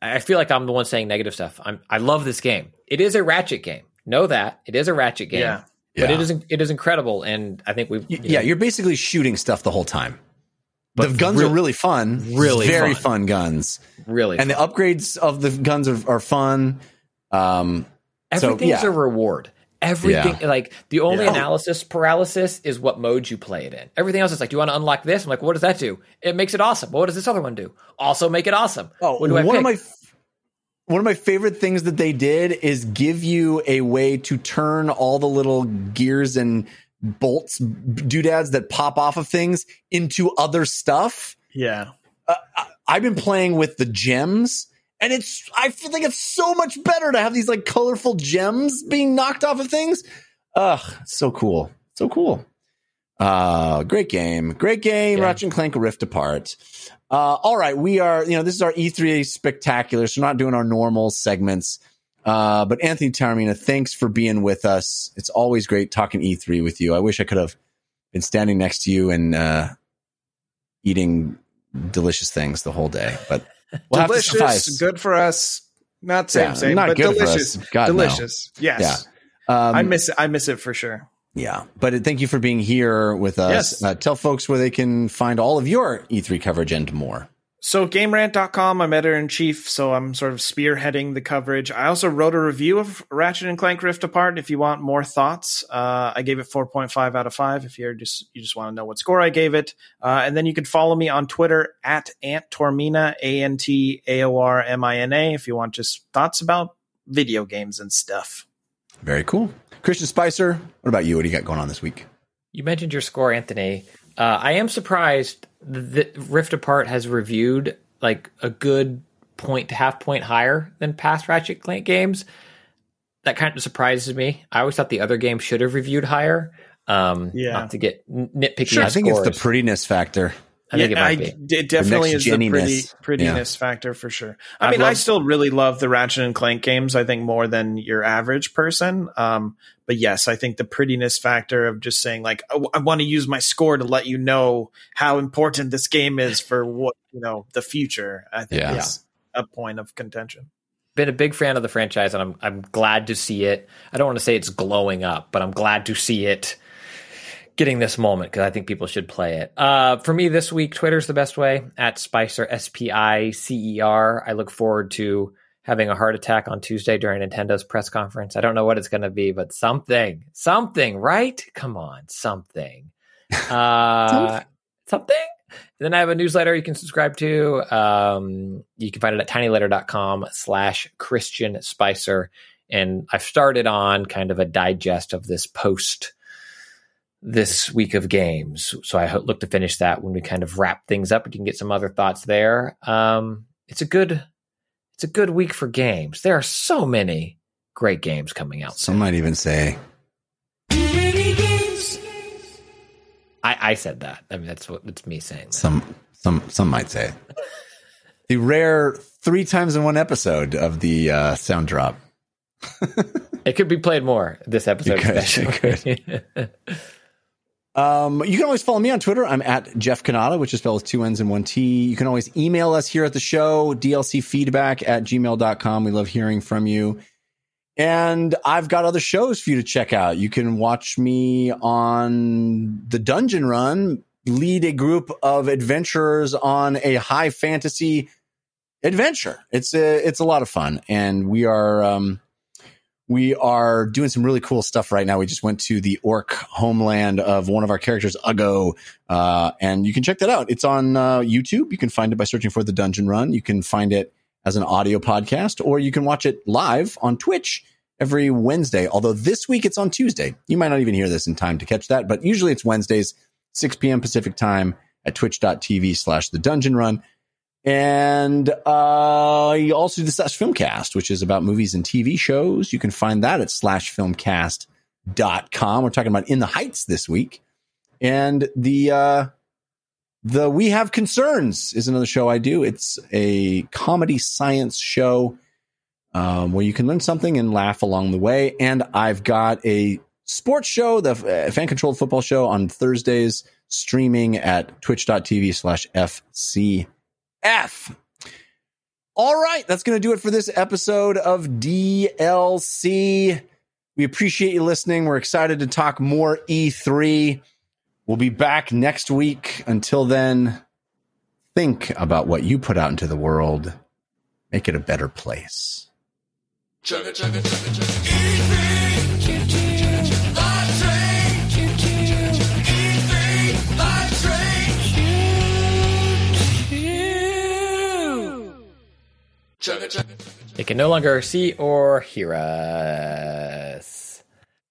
I feel like I'm the one saying negative stuff. I love this game. It is a Ratchet game. Know that. It is a Ratchet game. Yeah. But it is incredible, and I think you're basically shooting stuff the whole time. But the guns are really fun. Really very fun guns. Really fun. And the upgrades of the guns are fun. Everything's a reward. Everything like the only analysis paralysis is what mode you play it in. Everything else is like, do you want to unlock this? I'm like, what does that do? It makes it awesome. What does this other one do? Also make it awesome. Oh, one of my favorite things that they did is give you a way to turn all the little gears and bolts, doodads that pop off of things into other stuff. Yeah, I've been playing with the gems. And I feel like it's so much better to have these like colorful gems being knocked off of things. Ugh, so cool. So cool. Great game. Ratchet and Clank Rift Apart. All right. This is our E3 spectacular. So we're not doing our normal segments. But Anthony Taormina, thanks for being with us. It's always great talking E3 with you. I wish I could have been standing next to you and eating delicious things the whole day, but... We'll delicious, good for us. Not same, not but good delicious. For us. God, delicious. No. Yes. Yeah. I miss it for sure. Yeah. But thank you for being here with us. Yes. Tell folks where they can find all of your E3 coverage and more. So GameRant.com, I'm editor-in-chief, so I'm sort of spearheading the coverage. I also wrote a review of Ratchet & Clank Rift Apart if you want more thoughts. I gave it 4.5 out of 5 if you just want to know what score I gave it. And then you can follow me on Twitter at Antaormina, Antaormina, if you want just thoughts about video games and stuff. Very cool. Christian Spicer, what about you? What do you got going on this week? You mentioned your score, Anthony. I am surprised that Rift Apart has reviewed like a good point to half point higher than past Ratchet Clank games. That kind of surprises me. I always thought the other game should have reviewed higher. Not to get nitpicky. Sure, I think it's the prettiness factor. I think it might be. It definitely is the prettiness factor for sure. I still really love the Ratchet and Clank games. I think more than your average person. But yes, I think the prettiness factor of just saying like, I want to use my score to let you know how important this game is for what, the future. I think is a point of contention. Been a big fan of the franchise, and I'm glad to see it. I don't want to say it's glowing up, but I'm glad to see it getting this moment because I think people should play it. For me this week, Twitter's the best way, at Spicer, S-P-I-C-E-R. I look forward to having a heart attack on Tuesday during Nintendo's press conference. I don't know what it's going to be, but something, right? Come on, something. Something. And then I have a newsletter you can subscribe to. You can find it at tinyletter.com/Christian Spicer. And I've started on kind of a digest of this post this week of games. So I look to finish that when we kind of wrap things up, but you can get some other thoughts there. It's a good week for games. There are so many great games coming out. Some might even say I said that. I mean, that's me saying that. Some might say the rare 3 times in one episode of the sound drop. It could be played more this episode. It could. You can always follow me on Twitter. I'm at Jeff Kanata, which is spelled with 2 N's and 1 T. You can always email us here at the show, dlcfeedback@gmail.com. We love hearing from you. And I've got other shows for you to check out. You can watch me on the Dungeon Run, lead a group of adventurers on a high fantasy adventure. It's a lot of fun, and we are doing some really cool stuff right now. We just went to the orc homeland of one of our characters, Uggo, and you can check that out. It's on YouTube. You can find it by searching for The Dungeon Run. You can find it as an audio podcast, or you can watch it live on Twitch every Wednesday. Although this week it's on Tuesday. You might not even hear this in time to catch that, but usually it's Wednesdays, 6 p.m. Pacific time at twitch.tv/thedungeonrun. And you also do the /filmcast, which is about movies and TV shows. You can find that at /filmcast.com. We're talking about In the Heights this week. And the We Have Concerns is another show I do. It's a comedy science show where you can learn something and laugh along the way. And I've got a sports show, the fan-controlled football show on Thursdays, streaming at twitch.tv/fcf. All right, that's going to do it for this episode of DLC. We appreciate you listening. We're excited to talk more E3. We'll be back next week. Until then, think about what you put out into the world. Make it a better place. They can no longer see or hear us.